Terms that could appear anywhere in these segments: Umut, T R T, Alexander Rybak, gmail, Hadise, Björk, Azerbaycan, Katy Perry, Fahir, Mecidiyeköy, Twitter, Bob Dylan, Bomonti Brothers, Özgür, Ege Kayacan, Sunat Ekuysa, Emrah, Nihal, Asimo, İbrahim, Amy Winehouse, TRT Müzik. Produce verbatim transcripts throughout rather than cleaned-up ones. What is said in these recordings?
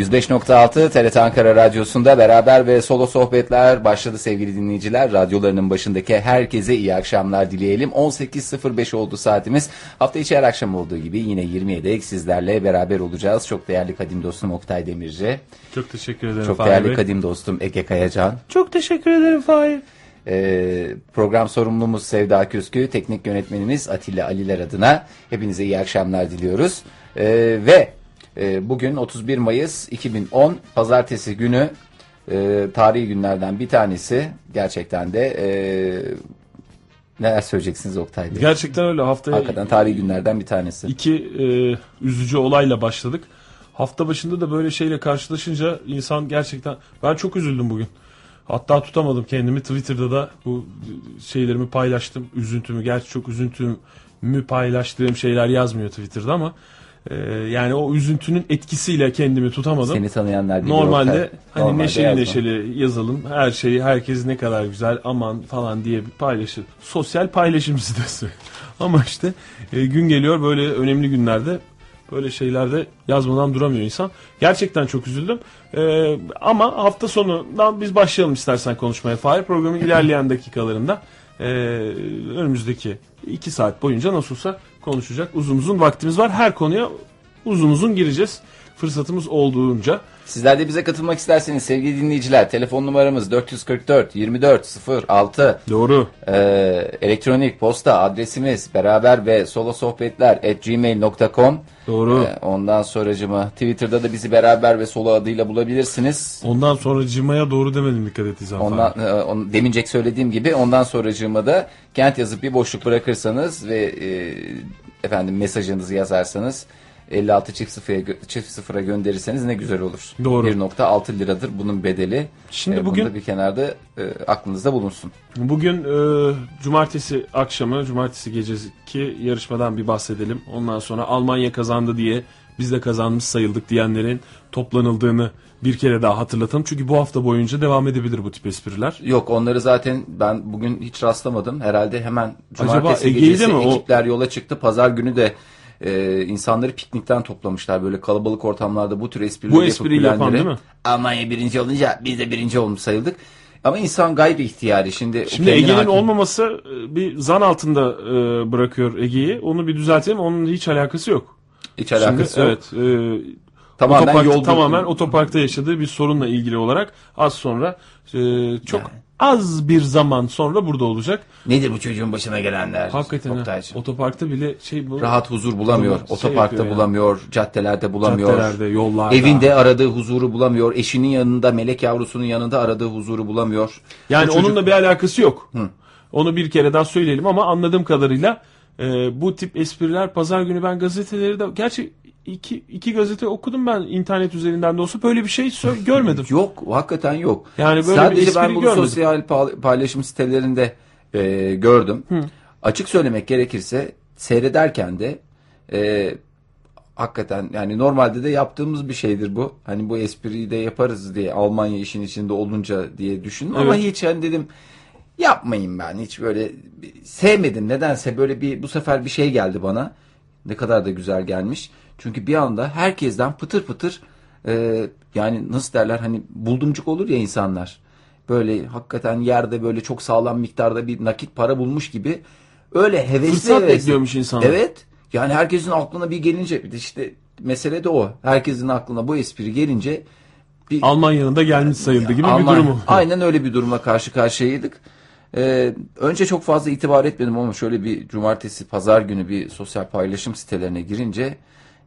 yüz beş nokta altı T R T Ankara Radyosu'nda beraber ve solo sohbetler başladı sevgili dinleyiciler. Radyolarının başındaki herkese iyi akşamlar dileyelim. on sekiz sıfır beş oldu saatimiz. Hafta içi her akşam olduğu gibi yine yirmi yediye sizlerle beraber olacağız. Çok değerli kadim dostum Oktay Demirci. Çok teşekkür ederim Fahir. Çok değerli Bey. Kadim dostum Ege Kayacan. Çok teşekkür ederim Fahir. Ee, program sorumlumuz Sevda Köskü, teknik yönetmenimiz Atilla Aliler adına hepinize iyi akşamlar diliyoruz. Ee, ve e, bugün otuz bir Mayıs iki bin on Pazartesi günü, e, tarihi günlerden bir tanesi. Gerçekten de e, neler söyleyeceksiniz Oktay Bey? Gerçekten öyle, haftaya hakikaten tarihi günlerden bir tanesi. İki e, üzücü olayla başladık. Hafta başında da böyle şeyle karşılaşınca insan gerçekten, ben çok üzüldüm bugün. Hatta tutamadım kendimi. Twitter'da da bu şeylerimi paylaştım. Üzüntümü, gerçi çok üzüntümü paylaştığım şeyler yazmıyor Twitter'da ama e, yani o üzüntünün etkisiyle kendimi tutamadım. Seni tanıyanlar biliyor. Normalde orta, hani normalde neşeli yazma. Neşeli yazalım. Her şeyi, herkes ne kadar güzel aman falan diye bir paylaşır. Sosyal paylaşım sitesi. Ama işte e, gün geliyor böyle önemli günlerde. Böyle şeylerde yazmadan duramıyor insan. Gerçekten çok üzüldüm. Ee, ama hafta sonundan biz başlayalım istersen konuşmaya. Fahir, programın ilerleyen dakikalarında e, önümüzdeki iki saat boyunca nasıl olsa konuşacak uzun uzun vaktimiz var. Her konuya uzun uzun gireceğiz. Fırsatımız olduğunca. Sizler de bize katılmak isterseniz sevgili dinleyiciler, telefon numaramız dört dört dört, iki dört sıfır altı. Doğru. Ee, elektronik posta adresimiz beraber ve solo sohbetler at gmail nokta com. Doğru. Ee, ondan sonracıma Twitter'da da bizi beraber ve solo adıyla bulabilirsiniz. Ondan sonracımaya doğru demedim, dikkat ettiğiniz zaman. E, on, demincek söylediğim gibi ondan sonracıma da kent yazıp bir boşluk bırakırsanız ve e, efendim mesajınızı yazarsanız elli altı çift sıfıra gönderirseniz ne güzel olur. Doğru. bir virgül altı liradır bunun bedeli. Şimdi ee, bugün bir kenarda e, aklınızda bulunsun. Bugün e, cumartesi akşamı, cumartesi geceki yarışmadan bir bahsedelim. Ondan sonra Almanya kazandı diye biz de kazanmış sayıldık diyenlerin toplanıldığını bir kere daha hatırlatalım. Çünkü bu hafta boyunca devam edebilir bu tip espriler. Yok, onları zaten ben bugün hiç rastlamadım. Herhalde hemen cumartesi Acaba, gecesi mi? ekipler o... yola çıktı. Pazar günü de Ee, insanları piknikten toplamışlar, böyle kalabalık ortamlarda bu tür esprileri bu espri yapıp yapan, değil mi? Almanya birinci olunca biz de birinci olmuş sayıldık. Ama insan gayri ihtiyari. Şimdi, Şimdi Ege'nin hakim... olmaması bir zan altında e, bırakıyor Ege'yi. Onu bir düzeltelim. Onun hiç alakası yok. Hiç Şimdi, alakası yok. Evet. E, Tamamen, otopark, yol tamamen otoparkta yaşadığı bir sorunla ilgili olarak az sonra e, çok yani. Az bir zaman sonra burada olacak. Nedir bu çocuğun başına gelenler? Hakikaten Oktaycığım. Otoparkta bile şey bu, rahat huzur bulamıyor. Şey otoparkta bulamıyor, yani. caddelerde bulamıyor. Caddelerde, yollarda. Evinde aradığı huzuru bulamıyor. Eşinin yanında, melek yavrusunun yanında aradığı huzuru bulamıyor. Yani çocuk... onunla bir alakası yok. Hı. Onu bir kere daha söyleyelim ama anladığım kadarıyla e, bu tip espriler pazar günü ben gazeteleri de... Gerçi İki, iki gazete okudum ben internet üzerinden de olsa, böyle bir şey görmedim. Yok, hakikaten yok. Yani böyle sadece bir espri ben bunu görmedim. Sosyal paylaşım sitelerinde e, gördüm. Hı. Açık söylemek gerekirse seyrederken de e, hakikaten yani normalde de yaptığımız bir şeydir bu. Hani bu espriyi de yaparız diye, Almanya işin içinde olunca diye düşündüm. Evet. Ama hiç hani dedim yapmayayım ben, hiç böyle sevmedim nedense, böyle bir bu sefer bir şey geldi bana. Ne kadar da güzel gelmiş. Çünkü bir anda herkesten pıtır pıtır e, yani nasıl derler, hani buldumcuk olur ya insanlar. Böyle hakikaten yerde böyle çok sağlam miktarda bir nakit para bulmuş gibi öyle hevesli Fırsat hevesli. bekliyormuş insanlar. Evet. Yani herkesin aklına bir gelince, bir de işte mesele de o. Herkesin aklına bu espri gelince bir, Almanya'nın da gelmiş sayıldı gibi Almanya, bir durum. Aynen öyle bir duruma karşı karşıyaydık. Ee, önce çok fazla itibar etmedim ama şöyle bir cumartesi pazar günü bir sosyal paylaşım sitelerine girince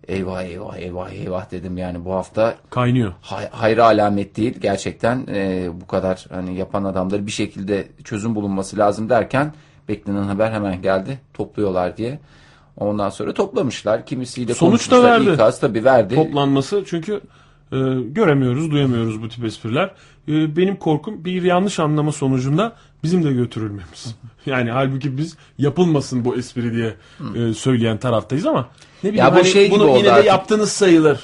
eyvah eyvah eyvah eyvah dedim, yani bu hafta kaynıyor. Hay, hayra alamet değil gerçekten, e, bu kadar hani yapan adamları bir şekilde çözüm bulunması lazım derken beklenen haber hemen geldi, topluyorlar diye. Ondan sonra toplamışlar, kimisiyle sonuçta konuşmuşlar, verdi. İkaz tabii verdi. Toplanması çünkü e, göremiyoruz, duyamıyoruz bu tip espriler. E, benim korkum bir yanlış anlama sonucunda bizim de götürülmemiz. Yani halbuki biz yapılmasın bu espri diye e, söyleyen taraftayız ama ne bileyim, ya bu hani şey bunu yine de artık yaptınız sayılır.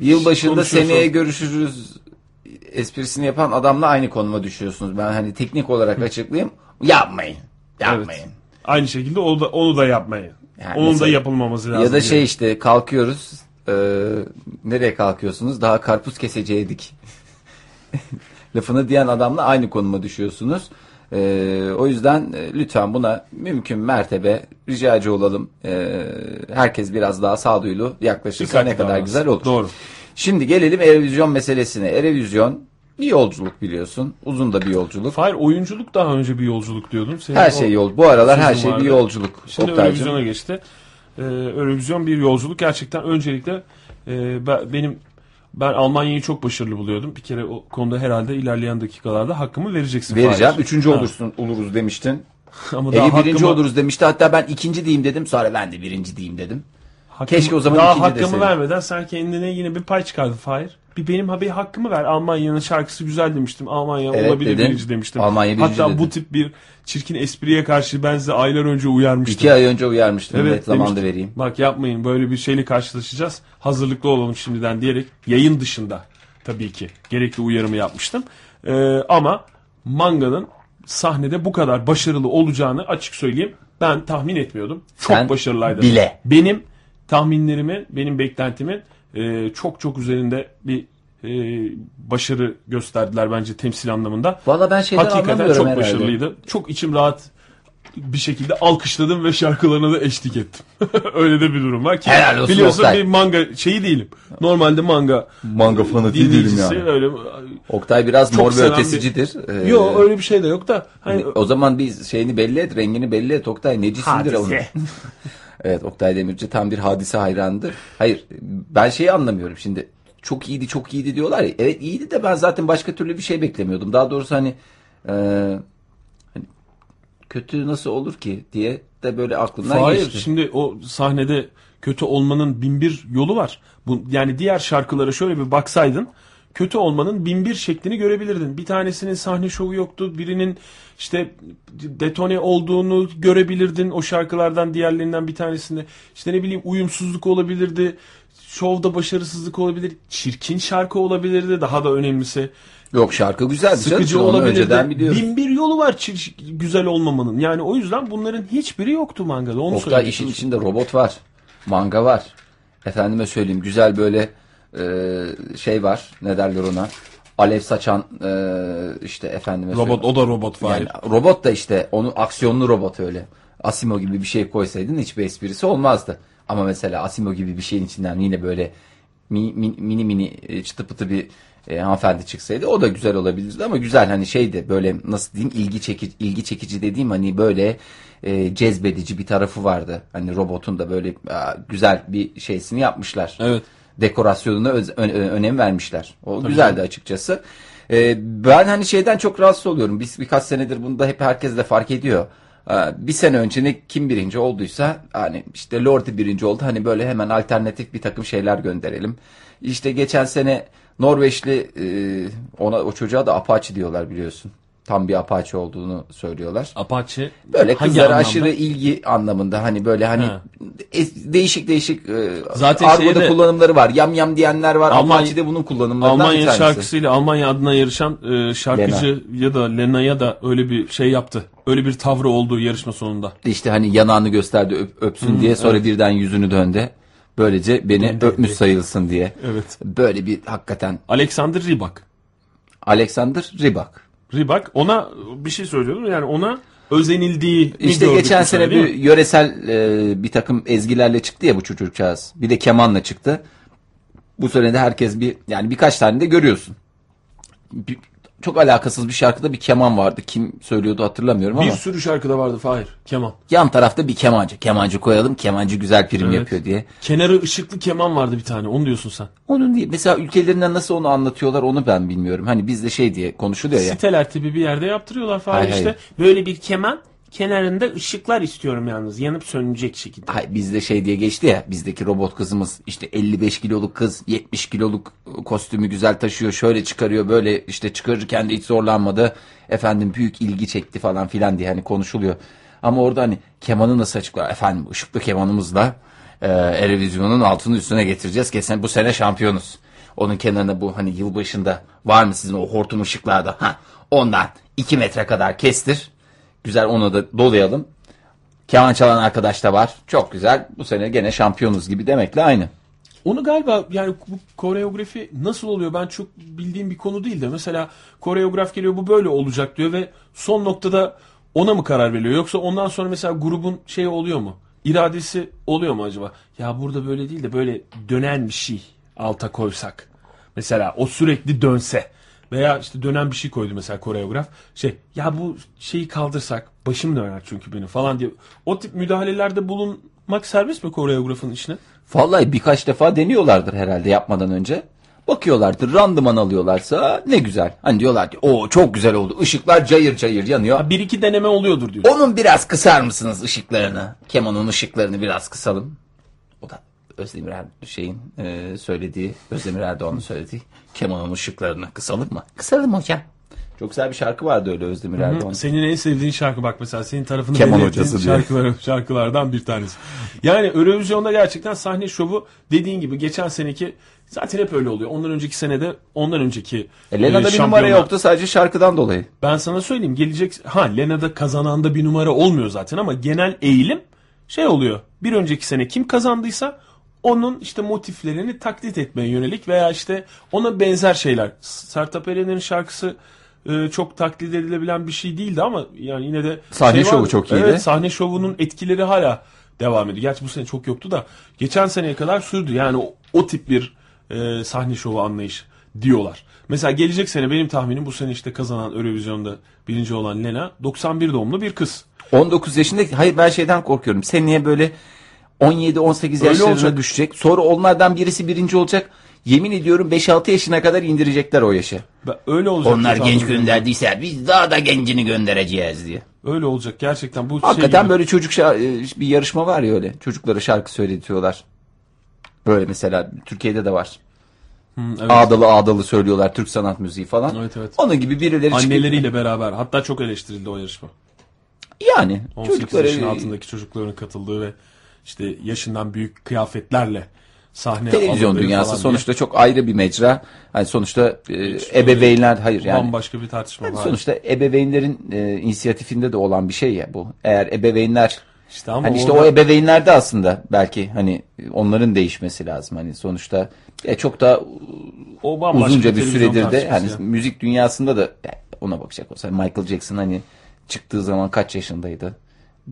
Yılbaşında seneye görüşürüz esprisini yapan adamla aynı konuma düşüyorsunuz. Ben hani teknik olarak açıklayayım. Yapmayın. Yapmayın. Evet. Aynı şekilde onu da, onu da yapmayın. Yani onu da yapılmaması lazım. Ya da şey diye. işte kalkıyoruz. Ee, nereye kalkıyorsunuz? Daha karpuz keseceydik. Lafını diyen adamla aynı konuma düşüyorsunuz. Ee, o yüzden lütfen buna mümkün mertebe ricacı olalım. Ee, herkes biraz daha sağduyulu yaklaşırsa ne kadar olsun. Güzel olur. Doğru. Şimdi gelelim Eurovision meselesine. Eurovision bir yolculuk biliyorsun. Uzun da bir yolculuk. Hayır, oyunculuk daha önce bir yolculuk diyordum. Senin her şey yol. Bu aralar her şey vardı. Bir yolculuk. Şimdi Eurovision'a geçti. Ee, Eurovision bir yolculuk. Gerçekten öncelikle e, ben, benim ben Almanya'yı çok başarılı buluyordum. Bir kere o konuda herhalde ilerleyen dakikalarda hakkımı vereceksin. Vereceğim. Fahir. Üçüncü ha. olursun oluruz demiştin. Ama Ege hakkımı... birinci oluruz demişti. Hatta ben ikinci diyeyim dedim. Sonra ben de birinci diyeyim dedim. Hakkımı, keşke o zaman daha hakkımı deseydim. Vermeden sen kendine yine bir pay çıkardın Fahir. Bir benim haberi hakkımı ver. Almanya'nın şarkısı güzel demiştim. Almanya evet, olabilir dedim. Birinci demiştim. Almanya birinci hatta dedim. Bu tip bir çirkin espriye karşı ben size aylar önce uyarmıştım. İki ay önce uyarmıştım. Evet, evet zamanda vereyim. Bak yapmayın, böyle bir şeyle karşılaşacağız. Hazırlıklı olalım şimdiden diyerek yayın dışında tabii ki gerekli uyarımı yapmıştım. Ee, ama Manga'nın sahnede bu kadar başarılı olacağını açık söyleyeyim. Ben tahmin etmiyordum. Çok sen başarılıydı. Bile. Benim tahminlerimin, benim beklentimin Ee, çok çok üzerinde bir e, başarı gösterdiler bence temsil anlamında. Vallahi ben şeyden hakikaten çok herhalde. Başarılıydı. Çok içim rahat bir şekilde alkışladım ve şarkılarına da eşlik ettim. Öyle de bir durum var ki. Helal olsun, biliyorsun Oktay. Bir Manga şeyi değilim. Normalde manga manga fanatiği değilim yani. Öyle, Oktay biraz mor ve ötesicidir. Bir... Ee, yok öyle bir şey de yok da. Hani... O zaman biz şeyini belli et, rengini belli et Oktay. Necisindir onun. Evet, Oktay Demirci tam bir hadise hayrandı. Hayır, ben şeyi anlamıyorum şimdi. Çok iyiydi, çok iyiydi diyorlar ya. Evet iyiydi de ben zaten başka türlü bir şey beklemiyordum. Daha doğrusu hani, e, hani kötü nasıl olur ki diye de böyle aklımdan Hayır, geçti. Hayır, şimdi o sahnede kötü olmanın bin bir yolu var. Bu, yani diğer şarkılara şöyle bir baksaydın. Kötü olmanın bin bir şeklini görebilirdin. Bir tanesinin sahne şovu yoktu. Birinin işte detone olduğunu görebilirdin. O şarkılardan diğerlerinden bir tanesinde. İşte ne bileyim uyumsuzluk olabilirdi. Şovda başarısızlık olabilir. Çirkin şarkı olabilirdi. Daha da önemlisi. Yok şarkı güzeldi. Sıkıcı olabilirdi. Bin bir yolu var çir- güzel olmamanın. Yani o yüzden bunların hiçbiri yoktu Manga'da. Onu Oktay söyledim. İşin içinde robot var. Manga var. Efendime söyleyeyim güzel böyle... Ee, şey var, ne derler ona, alev saçan e, işte efendime robot söyleyeyim. O da robot var yani, robot da işte onu aksiyonlu robot, öyle Asimo gibi bir şey koysaydın hiçbir esprisi olmazdı ama mesela Asimo gibi bir şeyin içinden yine böyle mini mini, mini çıtı pıtı bir e, hanımefendi çıksaydı o da güzel olabilirdi ama güzel hani şeydi böyle nasıl diyeyim ilgi çekici, ilgi çekici dediğim hani böyle e, cezbedici bir tarafı vardı hani robotun da böyle a, güzel bir şeysini yapmışlar. Evet. Dekorasyonuna öz, ö, önem vermişler. O tabii güzeldi yani. Açıkçası. Ee, ben hani şeyden çok rahatsız oluyorum. Biz birkaç senedir bunu da hep herkes de fark ediyor. Ee, bir sene önce ne kim birinci olduysa hani işte Lordi birinci oldu. Hani böyle hemen alternatif bir takım şeyler gönderelim. İşte geçen sene Norveçli e, ona o çocuğa da Apache diyorlar biliyorsun. Tam bir Apache olduğunu söylüyorlar. Apache böyle kızlara aşırı ilgi anlamında hani böyle hani ha. değişik değişik e, zaten argoda şeyde, kullanımları var. Yam yam diyenler var. Almanya, Apache'de bunun kullanımlarından Almanya bir tanesi. Almanya şarkısıyla Almanya adına yarışan e, şarkıcı Lena. Ya da Lena'ya da öyle bir şey yaptı. Öyle bir tavrı olduğu yarışma sonunda. İşte hani yanağını gösterdi öp, öpsün hmm, diye sonra evet. birden yüzünü döndü. Böylece beni döndü, öpmüş döndü. Sayılsın diye. Evet. Böyle bir hakikaten. Alexander Rybak. Alexander Rybak. Rybak ona bir şey söylüyordum yani ona özenildiği işte geçen sene bir yöresel e, bir takım ezgilerle çıktı ya bu çocukcağız, bir de kemanla çıktı bu sene de herkes bir yani birkaç tane de görüyorsun bir, çok alakasız bir şarkıda bir keman vardı kim söylüyordu hatırlamıyorum ama bir sürü şarkıda vardı Fahir keman yan tarafta bir kemancı kemancı koyalım kemancı güzel prim evet. yapıyor diye kenarı ışıklı keman vardı bir tane onu diyorsun sen onun değil mesela ülkelerinden nasıl onu anlatıyorlar onu ben bilmiyorum hani bizde şey diye konuşuluyor ya siteler tipi bir yerde yaptırıyorlar Fahir hayır, işte hayır. Böyle bir keman kenarında ışıklar istiyorum yalnız yanıp sönecek şekilde hayır bizde şey diye geçti ya bizdeki robot kızımız işte elli beş kiloluk kız yetmiş kiloluk kostümü güzel taşıyor şöyle çıkarıyor böyle işte çıkarırken de hiç zorlanmadı efendim büyük ilgi çekti falan filan diye hani konuşuluyor ama orada hani kemanı nasıl açıklar efendim ışıklı kemanımızla e, Eurovision'un altını üstüne getireceğiz kesin bu sene şampiyonuz onun kenarına bu hani yılbaşında var mı sizin o hortum ışıklarda ha ondan iki metre kadar kestir güzel onu da dolayalım. Keman çalan arkadaş da var. Çok güzel. Bu sene gene şampiyonuz gibi demekle aynı. Onu galiba yani bu koreografi nasıl oluyor ben çok bildiğim bir konu değil de mesela koreograf geliyor bu böyle olacak diyor ve son noktada ona mı karar veriliyor? Yoksa ondan sonra mesela grubun şeyi oluyor mu? İradesi oluyor mu acaba? Ya burada böyle değil de böyle dönen bir şey alta koysak. Mesela o sürekli dönse veya işte dönen bir şey koydu mesela koreograf. Şey ya bu şeyi kaldırsak başım döner çünkü benim falan diye. O tip müdahalelerde bulunmak serbest mi koreografın işine? Vallahi birkaç defa deniyorlardır herhalde yapmadan önce. Bakıyorlardır randıman alıyorlarsa ne güzel. Hani diyorlar ki o çok güzel oldu. Işıklar cayır cayır yanıyor. Ha, bir iki deneme oluyordur diyor. Onun biraz kısar mısınız ışıklarını? Kemanın ışıklarını biraz kısalım. O da Özdemir Erdoğan'ın şeyin e, söylediği, Özdemir Erdoğan'ın söylediği kemanın ışıklarını kısalım mı? Kısalım hocam. Çok güzel bir şarkı vardı öyle Özdemir Erdoğan. Senin en sevdiğin şarkı bak mesela senin tarafını belirlediğin şarkılar, şarkılardan bir tanesi. Yani Eurovision'da gerçekten sahne şovu dediğin gibi geçen seneki zaten hep öyle oluyor. Ondan önceki senede ondan önceki e, Lena'da e, bir numara yoktu sadece şarkıdan dolayı. Ben sana söyleyeyim gelecek ha Lena'da kazananda bir numara olmuyor zaten ama genel eğilim şey oluyor. Bir önceki sene kim kazandıysa onun işte motiflerini taklit etmeye yönelik veya işte ona benzer şeyler. Sertab Erener'in şarkısı çok taklit edilebilen bir şey değildi ama yani yine de sahne şey şovu vardı. Çok iyiydi. Evet, sahne şovunun etkileri hala devam ediyor. Gerçi bu sene çok yoktu da geçen seneye kadar sürdü. Yani o, o tip bir e, sahne şovu anlayışı diyorlar. Mesela gelecek sene benim tahminim bu sene işte kazanan Eurovision'da birinci olan Lena doksan bir doğumlu bir kız. on dokuz yaşındaki hayır ben şeyden korkuyorum. Sen niye böyle on yedi on sekiz yaşlarına düşecek? Sonra onlardan birisi birinci olacak. Yemin ediyorum beş altı yaşına kadar indirecekler o yaşı. Öyle olacak. Onlar genç gönderdiyse biz daha da gencini göndereceğiz diye. Öyle olacak gerçekten. Bu hakikaten şey böyle çocuk şarkı, bir yarışma var ya öyle. Çocuklara şarkı söyletiyorlar. Böyle mesela Türkiye'de de var. Hmm, evet. Ağdalı ağdalı söylüyorlar Türk sanat müziği falan. Evet, evet. Onun gibi birileri anneleriyle çıkıyor. Beraber hatta çok eleştirildi o yarışma. Yani. on sekiz çocukları... yaşın altındaki çocukların katıldığı ve işte yaşından büyük kıyafetlerle sahne televizyon dünyası sonuçta diye. Çok ayrı bir mecra. Hani sonuçta e, ebeveynler hayır yani bambaşka bir tartışma yani var. Sonuçta ebeveynlerin e, inisiyatifinde de olan bir şey ya bu. Eğer ebeveynler işte ama hani işte orada... o ebeveynlerde aslında belki hani onların değişmesi lazım. Hani sonuçta e, çok da uzunca bir süredir de hani ya. Müzik dünyasında da ona bakacak olsa Michael Jackson hani çıktığı zaman kaç yaşındaydı?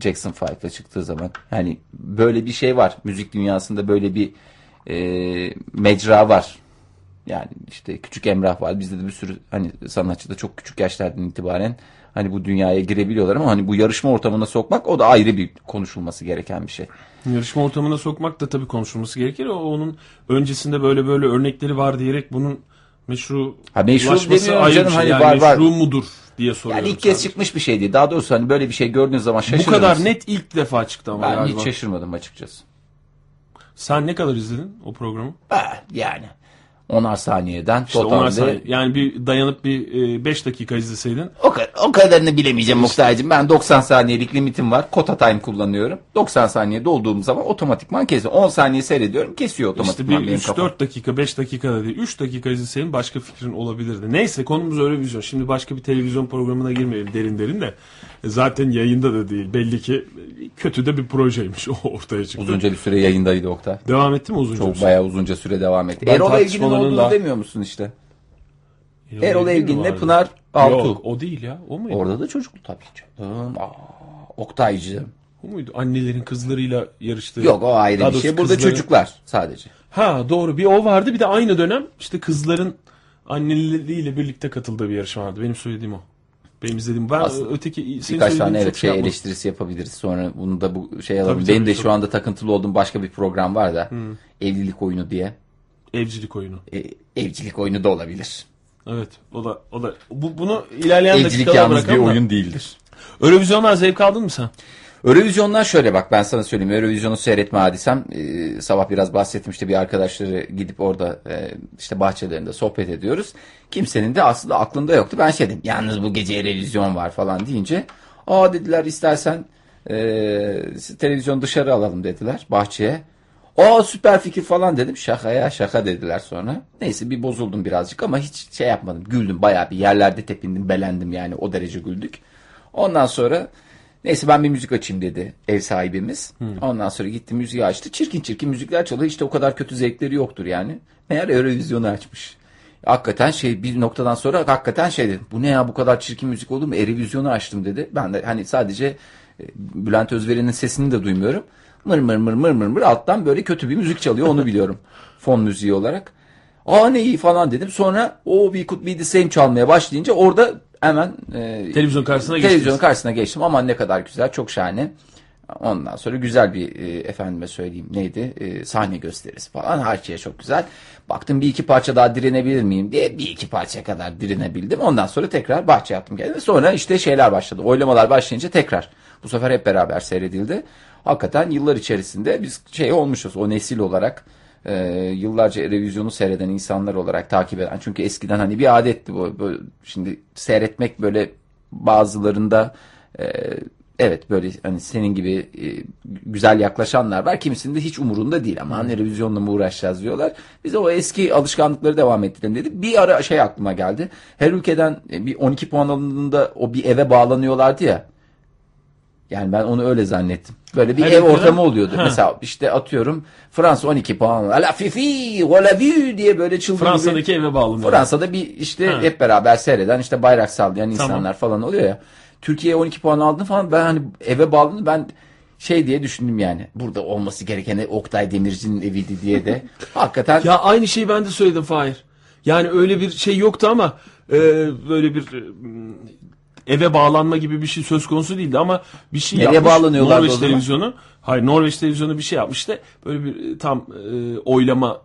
Jackson Five'la çıktığı zaman hani böyle bir şey var. Müzik dünyasında böyle bir E, mecra var. Yani işte küçük Emrah var. Bizde de bir sürü hani sanatçı da çok küçük yaşlardan itibaren hani bu dünyaya girebiliyorlar ama hani bu yarışma ortamına sokmak o da ayrı bir konuşulması gereken bir şey. Yarışma ortamına sokmak da tabii konuşulması gerekir. O onun öncesinde böyle böyle örnekleri var diyerek bunun meşru ha, meşrulaşması ayrı canım, bir şey. Yani hani var, meşru var. Mudur diye soruyorum. Yani ilk kez sadece. Çıkmış bir şey değil. Daha doğrusu hani böyle bir şey gördüğünüz zaman şaşırırsınız. Bu kadar net ilk defa çıktı ama. Ben galiba. Hiç şaşırmadım açıkçası. Sen ne kadar izledin o programı? Ha, yani onar saniyeden işte totalde. Onar saniye. Yani bir dayanıp bir beş dakika izleseydin. O, kadar, o kadarını bilemeyeceğim işte. Muhtacım. Ben doksan saniyelik limitim var. Kota time kullanıyorum. doksan saniyede olduğum zaman otomatikman kesiyor. on saniye seyrediyorum. Kesiyor otomatikman. İşte bir üç dört dakika beş dakika da değil. üç dakika izleseydin başka fikrin olabilirdi. Neyse konumuz Eurovision. Şimdi başka bir televizyon programına girmeyelim derin derin de. Zaten yayında da değil. Belli ki kötü de bir projeymiş o ortaya çıktı. Uzunca bir süre yayındaydı Oktay. Devam etti mi uzunca? Çok bayağı uzunca süre devam etti. Ben Erol Evgin'in olduğunu da... demiyor musun işte? Erol, Erol Evgin'le Pınar Altuğ. Yok o değil ya. O muydu? Orada da çocuklu tabii ki. Aa, Oktaycı. O muydu? Annelerin kızlarıyla yarıştığı. Yok o ayrı bir şey. Burada kızları... çocuklar sadece. Ha doğru bir o vardı bir de aynı dönem işte kızların anneleriyle birlikte katıldığı bir yarışma vardı. Benim söylediğim o. Benim izlediğim ben aslında öteki birkaç tane evet şey yapmadım. Eleştirisi yapabiliriz sonra bunu da bu şey alalım. Tabii, benim tabii, de tabii. Şu anda takıntılı olduğum başka bir program var da hmm. evlilik oyunu diye. Evcilik oyunu. E, evcilik oyunu da olabilir. Evet o da o da bu, bunu ilerleyen dakikalara bırakalım. Evcilik yalnız bir oyun değildir. Eurovision'dan zevk aldın mı sen? Eurovision'dan şöyle bak ben sana söyleyeyim. Eurovision'u seyretme hadisem e, sabah biraz bahsetmişti bir arkadaşları gidip orada e, işte bahçelerinde sohbet ediyoruz. Kimsenin de aslında aklında yoktu. Ben şey dedim yalnız bu gece Eurovision var falan deyince aa dediler istersen e, televizyonu dışarı alalım dediler bahçeye. Aa süper fikir falan dedim şakaya şaka dediler sonra. Neyse bir bozuldum birazcık ama hiç şey yapmadım güldüm bayağı bir yerlerde tepindim belendim yani o derece güldük. Ondan sonra Neyse ben bir müzik açayım dedi ev sahibimiz. Hmm. Ondan sonra gitti müziği açtı. Çirkin çirkin müzikler çalıyor. İşte o kadar kötü zevkleri yoktur yani. Meğer Eurovision'u açmış. Hakikaten şey bir noktadan sonra hakikaten şey dedim. Bu ne ya, bu kadar çirkin müzik olur mu? Eurovision'u açtım dedi. Ben de hani sadece Bülent Özveri'nin sesini de duymuyorum. Mır mır mır mır mır mır alttan böyle kötü bir müzik çalıyor, onu biliyorum. Fon müziği olarak. Aa ne iyi falan dedim. Sonra o oh, We Could Be The Same çalmaya başlayınca orada hemen e, televizyon karşısına televizyon karşısına geçtim. Aman ne kadar güzel, çok şahane. Ondan sonra güzel bir e, efendime söyleyeyim neydi e, sahne gösterisi falan, her şeye çok güzel. Baktım bir iki parça daha direnebilir miyim diye bir iki parça kadar direnebildim. Ondan sonra tekrar bahçe yaptım geldim. Sonra işte şeyler başladı, oylamalar başlayınca tekrar bu sefer hep beraber seyredildi. Hakikaten yıllar içerisinde biz şey olmuşuz o nesil olarak. Ee, yıllarca Eurovision'u seyreden insanlar olarak takip eden, çünkü eskiden hani bir adetti bu, böyle, şimdi seyretmek böyle bazılarında e, evet böyle hani senin gibi e, güzel yaklaşanlar var, kimisinde hiç umurunda değil ama Eurovision'la mı uğraşacağız diyorlar. Biz o eski alışkanlıkları devam ettirelim dedi. Bir ara şey aklıma geldi, her ülkeden bir on iki puan alındığında o bir eve bağlanıyorlardı ya. Yani ben onu öyle zannettim. Böyle bir her ev ortamı oluyordu. Ha. Mesela işte atıyorum Fransa on iki puan. La fifi, la vue diye böyle çılgın. Fransa'daki bir eve bağlı. Fransa'da bir işte ha. hep beraber seyreden, işte bayrak sallayan tamam. insanlar falan oluyor ya. Türkiye on iki puan aldın falan, ben hani eve bağlı, ben şey diye düşündüm yani. Burada olması gereken Oktay Demirci'nin eviydi diye de. Hakikaten. Ya aynı şeyi ben de söyledim Fahir. Yani öyle bir şey yoktu ama e, böyle bir eve bağlanma gibi bir şey söz konusu değildi ama bir şey nereye yapmış Norveç Televizyonu. Hayır, Norveç Televizyonu bir şey yapmıştı. Böyle bir tam e, oylama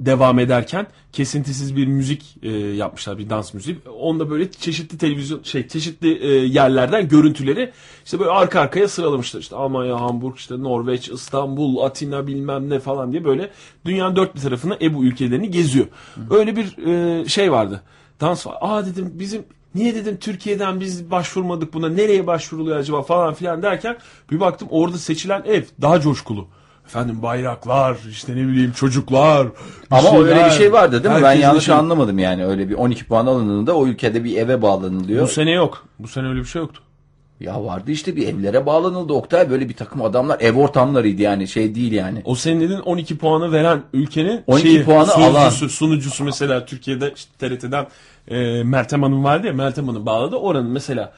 devam ederken kesintisiz bir müzik e, yapmışlar, bir dans müziği. Onda böyle çeşitli televizyon şey çeşitli e, yerlerden görüntüleri işte böyle arka arkaya sıralamışlar. İşte Almanya, Hamburg, işte Norveç, İstanbul, Atina bilmem ne falan diye böyle dünyanın dört bir tarafına E B U ülkelerini geziyor. Hı. Öyle bir e, şey vardı. Dans var. Aa dedim bizim niye dedim Türkiye'den biz başvurmadık buna, nereye başvuruluyor acaba falan filan derken bir baktım orada seçilen ev daha coşkulu. Efendim bayraklar, işte ne bileyim çocuklar. Ama şeyler, öyle bir şey vardı değil mi? Ben yanlış şey anlamadım yani, öyle bir on iki puan alındığında o ülkede bir eve bağlanılıyor. Bu sene yok. Bu sene öyle bir şey yoktu. Ya vardı işte, bir evlere bağlanıldı Oktay, böyle bir takım adamlar, ev ortamlarıydı yani, şey değil yani. O senin dediğin on iki puanı veren ülkenin on iki şeyi, puanı sunucusu, alan. Sunucusu mesela Türkiye'de işte T R T'den e, Mertem Hanım vardı ya, Mertem Hanım bağladı oranın mesela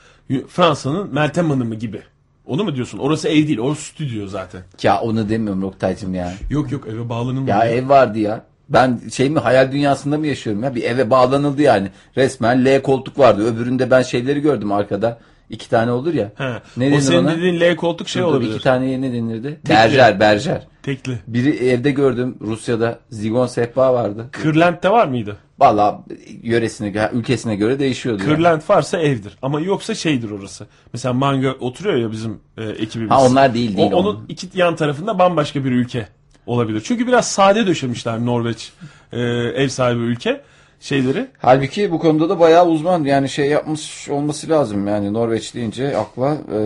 Fransa'nın Mertem Hanım'ı gibi. Onu mu diyorsun? Orası ev değil, orası stüdyo zaten. Ya onu demiyorum Oktay'cığım yani. Yok yok, eve bağlanılmadı. Ya, ya ev vardı ya. Ben şey mi, hayal dünyasında mı yaşıyorum ya? Bir eve bağlanıldı yani. Resmen L koltuk vardı. Öbüründe ben şeyleri gördüm arkada. İki tane olur ya. Ha. Ne o senin ona dediğin L koltuk şey olabilir. İki taneye ne denirdi? Tekli. Berjer, berjer. Tekli. Biri evde gördüm Rusya'da, zigon sehpa vardı. Kırlent'te var mıydı? Valla yöresine, ülkesine göre değişiyordu. Kırlent yani varsa evdir ama yoksa şeydir orası. Mesela Manga oturuyor ya bizim e, ekibimiz. Ha onlar değil değil. O, onun onun iki yan tarafında bambaşka bir ülke olabilir. Çünkü biraz sade döşemişler Norveç e, ev sahibi ülke şeyleri. Halbuki bu konuda da bayağı uzman yani, şey yapmış olması lazım yani. Norveç deyince akla e...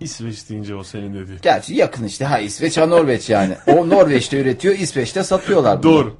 İsveç deyince o senin dediğin. Gerçi yakın işte, ha İsveç ha Norveç yani. O Norveç'te üretiyor, İsveç'te satıyorlar. Doğru.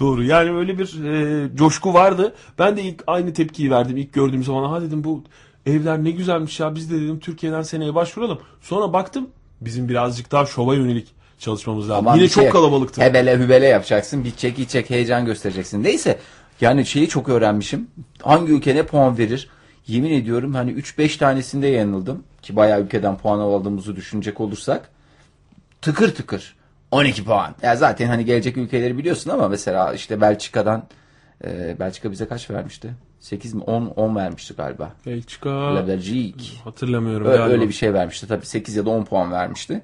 Doğru. Yani öyle bir e, coşku vardı. Ben de ilk aynı tepkiyi verdim. İlk gördüğüm zaman ha dedim bu evler ne güzelmiş ya, biz de dedim Türkiye'den seneye başvuralım. Sonra baktım bizim birazcık daha şova yönelik çalışmamız lazım. Aman yine çok şey, kalabalıktı. Hebele hübele yapacaksın. Bitecek, içecek, heyecan göstereceksin. Neyse. Yani şeyi çok öğrenmişim. Hangi ülke ne puan verir? Yemin ediyorum hani üç beş tanesinde yanıldım. Ki bayağı ülkeden puan aldığımızı düşünecek olursak. Tıkır tıkır. on iki puan. Ya zaten hani gelecek ülkeleri biliyorsun ama mesela işte Belçika'dan. E, Belçika bize kaç vermişti? sekiz mi? on, on vermişti galiba. Belçika. La Belgique. Hatırlamıyorum. Öyle, öyle bir şey vermişti. Tabii sekiz ya da on puan vermişti.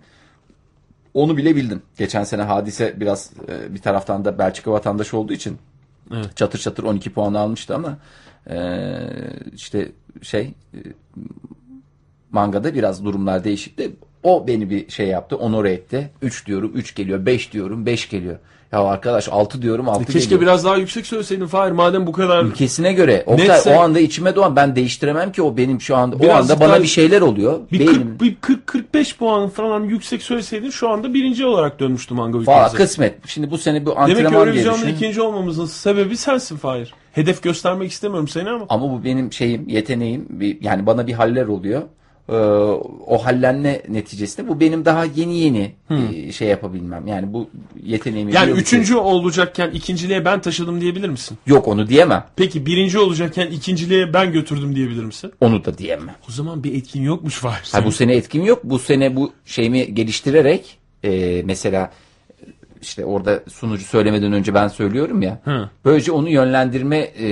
Onu bile bildim. Geçen sene Hadise biraz e, bir taraftan da Belçika vatandaşı olduğu için. Evet. Çatır çatır on iki puan almıştı ama e, işte şey e, Manga'da biraz durumlar değişikti. O beni bir şey yaptı, onore etti. üç diyorum, üç geliyor. beş diyorum, beş geliyor. Ya arkadaş altı diyorum, altı keşke geliyor. Keşke biraz daha yüksek söyleseydin Fahir, madem bu kadar ülkesine göre. Oktay netse, o anda içime doğan, ben değiştiremem ki, o benim şu anda o anda bana bir şeyler oluyor. Bir kırk kırk beş puan falan yüksek söyleseydin şu anda birinci olarak dönmüştüm Manga ülkemize. Valla kısmet. Şimdi bu sene bu antrenman gelişi. Demek ki Eurovision'da ikinci olmamızın sebebi sensin Fahir. Hedef göstermek istemiyorum seni ama. Ama bu benim şeyim, yeteneğim. Yani bana bir haller oluyor. e, o hallenme neticesinde bu benim daha yeni yeni hmm. şey yapabilmem. Yani bu yeteneğimi... Yani üçüncü olacakken ikinciliğe ben taşıdım diyebilir misin? Yok, onu diyemem. Peki birinci olacakken ikinciliğe ben götürdüm diyebilir misin? Onu da diyemem. O zaman bir etkin yokmuş var. Ha, bu sene etkin yok. Bu sene bu şeyimi geliştirerek e, mesela işte orada sunucu söylemeden önce ben söylüyorum ya. Hı. Böylece onu yönlendirme e,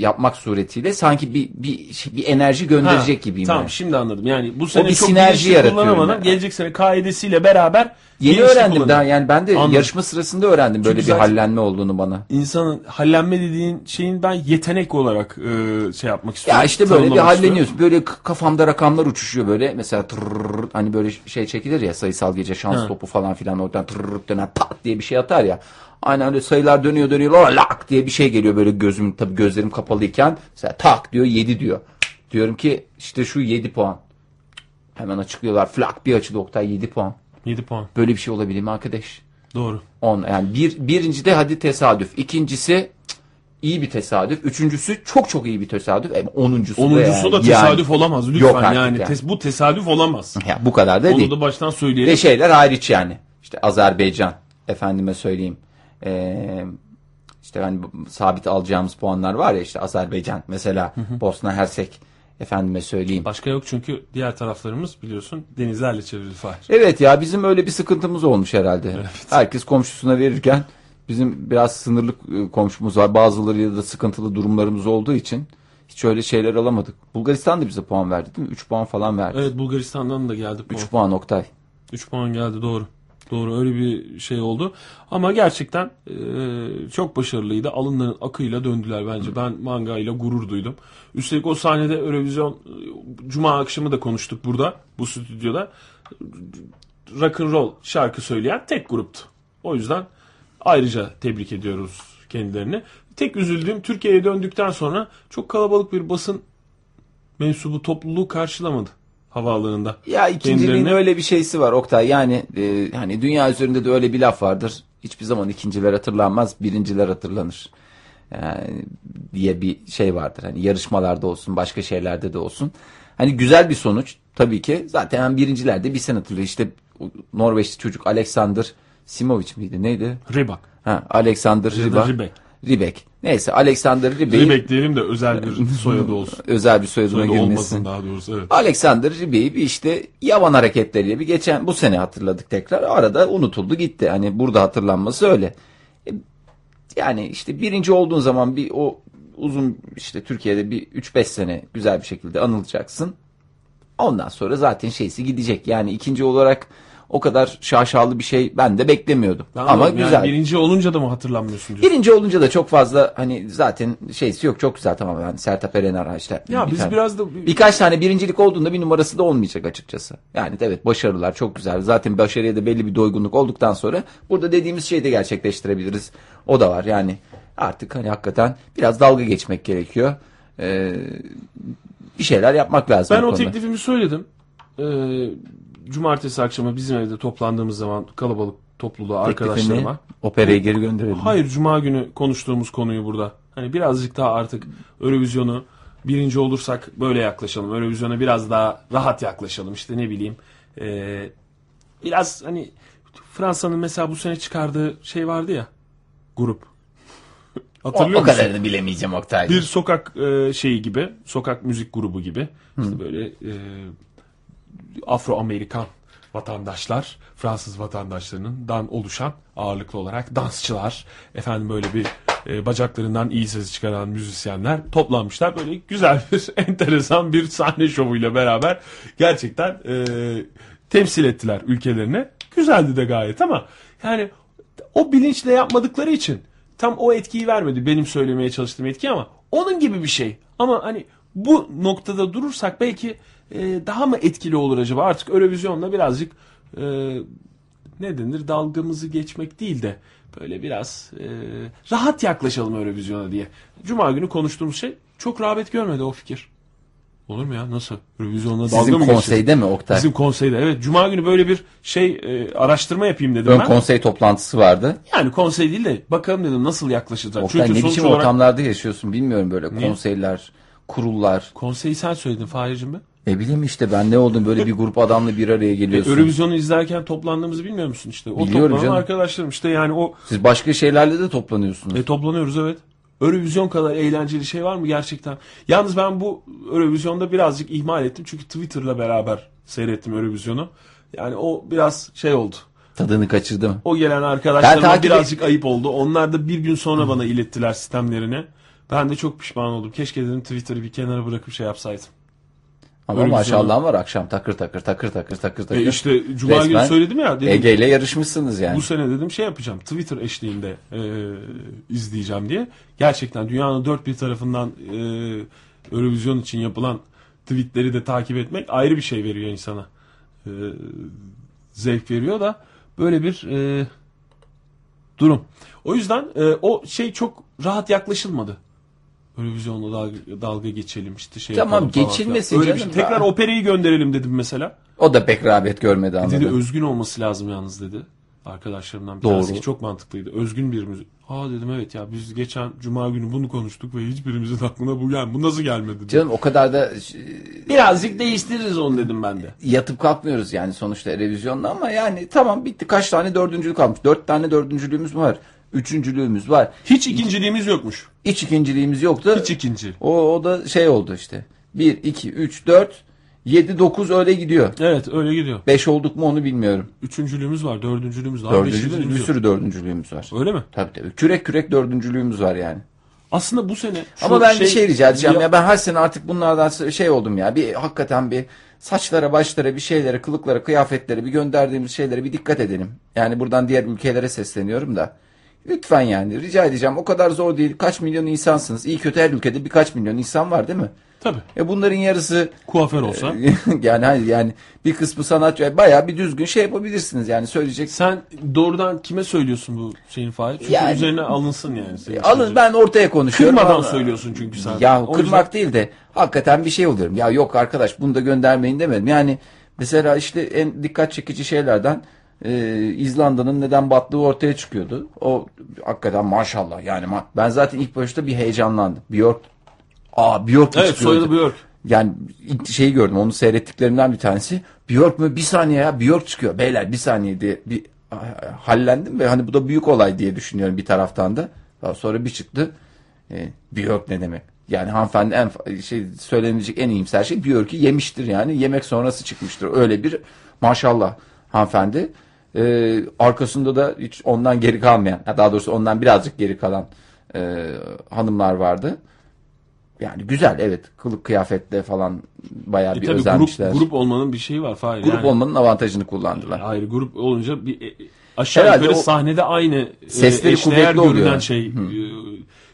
yapmak suretiyle sanki bir bir, bir enerji gönderecek ha, gibiyim. Tamam yani. Şimdi anladım. Yani bu sene o bir çok sinerji kullanamadım. Yani. Gelecek sene kaidesiyle beraber yeni öğrendim daha. Yani ben de anladım. Yarışma sırasında öğrendim çünkü böyle bir hallenme olduğunu bana. İnsanın hallenme dediğin şeyin ben yetenek olarak e, şey yapmak istiyorum. Ya işte böyle bir halleniyorsun. Böyle kafamda rakamlar uçuşuyor böyle. Mesela tırrrr, hani böyle şey çekilir ya, sayısal gece şans ha. topu falan filan, oradan tırrrr dönen pat diye bir şey atar ya. Aynen öyle sayılar dönüyor dönüyor. Lak diye bir şey geliyor böyle gözüm, tabii gözlerim kapalıyken. Mesela tak diyor yedi diyor. Diyorum ki işte şu yedi puan. Hemen açıklıyorlar. Flak bir açıldı Oktay yedi puan. yedi puan. Böyle bir şey olabilir mi arkadaş? Doğru. on yani bir, birinci de hadi tesadüf. İkincisi cık, iyi bir tesadüf. Üçüncüsü çok çok iyi bir tesadüf. E, onuncusu, onuncusu da, da yani. tesadüf yani, olamaz lütfen yani. yani. Bu tesadüf olamaz. Ya, bu kadar da Onu değil. Onu da baştan söyleyelim. Ve şeyler hariç yani. İşte Azerbaycan. Efendime söyleyeyim ee, işte hani sabit alacağımız puanlar var ya, işte Azerbaycan mesela, hı hı. Bosna Hersek, efendime söyleyeyim. Başka yok çünkü diğer taraflarımız biliyorsun denizlerle çevrili Fahir. Evet ya, bizim öyle bir sıkıntımız olmuş herhalde. Evet. Herkes komşusuna verirken bizim biraz sınırlı komşumuz var, bazılarıyla da sıkıntılı durumlarımız olduğu için hiç öyle şeyler alamadık. Bulgaristan da bize puan verdi değil mi? üç puan falan verdi. Evet, Bulgaristan'dan da geldi puan. üç puan Oktay. üç puan geldi, doğru. Doğru, öyle bir şey oldu. Ama gerçekten e, çok başarılıydı. Alınların akıyla döndüler bence. Hı. Ben Manga ile gurur duydum. Üstelik o sahnede Eurovision Cuma akşamı da konuştuk burada. Bu stüdyoda rock'n'roll şarkı söyleyen tek gruptu. O yüzden ayrıca tebrik ediyoruz kendilerini. Tek üzüldüğüm, Türkiye'ye döndükten sonra çok kalabalık bir basın mensubu topluluğu karşılamadı havaalanında. Ya ikinciliğin kendilerine... öyle bir şeysi var Oktay. Yani e, hani dünya üzerinde de öyle bir laf vardır. Hiçbir zaman ikinciler hatırlanmaz, birinciler hatırlanır. Yani, diye bir şey vardır. Hani yarışmalarda olsun, başka şeylerde de olsun. Hani güzel bir sonuç tabii ki. Zaten birinciler de bir sene hatırlıyor. İşte Norveçli çocuk Alexander Simovic miydi? Neydi? Rybak. Ha, Alexander Rybak. Rybak. Rybak. Neyse, Alexander Rybak'ı... Rybak diyelim de özel bir soyadı olsun. Özel bir soyadına soyadı girmesin. Daha doğrusu, evet. Alexander Rybak'ı işte yavan hareketleriyle bir geçen... Bu sene hatırladık tekrar. Arada unutuldu gitti. Hani burada hatırlanması öyle. Yani işte birinci olduğun zaman bir o uzun... işte Türkiye'de bir üç beş sene güzel bir şekilde anılacaksın. Ondan sonra zaten şeysi gidecek. Yani ikinci olarak... O kadar şaşalı bir şey ben de beklemiyordum. Tamam, ama yani güzel. Birinci olunca da mı hatırlanmıyorsun diyorsun? Birinci olunca da çok fazla hani zaten şeysi yok, çok güzel tamam. Yani Sertab Erener işte. Ya bir biz tane, biraz da... Birkaç tane birincilik olduğunda bir numarası da olmayacak açıkçası. Yani evet, başarılar çok güzel. Zaten başarıya da belli bir doygunluk olduktan sonra burada dediğimiz şeyi de gerçekleştirebiliriz. O da var yani artık hani hakikaten biraz dalga geçmek gerekiyor. Ee, bir şeyler yapmak lazım. Ben o, o teklifimi söyledim. Ee... Cumartesi akşamı bizim evde toplandığımız zaman kalabalık topluluğa, arkadaşlarıma. Operaya geri gönderelim. Hayır, Cuma günü konuştuğumuz konuyu burada. Hani birazcık daha artık Eurovision'u birinci olursak böyle yaklaşalım. Eurovision'a biraz daha rahat yaklaşalım. İşte ne bileyim. Ee, biraz hani Fransa'nın mesela bu sene çıkardığı şey vardı ya. Grup. Hatırlıyor musun? O kadarını bilemeyeceğim Oktay. Bir sokak e, şeyi gibi. Sokak müzik grubu gibi. İşte Hı. böyle... E, Afro-Amerikan vatandaşlar, Fransız vatandaşlarından oluşan ağırlıklı olarak dansçılar, efendim böyle bir e, bacaklarından iyi ses çıkaran müzisyenler toplanmışlar. Böyle güzel bir, enteresan bir sahne şovuyla beraber gerçekten e, temsil ettiler ülkelerini. Güzeldi de gayet ama yani o bilinçle yapmadıkları için tam o etkiyi vermedi benim söylemeye çalıştığım etki, ama onun gibi bir şey. Ama hani bu noktada durursak belki Ee, daha mı etkili olur acaba? Artık Eurovision'la birazcık e, ne denir, dalgamızı geçmek değil de böyle biraz e, rahat yaklaşalım Eurovision'a diye. Cuma günü konuştuğumuz şey çok rağbet görmedi o fikir. Olur mu ya? Nasıl? Eurovision'la dalga mı geçeceğiz? Bizim konseyde mi Oktay? Bizim konseyde, evet. Cuma günü böyle bir şey e, araştırma yapayım dedim Ön ben. Ön konsey toplantısı vardı. Yani konsey değil de bakalım dedim nasıl yaklaşılacak. Oktay, çünkü ne biçim olarak... ortamlarda yaşıyorsun bilmiyorum, böyle konseyler, kurullar. Konseyi sen söyledin Fahir'cim be. Ne bileyim işte ben ne oldum böyle bir grup adamla bir araya geliyorsun. E, Eurovision'u izlerken toplandığımızı bilmiyor musun işte? O Biliyorum toplanan canım. arkadaşlarım işte yani o... Siz başka şeylerle de toplanıyorsunuz. E, toplanıyoruz evet. Eurovision kadar eğlenceli şey var mı gerçekten? Yalnız ben bu Eurovision'da birazcık ihmal ettim. Çünkü Twitter'la beraber seyrettim Eurovision'u. Yani o biraz şey oldu. Tadını kaçırdı mı? O gelen arkadaşlarıma birazcık et... ayıp oldu. Onlar da bir gün sonra Hı. bana ilettiler sistemlerini. Ben de çok pişman oldum. Keşke dedim Twitter'ı bir kenara bırakıp şey yapsaydım. Ama Eurovision maşallah var akşam takır takır takır takır takır takır. E işte Cuma Resmen günü söyledim ya. Ege ile yarışmışsınız yani. Bu sene dedim şey yapacağım. Twitter eşliğinde e, izleyeceğim diye. Gerçekten dünyanın dört bir tarafından e, Eurovision için yapılan tweetleri de takip etmek ayrı bir şey veriyor insana. E, zevk veriyor da böyle bir e, durum. O yüzden e, o şey çok rahat yaklaşılmadı. Eurovision'la dalga, dalga geçelim işte şey Tamam geçilmesin canım. Şey. Tekrar ben... operayı gönderelim dedim mesela. O da pek rağbet görmedi anladım. Dedi özgün olması lazım yalnız dedi. Arkadaşlarımdan bir tanesi çok mantıklıydı. Özgün bir müzik. Aa dedim evet ya biz geçen cuma günü bunu konuştuk ve hiçbirimizin aklına bu yani bu nasıl gelmedi dedi. Canım o kadar da birazcık değiştiririz onu dedim ben de. Yatıp kalkmıyoruz yani sonuçta revizyonla ama yani tamam bitti kaç tane dördüncülük kalmış. Dört tane dördüncülüğümüz var. Üçüncülüğümüz var. Hiç ikinciliğimiz yokmuş. Hiç ikinciliğimiz yoktu. Hiç ikinci. O, o da şey oldu işte. Bir, iki, üç, dört, yedi, dokuz öyle gidiyor. Evet öyle gidiyor. Beş olduk mu onu bilmiyorum. Üçüncülüğümüz var, dördüncülüğümüz var. Dördüncülüğümüz, bir sürü dördüncülüğümüz var. Öyle mi? Tabii tabii. Kürek kürek dördüncülüğümüz var yani. Aslında bu sene. Ama ben şey, bir şey rica edeceğim ya. ya. Ben her sene artık bunlardan şey oldum ya. Bir hakikaten bir saçlara, başlara, bir şeylere, kılıklara, kıyafetlere, bir gönderdiğimiz şeylere bir dikkat edelim. Yani buradan diğer ülkelere sesleniyorum da. Lütfen yani rica edeceğim o kadar zor değil. Kaç milyon insansınız? İyi kötü her ülkede birkaç milyon insan var değil mi? Tabii. E bunların yarısı kuaför olsa. yani hayır yani bir kısmı sanatçı bayağı bir düzgün şey yapabilirsiniz yani söyleyecek. Sen doğrudan kime söylüyorsun bu şeyin Fahir? Çünkü yani, üzerine alınsın yani. Alın ben ortaya konuşuyorum. Kırmadan ama, söylüyorsun çünkü sen. Ya kırmak yüzden... değil de hakikaten bir şey oluyorum. Ya yok arkadaş bunu da göndermeyin demedim. Yani mesela işte en dikkat çekici şeylerden. Ee, İzlanda'nın neden battığı ortaya çıkıyordu. O hakikaten maşallah yani ma ben zaten ilk başta bir heyecanlandım. Björk. Aa Björk evet, soyadı Björk. Yani ilk şeyi gördüm. Onu seyrettiklerimden bir tanesi. Björk mü? Bir saniye ya Björk çıkıyor. Beyler bir saniye diye bir hallendim ve hani bu da büyük olay diye düşünüyorum bir taraftan da. Daha sonra bir çıktı. Ee, Björk ne demek? Yani hanımefendi en şey söylenecek en iyimser şey Björk'ü yemiştir yani. Yemek sonrası çıkmıştır. Öyle bir maşallah hanımefendi. Ee, arkasında da hiç ondan geri kalmayan, daha doğrusu ondan birazcık geri kalan e, hanımlar vardı. Yani güzel evet kılık kıyafetle falan bayağı e bir özenmişler. Grup, grup olmanın bir şeyi var. Fahir. Grup yani, olmanın avantajını kullandılar. Hayır grup olunca bir aşağı Herhalde yukarı sahnede aynı sesleri e, eşdeğer görünen şey, e,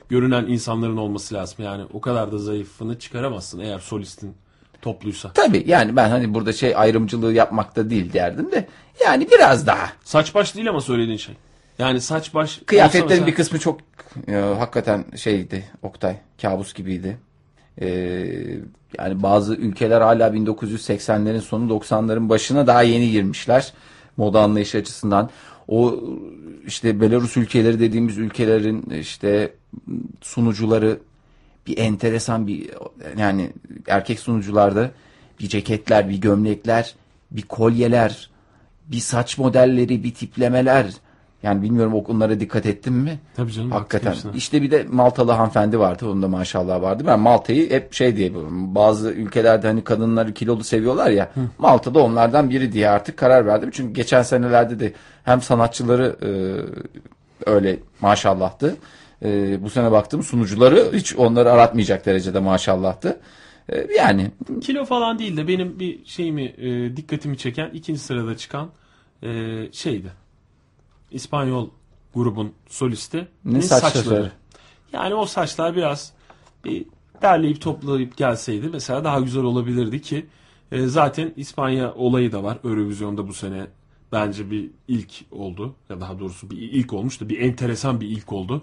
görünen insanların olması lazım. Yani o kadar da zayıfını çıkaramazsın eğer solistin. Topluysa. Tabii yani ben hani burada şey ayrımcılığı yapmakta değil derdim de yani biraz daha. Saç baş değil ama söylediğin şey. Yani saç baş. Kıyafetlerin mesela... bir kısmı çok e, hakikaten şeydi Oktay kabus gibiydi. E, yani bazı ülkeler hala bin dokuz yüz seksenlerin sonu doksanların başına daha yeni girmişler. Moda anlayışı açısından. O işte Belarus ülkeleri dediğimiz ülkelerin işte sunucuları bir enteresan bir yani erkek sunucularda bir ceketler, bir gömlekler, bir kolyeler, bir saç modelleri, bir tiplemeler. Yani bilmiyorum onlara dikkat ettin mi? Tabii canım. Hakikaten. İşte bir de Maltalı hanımefendi vardı. Onun da maşallah vardı. Ben Malta'yı hep şey diye bazı ülkelerde hani kadınları kilolu seviyorlar ya. Hı. Malta'da onlardan biri diye artık karar verdim. Çünkü geçen senelerde de hem sanatçıları e, öyle maşallahtı. Ee, bu sene baktım sunucuları hiç onları aratmayacak derecede maşallahtı. Ee, yani kilo falan değil de benim bir şeyimi e, dikkatimi çeken ikinci sırada çıkan e, şeydi. İspanyol grubun solisti. Ne saçları. saçları. Yani o saçlar biraz bir derleyip toplayıp gelseydi mesela daha güzel olabilirdi ki e, zaten İspanya olayı da var. Eurovision'da bu sene bence bir ilk oldu. Ya daha doğrusu bir ilk olmuştu. Bir enteresan bir ilk oldu.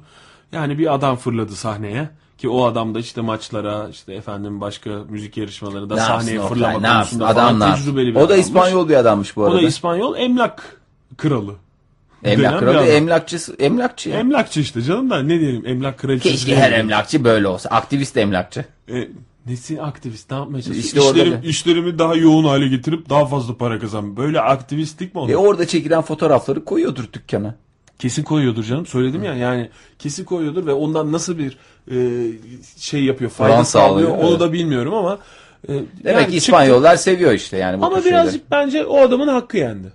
Yani bir adam fırladı sahneye ki o adam da işte maçlara işte efendim başka müzik yarışmaları da sahneye fırlama konusunda falan tecrübeli bir adammış. O da İspanyol bir adammış bu arada. O da İspanyol emlak kralı. Emlak kralı emlakçısı emlakçı. Yani. Emlakçı işte canım da ne diyelim emlak kraliçesi. Keşke her emlakçı böyle olsa. Aktivist emlakçı. E, Nesin aktivist? Ne yapmaya çalışıyorsun? İşte İşlerim, işlerimi daha yoğun hale getirip daha fazla para kazan. Böyle aktivistlik mi olur? E orada çekilen fotoğrafları koyuyordur dükkana. Kesin koyuyordur canım. Söyledim Hı. ya yani kesin koyuyordur ve ondan nasıl bir e, şey yapıyor, fayda sağlıyor onu evet. da bilmiyorum ama. E, Demek yani İspanyollar çıktı. Seviyor işte yani bu Ama birazcık şeyleri. Bence o adamın hakkı yendi.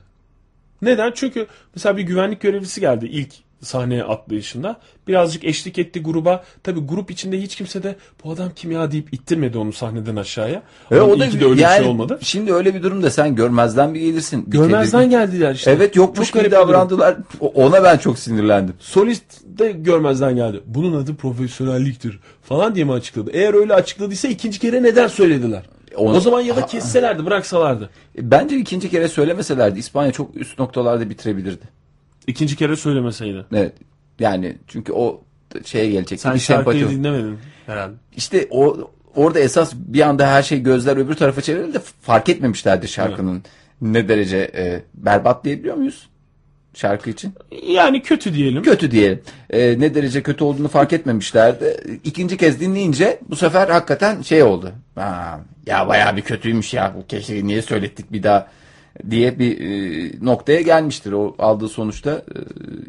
Neden? Çünkü mesela bir güvenlik görevlisi geldi ilk sahneye atlayışında. Birazcık eşlik etti gruba. Tabii grup içinde hiç kimse de bu adam kim ya deyip ittirmedi onu sahneden aşağıya. E, o da de öyle yani, bir şey olmadı. Şimdi öyle bir durumda sen görmezden bir gelirsin. Görmezden bir geldiler işte. Evet yokmuş gibi davrandılar. Ona ben çok sinirlendim. Solist de görmezden geldi. Bunun adı profesyonelliktir falan diye mi açıkladı? Eğer öyle açıkladıysa ikinci kere neden söylediler? Onu, o zaman ya da kesselerdi, bıraksalardı. Bence ikinci kere söylemeselerdi İspanya çok üst noktalarda bitirebilirdi. İkinci kere söylemeseydi. Evet. Yani çünkü o şeye gelecek. Sen şarkıyı dinlemedin herhalde. İşte o orada esas bir anda her şey gözler öbür tarafa çevrildi de fark etmemişlerdi şarkının evet. ne derece e, berbat diyebiliyor muyuz? Şarkı için. Yani kötü diyelim. Kötü diyelim. E, ne derece kötü olduğunu fark etmemişlerdi. İkinci kez dinleyince bu sefer hakikaten şey oldu. Ha, ya bayağı bir kötüymüş ya. Bu keşke niye söylettik bir daha diye bir e, noktaya gelmiştir. O aldığı sonuçta e,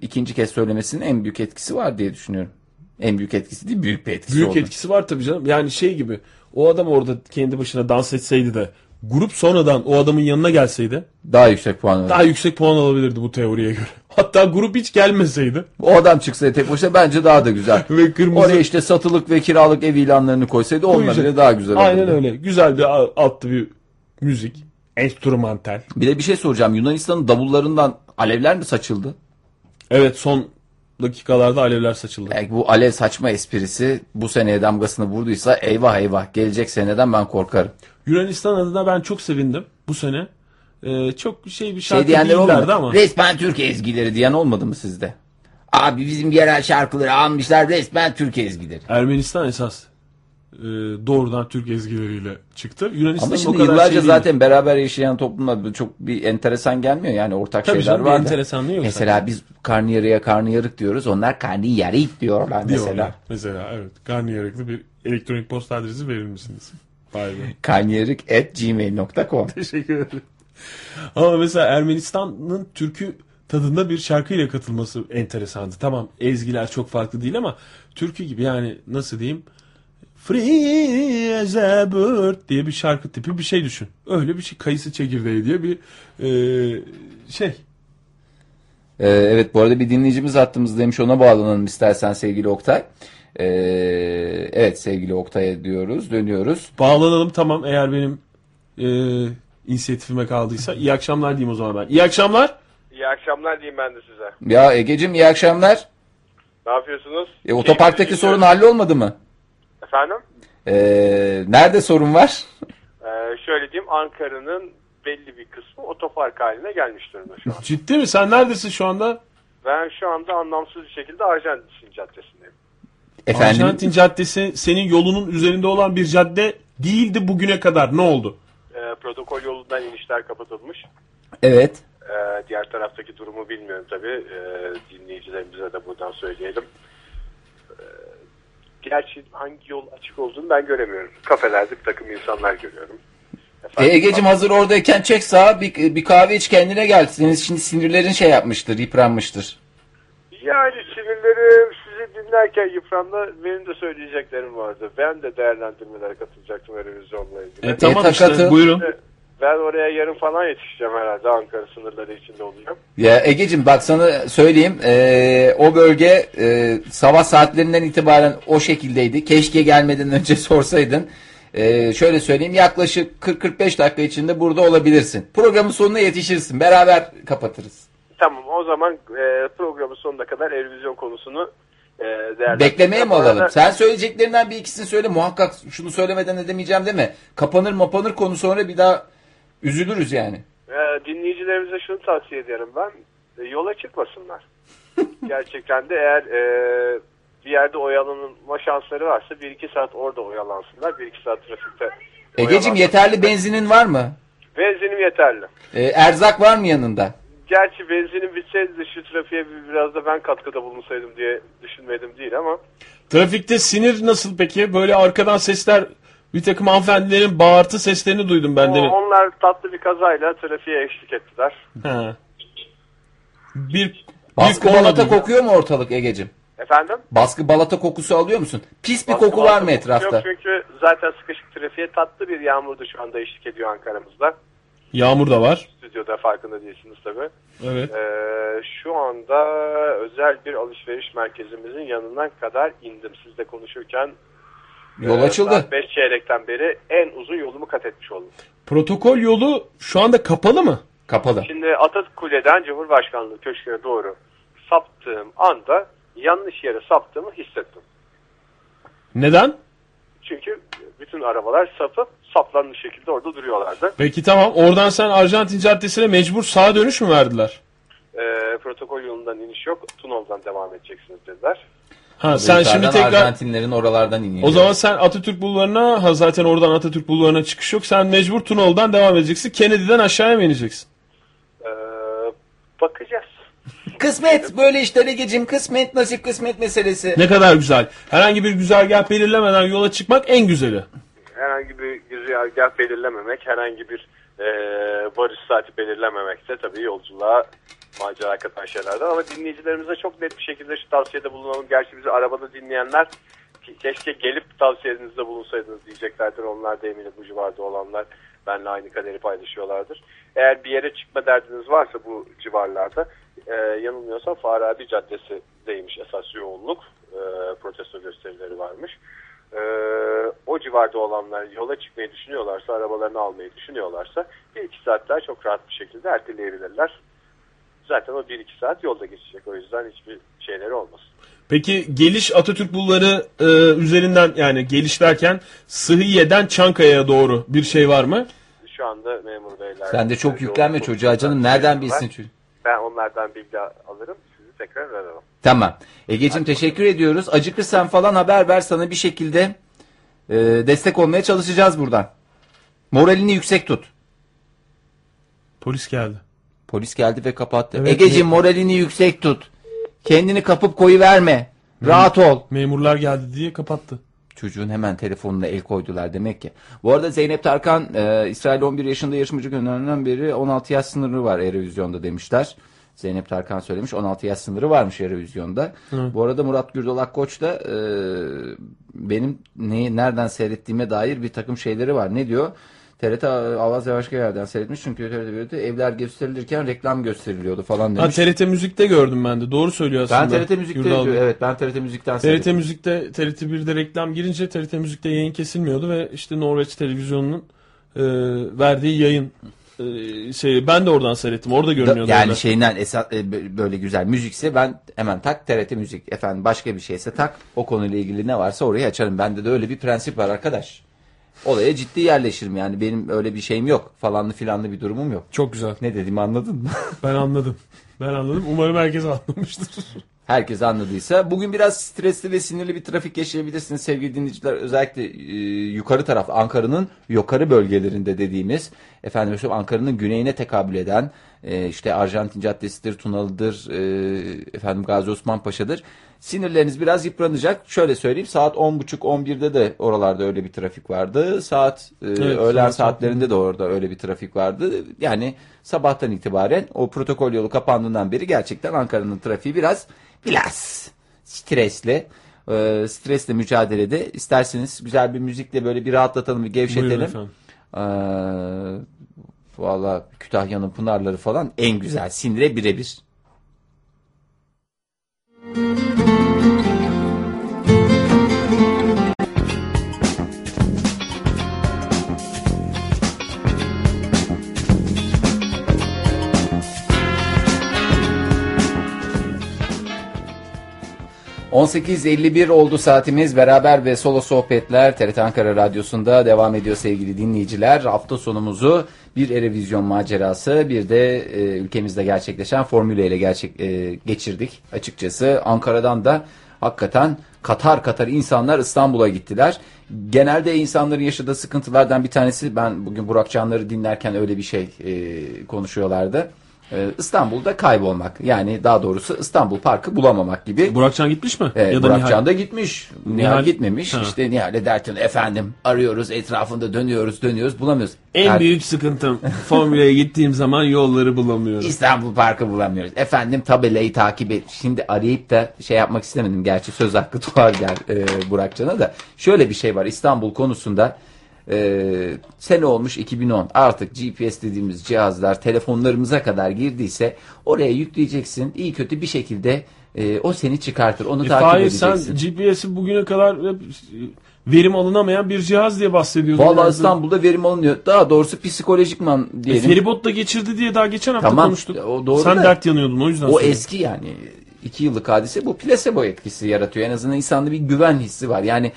ikinci kez söylemesinin en büyük etkisi var diye düşünüyorum. En büyük etkisi değil, büyük bir etkisi Büyük oldu. etkisi var tabii canım. Yani şey gibi o adam orada kendi başına dans etseydi de grup sonradan o adamın yanına gelseydi daha yüksek puan alabilirdi. Daha yüksek puan alabilirdi bu teoriye göre. Hatta grup hiç gelmeseydi. O adam çıksaydı tek başına bence daha da güzel. Ve kırmızı... Oraya işte satılık ve kiralık ev ilanlarını koysaydı onlar bile daha güzel olurdu. Aynen öyle. Güzel bir altlı bir müzik. Enstrümantal. Bir de bir şey soracağım. Yunanistan'ın davullarından alevler mi saçıldı? Evet, son dakikalarda alevler saçıldı. Yani bu alev saçma esprisi bu seneye damgasını vurduysa eyvah eyvah. Gelecek seneden ben korkarım. Yunanistan adına ben çok sevindim bu sene. Ee, çok şey bir şarkı şey değillerdi ama. Resmen Türk ezgileri diyen olmadı mı sizde? Abi bizim yerel şarkıları almışlar resmen Türk ezgileri. Ermenistan esas. Doğrudan Türk ezgileriyle çıktı. Yunanistan Ama şimdi o kadar yıllarca şey zaten beraber yaşayan toplumlar çok bir enteresan gelmiyor. Yani ortak Tabii şeyler var. Mesela zaten. Biz karnıyarıya karnıyarık diyoruz. Onlar karnıyarık diyorlar mesela. Diyorlar. Mesela evet. Karnıyarıklı bir elektronik posta adresi verir misiniz? karnıyarık at gmail nokta com Teşekkür ederim. Ama mesela Ermenistan'ın türkü tadında bir şarkıyla katılması enteresandı. Tamam ezgiler çok farklı değil ama türkü gibi yani nasıl diyeyim Free as a bird diye bir şarkı tipi bir şey düşün. Öyle bir şey kayısı çekirdeği diye bir e, şey. Ee, evet bu arada bir dinleyicimiz hattımızdaymış ona bağlanalım istersen sevgili Oktay. Ee, evet sevgili Oktay'a diyoruz dönüyoruz. Bağlanalım tamam eğer benim e, inisiyatifime kaldıysa. İyi akşamlar diyeyim o zaman ben. İyi akşamlar. İyi akşamlar diyeyim ben de size. Ya Egeciğim iyi akşamlar. Ne yapıyorsunuz? E, otoparktaki sorun hallolmadı mı? Efendim? Ee, nerede sorun var? Ee, şöyle diyeyim Ankara'nın belli bir kısmı otopark haline gelmiş durumda şu an. Ciddi mi? Sen neredesin şu anda? Ben şu anda anlamsız bir şekilde Arjantin Caddesi'ndeyim. Efendim? Arjantin Caddesi senin yolunun üzerinde olan bir cadde değildi bugüne kadar. Ne oldu? Ee, protokol yolundan inişler kapatılmış. Evet. Ee, diğer taraftaki durumu bilmiyorum tabii. Ee, dinleyicilerimize de buradan söyleyelim. Gerçi hangi yol açık olduğunu ben göremiyorum. Kafelerde bir takım insanlar görüyorum. E, Egeciğim hazır oradayken çek sağa bir, bir kahve iç kendine gel. Şimdi sinirlerin şey yapmıştır, yıpranmıştır. Yani sinirlerim sizi dinlerken yıprandı. Benim de söyleyeceklerim vardı. Ben de değerlendirmelere katılacaktım televizyonla ilgili. E, tamam e, işte buyurun. Ben oraya yarın falan yetişeceğim herhalde. Ankara sınırları içinde olacağım. Ya Egeciğim bak sana söyleyeyim. Ee, o bölge e, sabah saatlerinden itibaren o şekildeydi. Keşke gelmeden önce sorsaydın. Ee, şöyle söyleyeyim. Yaklaşık kırk kırk beş dakika içinde burada olabilirsin. Programın sonuna yetişirsin. Beraber kapatırız. Tamam o zaman e, programın sonuna kadar Eurovision konusunu E, beklemeye mi alalım? Sen söyleyeceklerinden bir ikisini söyle. Muhakkak şunu söylemeden edemeyeceğim değil mi? Kapanır mapanır konu sonra bir daha üzülürüz yani. E, dinleyicilerimize şunu tavsiye ederim ben. E, yola çıkmasınlar. Gerçekten de eğer e, bir yerde oyalanma şansları varsa bir iki saat orada oyalansınlar. bir iki saat trafikte. Egeciğim yeterli benzinin var mı? Benzinim yeterli. E, erzak var mı yanında? Gerçi benzinin bitseydi de şu trafiğe biraz da ben katkıda bulunsaydım diye düşünmedim değil ama. Trafikte sinir nasıl peki? Böyle arkadan sesler... Bir takım hanımefendilerin bağırtı seslerini duydum ben de. Onlar tatlı bir kazayla trafiğe eşlik ettiler. He. Bir baskı bir balata kokuyor mu ortalık Egeciğim? Efendim? Baskı balata kokusu alıyor musun? Pis bir baskı koku var mı etrafta? Yok, çünkü zaten sıkışık trafiğe tatlı bir yağmurda şu anda eşlik ediyor Ankara'mızda. Yağmur da var. Stüdyoda farkında değilsiniz tabii. Evet. Ee, şu anda özel bir alışveriş merkezimizin yanından kadar indim. Sizle konuşurken yol e, açıldı. beş çeyrekten beri en uzun yolumu kat etmiş oldum. Protokol yolu şu anda kapalı mı? Kapalı. Şimdi Atakule'den Cumhurbaşkanlığı Köşkü'ne doğru saptığım anda yanlış yere saptığımı hissettim. Neden? Çünkü bütün arabalar sapıp saplanmış şekilde orada duruyorlardı. Peki tamam. Oradan sen Arjantin Caddesi'ne mecbur sağa dönüş mü verdiler? E, protokol yolundan iniş yok. Tunnel'dan devam edeceksiniz dediler. Ha, sen şimdi tekrar Arjantinlerin oralardan iniyor. O zaman sen Atatürk Bulvarı'na, ha zaten oradan Atatürk Bulvarı'na çıkış yok. Sen mecbur Tunnel'dan devam edeceksin. Kennedy'den aşağıya mı ineceksin? Ee, bakacağız. Kısmet böyle işte Egeciğim, kısmet, nasip, kısmet meselesi. Ne kadar güzel. Herhangi bir güzergah belirlemeden yola çıkmak en güzeli. Herhangi bir güzergah belirlememek, herhangi bir e, varış saati belirlememek de tabii yolculuğa macera katan şeylerden. Ama dinleyicilerimize çok net bir şekilde şu tavsiyede bulunalım. Gerçi bizi arabada dinleyenler keşke gelip tavsiyenizde bulunsaydınız diyeceklerdir. Onlar da eminim bu civarda olanlar benimle aynı kaderi paylaşıyorlardır. Eğer bir yere çıkma derdiniz varsa bu civarlarda, e, yanılmıyorsam Farabi Caddesi'deymiş esas yoğunluk. E, protesto gösterileri varmış. E, o civarda olanlar yola çıkmayı düşünüyorlarsa, arabalarını almayı düşünüyorlarsa bir iki saat daha çok rahat bir şekilde erteleyebilirler. Zaten o bir iki saat yolda geçecek. O yüzden hiçbir şeyleri olmasın. Peki geliş Atatürk Bulvarı e, üzerinden, yani geliş derken Sıhhiye'den Çankaya'ya doğru bir şey var mı? Şu anda memur beyler... Sen de çok yüklenme çocuğa canım. Nereden bilsin çocuğu? Ben onlardan bilgi alırım. Sizi tekrar ararım. Tamam. Egeciğim teşekkür ediyoruz. Acıkırsan falan haber ver. Sana bir şekilde e, destek olmaya çalışacağız buradan. Moralini yüksek tut. Polis geldi. Polis geldi ve kapattı. Evet, Egeciğim moralini yüksek tut. Kendini kapıp koyuverme. Rahat ol. Memurlar geldi diye kapattı. Çocuğun hemen telefonuna el koydular demek ki. Bu arada Zeynep Tarkan, e, İsrail on bir yaşında yarışmacı gönderenden beri on altı yaş sınırı var Eurovision'da demişler. Zeynep Tarkan söylemiş, on altı yaş sınırı varmış Eurovision'da. Hı. Bu arada Murat Gürdol Akkoç da e, benim neyi nereden seyrettiğime dair bir takım şeyleri var. Ne diyor? T R T Azerbaycan yerden seyretmiş çünkü T R T'de evler gösterilirken reklam gösteriliyordu falan demiş. Ha, T R T Müzik'te gördüm ben de. Doğru söylüyor aslında. Ben T R T Müzik'te diyor. Evet, ben T R T Müzik'ten seyrettim. T R T Müzik'te T R T bir'de reklam girince T R T Müzik'te yayın kesilmiyordu ve işte Norveç Televizyonu'nun e, verdiği yayın e, şey, ben de oradan seyrettim. Orada görünüyordu. Yani orada. Şeyinden esas e, böyle güzel müzikse ben hemen tak T R T Müzik, efendim başka bir şeyse tak, o konuyla ilgili ne varsa orayı açarım. Bende de öyle bir prensip var arkadaş. Olaya ciddi yerleşirim yani, benim öyle bir şeyim yok, falanlı filanlı bir durumum yok. Çok güzel. Ne dediğimi anladın mı? Ben anladım. Ben anladım. Umarım herkes anlamıştır. Herkes anladıysa. Bugün biraz stresli ve sinirli bir trafik yaşayabilirsiniz sevgili dinleyiciler. Özellikle e, yukarı taraf, Ankara'nın yukarı bölgelerinde dediğimiz, efendim Ankara'nın güneyine tekabül eden e, işte Arjantin Caddesi'dir, Tunalı'dır, e, efendim Gazi Osman Paşa'dır. Sinirleriniz biraz yıpranacak. Şöyle söyleyeyim, saat on buçuk on bir'de de oralarda öyle bir trafik vardı. Saat e, evet, öğlen saatlerinde de orada öyle bir trafik vardı. Yani sabahtan itibaren o protokol yolu kapandığından beri gerçekten Ankara'nın trafiği biraz biraz stresli. E, stresle mücadelede isterseniz güzel bir müzikle böyle bir rahatlatalım, bir gevşetelim. E, Valla Kütahya'nın pınarları falan en güzel. Sinire birebir. on sekiz elli bir oldu saatimiz. Beraber ve solo sohbetler T R T Ankara Radyosu'nda devam ediyor sevgili dinleyiciler. Hafta sonumuzu bir Eurovision macerası, bir de e, ülkemizde gerçekleşen formüle ile gerçek, e, geçirdik. Açıkçası Ankara'dan da hakikaten katar katar insanlar İstanbul'a gittiler. Genelde insanların yaşadığı sıkıntılardan bir tanesi, ben bugün Burak Canları dinlerken öyle bir şey e, konuşuyorlardı. Ee, İstanbul'da kaybolmak. Yani daha doğrusu İstanbul Parkı bulamamak gibi. Burakcan gitmiş mi? Ee, ya da Burakcan Nihal... da gitmiş. Nihal, Nihal gitmemiş. Ha. İşte Nihal'e derken efendim arıyoruz, etrafında dönüyoruz, dönüyoruz, bulamıyoruz. En Her... büyük sıkıntım Formüla'ya gittiğim zaman yolları bulamıyoruz. İstanbul Parkı bulamıyoruz. Efendim tabelayı takip et. Şimdi arayıp da şey yapmak istemedim. Gerçi söz hakkı tuhar gel e, Burakcan'a da. Şöyle bir şey var İstanbul konusunda. Ee, sene olmuş iki bin on, artık G P S dediğimiz cihazlar telefonlarımıza kadar girdiyse oraya yükleyeceksin, iyi kötü bir şekilde e, o seni çıkartır, onu e, takip Fahir, edeceksin. Sen G P S'i bugüne kadar verim alınamayan bir cihaz diye bahsediyordun. Valla İstanbul'da verim alınıyor, daha doğrusu psikolojikman diyelim. E, feribot da geçirdi diye daha geçen hafta tamam, konuştuk. Sen da, dert yanıyordun o yüzden. O sonra. Eski yani. İki yıllık hadise bu plasebo etkisi yaratıyor. En azından insanda bir güven hissi var. Yani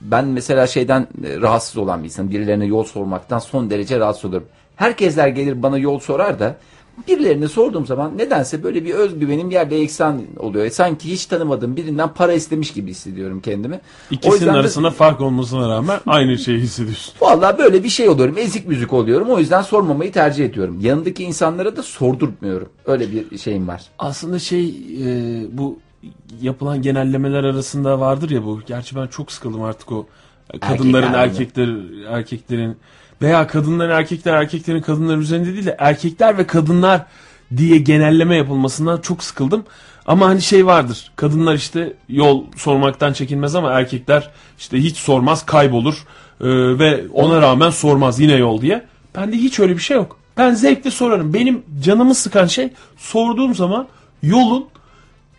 ben mesela şeyden rahatsız olan bir insan, birilerine yol sormaktan son derece rahatsız olurum. Herkesler gelir bana yol sorar da birilerine sorduğum zaman nedense böyle bir özgüvenim yerde eksen oluyor. Sanki hiç tanımadığım birinden para istemiş gibi hissediyorum kendimi. İkisinin arasında de... fark olmasına rağmen aynı şeyi hissediyorsun. Vallahi böyle bir şey oluyorum. Ezik müzik oluyorum. O yüzden sormamayı tercih ediyorum. Yanındaki insanlara da sordurtmuyorum. Öyle bir şeyim var. Aslında şey e, bu yapılan genellemeler arasında vardır ya bu. Gerçi ben çok sıkıldım artık o. Kadınların, erkekler, erkekler erkeklerin... Veya kadınların erkekler, erkeklerin kadınlar üzerinde değil de erkekler ve kadınlar diye genelleme yapılmasından çok sıkıldım. Ama hani şey vardır, kadınlar işte yol sormaktan çekinmez ama erkekler işte hiç sormaz, kaybolur ee, ve ona rağmen sormaz yine yol diye. Bende hiç öyle bir şey yok. Ben zevkle sorarım. Benim canımı sıkan şey sorduğum zaman yolun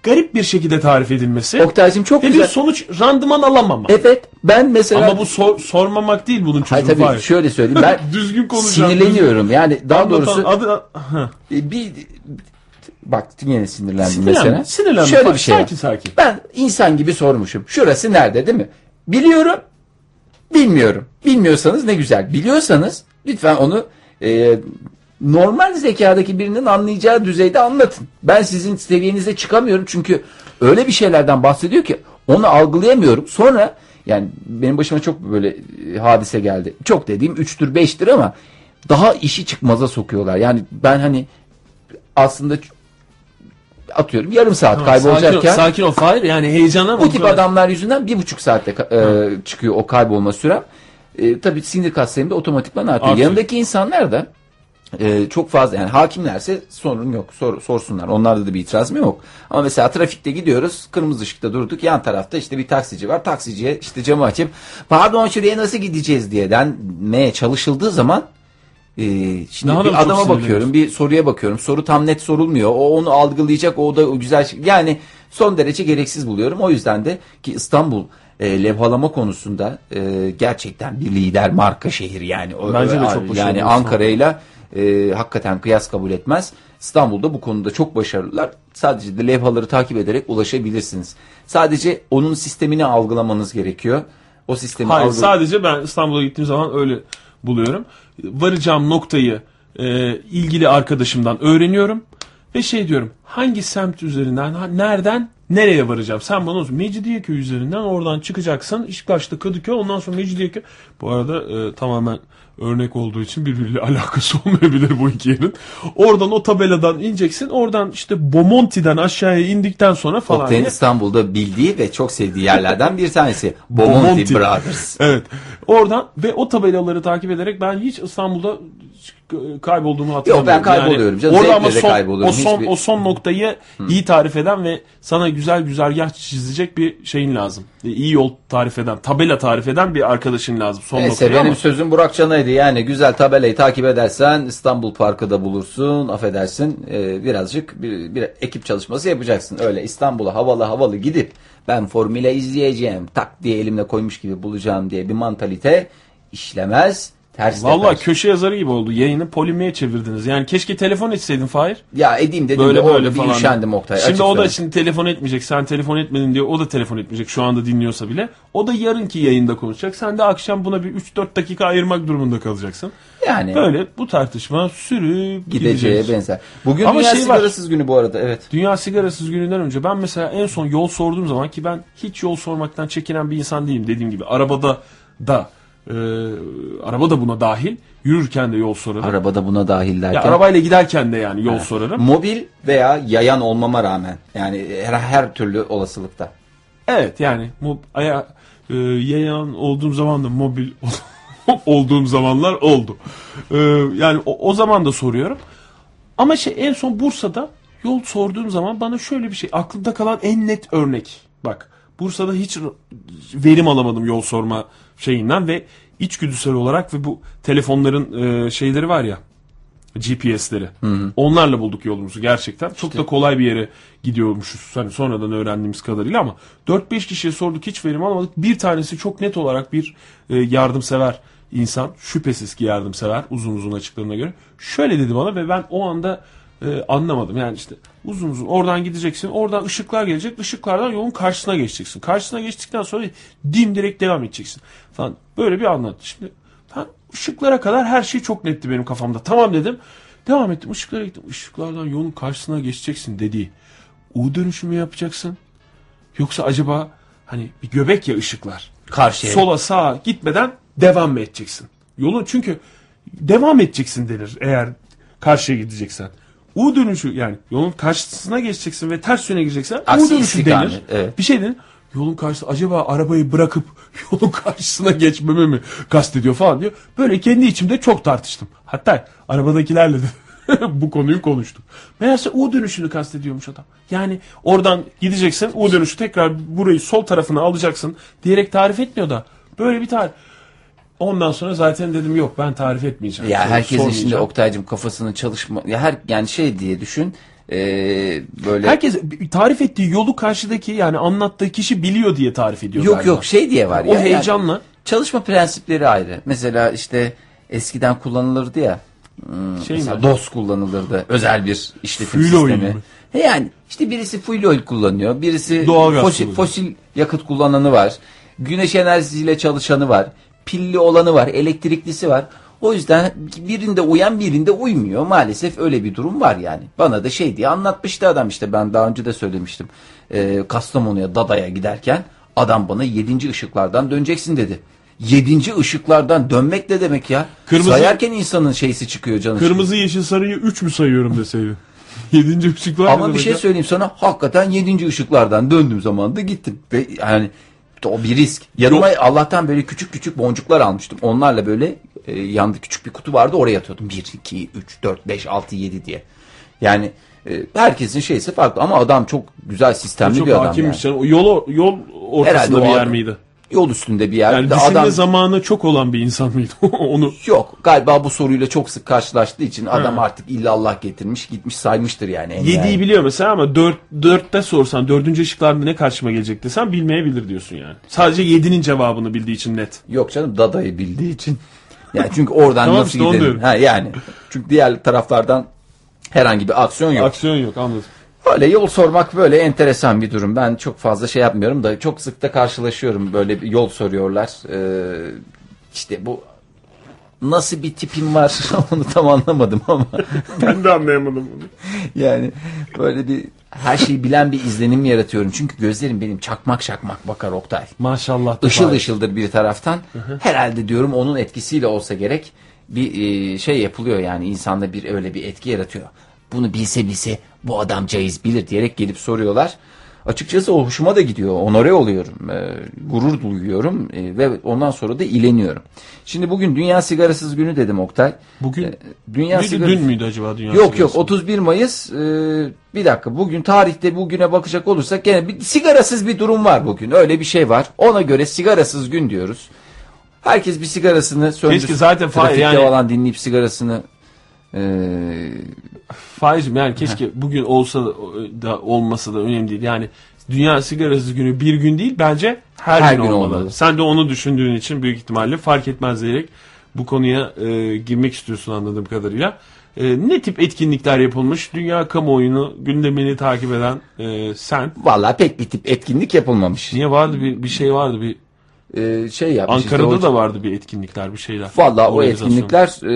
garip bir şekilde tarif edilmesi. Oktay'cığım çok güzel. Ve bir sonuç randıman alamama. Evet. Ben mesela... Ama bu sor, sormamak değil bunun çözümü. Hayır tabii var. Şöyle söyleyeyim. Ben düzgün konuşacağım. Sinirleniyorum. Yani daha Anlatan, doğrusu... Adı, bir, bir, bak yine sinirlendim sinirlenme, mesela. Sinirlenme. Şöyle bak, bir şey sakin, sakin. Ben insan gibi sormuşum. Şurası nerede değil mi? Biliyorum. Bilmiyorum. Bilmiyorsanız ne güzel. Biliyorsanız lütfen onu... E, normal zekadaki birinin anlayacağı düzeyde anlatın. Ben sizin seviyenize çıkamıyorum çünkü öyle bir şeylerden bahsediyor ki onu algılayamıyorum. Sonra yani benim başıma çok böyle hadise geldi. Çok dediğim üçtür beştir ama daha işi çıkmaza sokuyorlar. Yani ben hani aslında atıyorum yarım saat tamam, kaybolacakken. Sakin, sakin ol Fahir yani heyecanla. Bu tip adamlar yüzünden bir buçuk saatte e, çıkıyor o kaybolma sürem. E, tabii sinir kaslarım da otomatikman artıyor. Artık. Yanındaki insanlar da Ee, çok fazla yani hakimlerse sorun yok sor, sorsunlar onlarda da bir itirazım yok ama mesela trafikte gidiyoruz kırmızı ışıkta durduk yan tarafta işte bir taksici var taksiciye işte camı açıp pardon şuraya nasıl gideceğiz diye denmeye çalışıldığı zaman e, şimdi bir adama bakıyorum bir soruya bakıyorum soru tam net sorulmuyor o onu algılayacak o da güzel şey. Yani son derece gereksiz buluyorum o yüzden de ki İstanbul E, levhalama konusunda e, gerçekten bir lider marka şehir yani o, bence de çok yani Ankara'yla e, hakikaten kıyas kabul etmez. İstanbul'da bu konuda çok başarılılar. Sadece de levhaları takip ederek ulaşabilirsiniz. Sadece onun sistemini algılamanız gerekiyor. O sistemi Hayır, algı... sadece ben İstanbul'a gittiğim zaman öyle buluyorum. Varacağım noktayı e, ilgili arkadaşımdan öğreniyorum ve şey diyorum. Hangi semt üzerinden, nereden nereye varacağım? Sen bana olsun. Mecidiyeköy üzerinden oradan çıkacaksın. İşkaç'ta Kadıköy. Ondan sonra Mecidiyeköy. Bu arada e, tamamen örnek olduğu için birbiriyle alakası olmayabilir bu iki yerin. Oradan o tabeladan ineceksin. Oradan işte Bomonti'den aşağıya indikten sonra falan. Oktay'ın İstanbul'da bildiği ve çok sevdiği yerlerden bir tanesi. Bomonti, Bomonti Brothers. Evet. Oradan ve o tabelaları takip ederek ben hiç İstanbul'da kaybolduğumu hatırlamıyorum. Yok ben kayboluyorum. Yani orada ama son, kayboluyorum. O son, Hiçbir... o son noktayı hmm. iyi tarif eden ve sana güzel güzergah çizecek bir şeyin lazım. İyi yol tarif eden, tabela tarif eden bir arkadaşın lazım. Son Neyse benim ama... sözüm Burakcan'aydı. Yani güzel tabelayı takip edersen İstanbul Parkı'da bulursun. Affedersin e, birazcık bir, bir ekip çalışması yapacaksın. Öyle İstanbul'a havalı havalı gidip ben formüle izleyeceğim. Tak diye elimle koymuş gibi bulacağım diye bir mantalite işlemez. Ters Vallahi ters. Köşe yazarı gibi oldu. Yayını polemiğe çevirdiniz. Yani keşke telefon etseydin Fahir. Ya edeyim dedim. Böyle de, böyle falan. Üşendim Oktay. Şimdi Açık o da söyle. Şimdi telefon etmeyecek. Sen telefon etmedin diye o da telefon etmeyecek. Şu anda dinliyorsa bile. O da yarınki yayında konuşacak. Sen de akşam buna bir üç dört dakika ayırmak durumunda kalacaksın. Yani. Böyle bu tartışma sürüp gideceğiz. Gideceğe benzer. Bugün Ama Dünya şey Sigarasız var. Günü bu arada. Evet. Dünya Sigarasız Günü'nden önce ben mesela en son yol sorduğum zaman ki ben hiç yol sormaktan çekinen bir insan değilim. Dediğim gibi arabada da Ee, araba da buna dahil. Yürürken de yol sorarım. Araba da buna dahil derken. Ya, arabayla giderken de yani yol he. sorarım. Mobil veya yayan olmama rağmen. Yani her, her türlü olasılıkta. Evet yani mob, aya, e, yayan olduğum zaman da mobil olduğum zamanlar oldu. E, yani o, o zaman da soruyorum. Ama şey, en son Bursa'da yol sorduğum zaman bana şöyle bir şey. Aklımda kalan en net örnek. Bak, Bursa'da hiç verim alamadım yol sorma şeyinden ve içgüdüsel olarak ve bu telefonların e, şeyleri var ya, G P S'leri. Hı hı. Onlarla bulduk yolumuzu gerçekten. İşte. Çok da kolay bir yere gidiyormuşuz. Hani sonradan öğrendiğimiz kadarıyla ama dört beş kişiye sorduk, hiç verim alamadık. Bir tanesi çok net olarak bir e, yardımsever insan. Şüphesiz ki yardımsever, uzun uzun açıklarına göre. Şöyle dedi bana ve ben o anda Ee, anlamadım yani işte uzun uzun oradan gideceksin, oradan ışıklar gelecek, ışıklardan yolun karşısına geçeceksin, karşısına geçtikten sonra dimdirek devam edeceksin falan, böyle bir anlattı. Şimdi ben ışıklara kadar her şey çok netti benim kafamda, tamam dedim, devam ettim, ışıklara gittim, ışıklardan yolun karşısına geçeceksin dediği U dönüşümü yapacaksın yoksa acaba hani bir göbek ya ışıklar, karşıya sola sağa gitmeden devam mı edeceksin yolun, çünkü devam edeceksin denir eğer karşıya gideceksen. U dönüşü yani yolun karşısına geçeceksin ve ters yöne gireceksin. Aksi U dönüşü denir. Evet. Bir şey denir. Yolun karşısına acaba arabayı bırakıp yolun karşısına geçmeme mi kastediyor falan diyor. Böyle kendi içimde çok tartıştım. Hatta arabadakilerle de bu konuyu konuştuk. Meğerse U dönüşünü kastediyormuş adam. Yani oradan gideceksin, U dönüşü tekrar burayı sol tarafına alacaksın diyerek tarif etmiyor da. Böyle bir tarif. Ondan sonra zaten dedim yok, ben tarif etmeyeceğim. Ya herkesin şimdi Oktay'cığım kafasının çalışma ya her yani şey diye düşün ee, böyle. Herkes tarif ettiği yolu karşıdaki yani anlattığı kişi biliyor diye tarif ediyor. Yok galiba. Yok şey diye var o ya. O heyecanla. Yani çalışma prensipleri ayrı. Mesela işte eskiden kullanılırdı ya. Şey mesela DOS kullanılırdı. Özel bir işletim Fuel sistemi. Yani işte birisi fuel oil kullanıyor, birisi fosil, fosil yakıt kullananı var, güneş enerjisiyle çalışanı var. Pilli olanı var, elektriklisi var. O yüzden birinde uyan birinde uymuyor. Maalesef öyle bir durum var yani. Bana da şey diye anlatmıştı adam işte. Ben daha önce de söylemiştim. Ee, Kastamonu'ya, Dada'ya giderken adam bana yedinci ışıklardan döneceksin dedi. yedinci ışıklardan dönmek ne demek ya? Kırmızı, sayarken insanın şeysi çıkıyor canım. Kırmızı, yeşil, sarıyı üç mü sayıyorum deseydin. yedinci ışıklar. Ama bir şey söyleyeyim sana. Hakikaten yedinci ışıklardan döndüğüm zaman da gittim. Ve yani o bir risk. Yanıma yok. Allah'tan böyle küçük küçük boncuklar almıştım. Onlarla böyle e, yandı küçük bir kutu vardı. Oraya atıyordum. bir, iki, üç, dört, beş, altı, yedi diye. Yani e, herkesin şeysi farklı. Ama adam çok güzel sistemli çok bir adam. Yani. Canım. O yol, yol ortasında herhalde bir yer miydi? Yol üstünde bir yer. Yani düşünme adam zamanı çok olan bir insan mıydı? Onu. Yok. Galiba bu soruyla çok sık karşılaştığı için adam ha. artık illallah getirmiş gitmiş saymıştır yani. yediyi yani biliyor mesela ama dört, dörtte sorsan dördüncü ışıklarda ne karşıma gelecek desem bilmeyebilir diyorsun yani. Sadece yedinin cevabını bildiği için net. Yok canım, Dada'yı bildiği için. Yani çünkü oradan tamam, nasıl işte gidelim? Ha, yani. Çünkü diğer taraflardan herhangi bir aksiyon yok. Aksiyon yok, anladım. Öyle yol sormak böyle enteresan bir durum. Ben çok fazla şey yapmıyorum da çok sık da karşılaşıyorum, böyle bir yol soruyorlar. Ee, işte bu nasıl bir tipim var onu tam anlamadım ama. Ben de anlayamadım bunu. Yani böyle bir her şeyi bilen bir izlenim yaratıyorum. Çünkü gözlerim benim çakmak çakmak bakar Oktay. Maşallah. Işıl var. Işıldır bir taraftan. Hı hı. Herhalde diyorum onun etkisiyle olsa gerek bir şey yapılıyor yani, insanda bir öyle bir etki yaratıyor. Bunu bilse bilse bu adam caiz bilir diyerek gelip soruyorlar. Açıkçası o hoşuma da gidiyor. Onore oluyorum. E, gurur duyuyorum. E, ve ondan sonra da ileniyorum. Şimdi bugün Dünya Sigarasız Günü dedim Oktay. Bugün? E, Dünya müydü, Sigarası... Dün müydü acaba Dünya Sigarası? Yok yok, otuz bir Mayıs. E, bir dakika, bugün tarihte bugüne bakacak olursak gene bir sigarasız bir durum var bugün. Öyle bir şey var. Ona göre sigarasız gün diyoruz. Herkes bir sigarasını söndürsün. Keşke zaten trafikte yani olan dinleyip sigarasını... Ee... Fahir'cim yani keşke heh. bugün olsa da olmasa da önemli değil. Yani Dünya Sigarasız Günü bir gün değil, bence her, her gün, gün olmalı. olmalı. Sen de onu düşündüğün için büyük ihtimalle fark etmez diyerek bu konuya e, girmek istiyorsun anladığım kadarıyla. E, ne tip etkinlikler yapılmış? Dünya kamuoyunu, gündemini takip eden e, sen. Vallahi pek bir tip etkinlik yapılmamış. Niye, vardı bir, bir şey vardı bir. Ee, şey yapmış, Ankara'da işte o... da vardı bir etkinlikler, bir şeyler. Vallahi o etkinlikler e,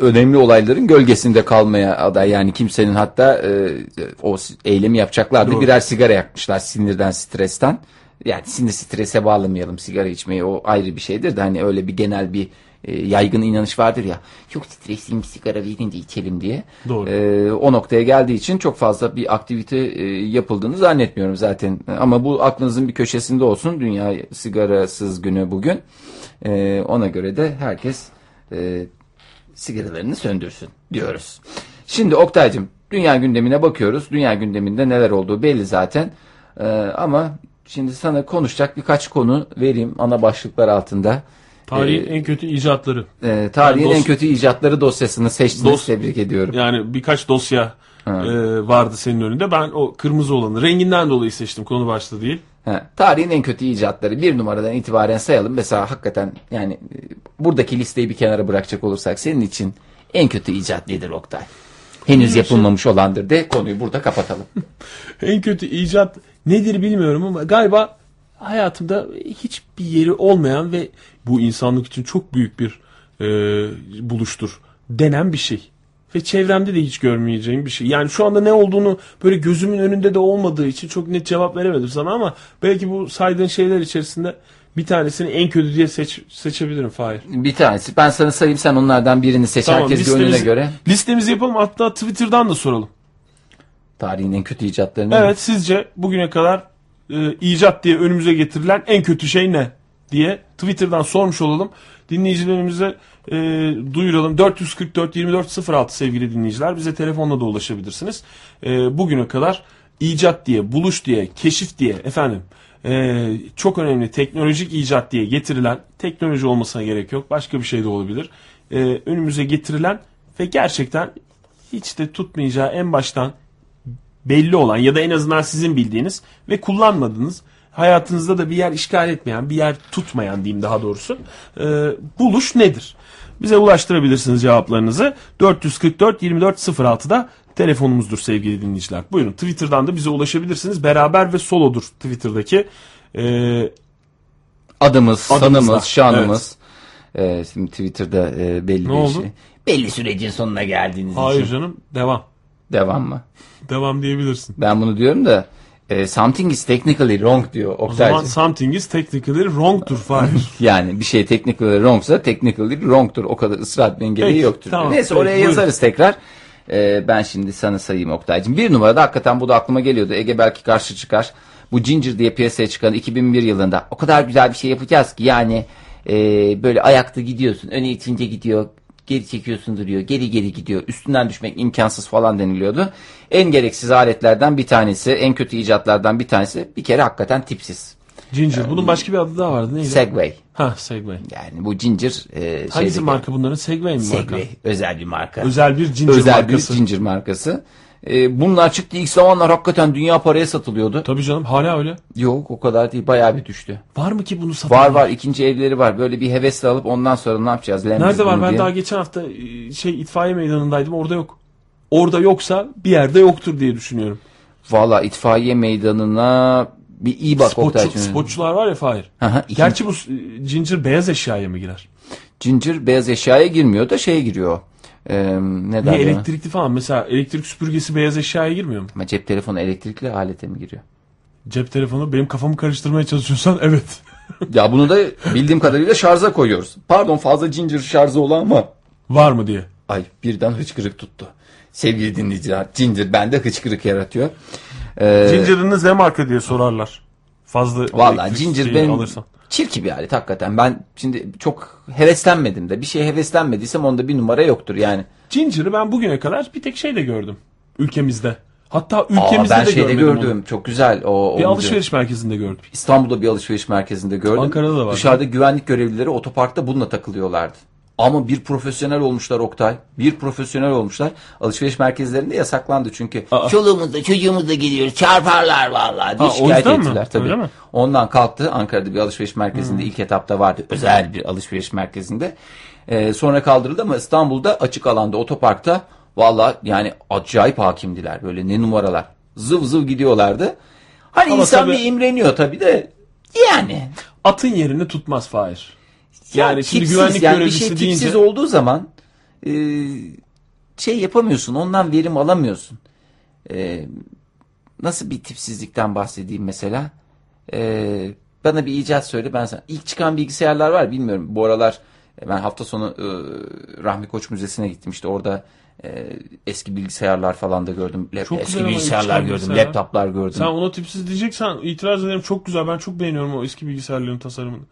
önemli olayların gölgesinde kalmaya aday. Yani kimsenin hatta e, o eylemi yapacaklardı. Doğru. Birer sigara yakmışlar sinirden, stresten. yani şimdi strese bağlamayalım sigara içmeyi, o ayrı bir şeydir de hani öyle bir genel bir e, yaygın inanış vardır ya, çok stresliyim sigara verin de içelim diye. Doğru. E, o noktaya geldiği için çok fazla bir aktivite e, yapıldığını zannetmiyorum zaten, ama bu aklınızın bir köşesinde olsun, dünya sigarasız günü bugün, e, ona göre de herkes e, sigaralarını söndürsün diyoruz. Şimdi Oktay'cığım, dünya gündemine bakıyoruz, dünya gündeminde neler olduğu belli zaten, e, ama şimdi sana konuşacak birkaç konu vereyim ana başlıklar altında. Tarihin ee, en kötü icatları. E, tarihin yani en kötü icatları dosyasını seçtiniz. Dos tebrik ediyorum. Yani birkaç dosya e, vardı senin önünde. Ben o kırmızı olanı renginden dolayı seçtim. Konu başlığı değil. He, tarihin en kötü icatları bir numaradan itibaren sayalım. Mesela hakikaten yani buradaki listeyi bir kenara bırakacak olursak senin için en kötü icat nedir Oktay? Henüz yapılmamış olandır de konuyu burada kapatalım. En kötü icat nedir bilmiyorum ama galiba hayatımda hiçbir yeri olmayan ve bu insanlık için çok büyük bir e, buluştur denen bir şey. Ve çevremde de hiç görmeyeceğim bir şey. Yani şu anda ne olduğunu böyle gözümün önünde de olmadığı için çok net cevap veremedim sana, ama belki bu saydığın şeyler içerisinde bir tanesini en kötü diye seç, seçebilirim Fahir. Bir tanesi. Ben sana sayayım, sen onlardan birini seç. Tamam, herkes gönlüne göre. Listemizi yapalım, hatta Twitter'dan da soralım. Tarihin en kötü icatlarını. Evet, mi? Sizce bugüne kadar e, icat diye önümüze getirilen en kötü şey ne diye Twitter'dan sormuş olalım. Dinleyicilerimize e, duyuralım. dört yüz kırk dört yirmi dört sıfır altı sevgili dinleyiciler. Bize telefonla da ulaşabilirsiniz. E, bugüne kadar icat diye, buluş diye, keşif diye, efendim e, çok önemli teknolojik icat diye getirilen, teknoloji olmasına gerek yok, başka bir şey de olabilir. E, önümüze getirilen ve gerçekten hiç de tutmayacağı, en baştan belli olan ya da en azından sizin bildiğiniz ve kullanmadığınız, hayatınızda da bir yer işgal etmeyen, bir yer tutmayan diyeyim daha doğrusu, e, buluş nedir? Bize ulaştırabilirsiniz cevaplarınızı. dört yüz kırk dört yirmi dört sıfır altıda telefonumuzdur sevgili dinleyiciler. Buyurun, Twitter'dan da bize ulaşabilirsiniz. Beraber ve solodur Twitter'daki e, adımız, sanımız, şanımız. Evet. E, şimdi Twitter'da e, belli ne bir oldu? Şey. Belli sürecin sonuna geldiğiniz Hayır için. Hayır canım, devam. Devam mı? Devam diyebilirsin. Ben bunu diyorum da e, something is technically wrong diyor Oktay. O zaman something is technically wrong'tur Fahir. Yani bir şey technically wrong'sa technically wrong'tur. O kadar ısrar etmenin gereği peki, yoktur. Tamam, neyse peki, oraya buyurun. Yazarız tekrar. E, ben şimdi sana sayayım Oktay'cığım. Bir numarada hakikaten bu da aklıma geliyordu. Ege belki karşı çıkar. Bu Ginger diye piyasaya çıkan iki bin bir yılında o kadar güzel bir şey yapacağız ki yani e, böyle ayakta gidiyorsun. Öne itince gidiyor. Geri çekiyorsun, duruyor. Geri geri gidiyor. Üstünden düşmek imkansız falan deniliyordu. En gereksiz aletlerden bir tanesi, en kötü icatlardan bir tanesi bir kere hakikaten tipsiz. Ginger. Yani, bunun başka bir adı daha vardı. Neydi? Segway. Ha, Segway. Yani bu Ginger. E, Hangisi marka bunların? Segway mi Segway, marka? Segway. Özel bir marka. Özel bir Ginger özel markası. Özel bir Ginger markası. E, bunlar çıktı. İlk zamanlar hakikaten dünya paraya satılıyordu. Tabii canım. Hala öyle. Yok, o kadar değil. Bayağı bir düştü. Var mı ki bunu satan? Var var. İkinci evleri var. Böyle bir hevesle alıp ondan sonra ne yapacağız? Lemmiz nerede var? Ben diye. Daha geçen hafta şey itfaiye meydanındaydım. Orada yok. Orada yoksa bir yerde yoktur diye düşünüyorum. Valla itfaiye meydanına... Bir iyi bak Spotçu, Oktay'cığım. Spotçular var ya Fahir. Aha, gerçi bu Ginger beyaz eşyaya mı girer? Ginger beyaz eşyaya girmiyor da şeye giriyor. Ee, ne Niye elektrikli ona? Falan. Mesela elektrik süpürgesi beyaz eşyaya girmiyor mu? Ama cep telefonu elektrikli alete mi giriyor? Cep telefonu benim kafamı karıştırmaya çalışıyorsan evet. Ya bunu da bildiğim kadarıyla şarja koyuyoruz. Pardon, fazla Ginger şarjı olan mı? Var mı diye. Ay, birden hıçkırık tuttu. Sevgili dinleyiciler, Ginger bende hıçkırık yaratıyor. Ginger'ınız ne marka diye sorarlar. Fazla. Vallahi Ginger benim alırsan. Çirkin bir alet hakikaten. Ben şimdi çok heveslenmedim de, bir şeye heveslenmediysem onda bir numara yoktur yani. Ginger'ı ben bugüne kadar bir tek şeyde gördüm ülkemizde. Hatta ülkemizde Aa, ben de şeyde gördüm. Onu. Çok güzel. O, bir alışveriş merkezinde gördüm. İstanbul'da bir alışveriş merkezinde gördüm. Ankara'da da var. Dışarıda güvenlik görevlileri otoparkta bununla takılıyorlardı. Ama bir profesyonel olmuşlar Oktay. Bir profesyonel olmuşlar. Alışveriş merkezlerinde yasaklandı çünkü. Aa. Çoluğumuzla çocuğumuzla gidiyoruz. Çarparlar vallahi diye ha, şikayet ettiler. Tabii. Ondan kalktı. Ankara'da bir alışveriş merkezinde hmm. ilk etapta vardı. Özel bir alışveriş merkezinde. Ee, sonra kaldırıldı ama İstanbul'da açık alanda otoparkta vallahi yani acayip hakimdiler. Böyle ne numaralar. Zıv zıv gidiyorlardı. Hani ama insan tabii, bir imreniyor tabii de yani. Atın yerini tutmaz Fahir. Yani, yani şimdi tipsiz, güvenlik yani görevlisi şey, deyince... tipsiz olduğu zaman e, şey yapamıyorsun, ondan verim alamıyorsun. E, nasıl bir tipsizlikten bahsedeyim mesela? Ee, bana bir icat söyle, ben sana. İlk çıkan bilgisayarlar var, bilmiyorum. Bu aralar ben hafta sonu e, Rahmi Koç Müzesi'ne gittim. İşte orada e, eski bilgisayarlar falan da gördüm. Çok eski bilgisayarlar gördüm, bilgisayar. Laptoplar gördüm. Sen ona tipsiz diyeceksen itiraz ederim. Çok güzel, ben çok beğeniyorum o eski bilgisayarların tasarımını.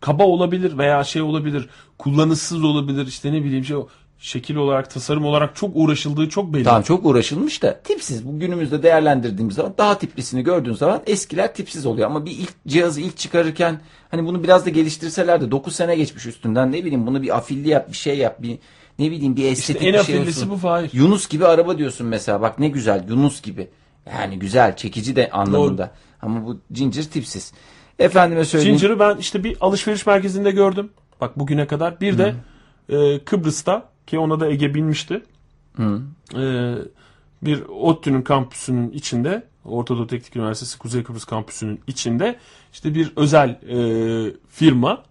Kaba olabilir veya şey olabilir, kullanışsız olabilir, işte ne bileyim şey, şekil olarak, tasarım olarak çok uğraşıldığı çok belli. Tamam, çok uğraşılmış da tipsiz. Bu günümüzde değerlendirdiğimiz zaman daha tiplisini gördüğün zaman eskiler tipsiz oluyor. Ama bir ilk cihazı ilk çıkarırken hani bunu biraz da geliştirselerdi, dokuz sene geçmiş üstünden, ne bileyim bunu bir afilli yap, bir şey yap, bir ne bileyim bir estetik işte bir şey olsun. En afillisi bu Fahir. Yunus gibi araba diyorsun mesela, bak ne güzel Yunus gibi. Yani güzel, çekici de anlamında. Doğru. Ama bu zincir tipsiz. Efendime söyleyeyim. Zinciri ben işte bir alışveriş merkezinde gördüm. Bak bugüne kadar. Bir de e, Kıbrıs'ta, ki ona da Ege binmişti. Hı. Ee, bir ODTÜ'nün kampüsünün içinde, Ortadoğu Teknik Üniversitesi Kuzey Kıbrıs kampüsünün içinde işte bir özel e, firma,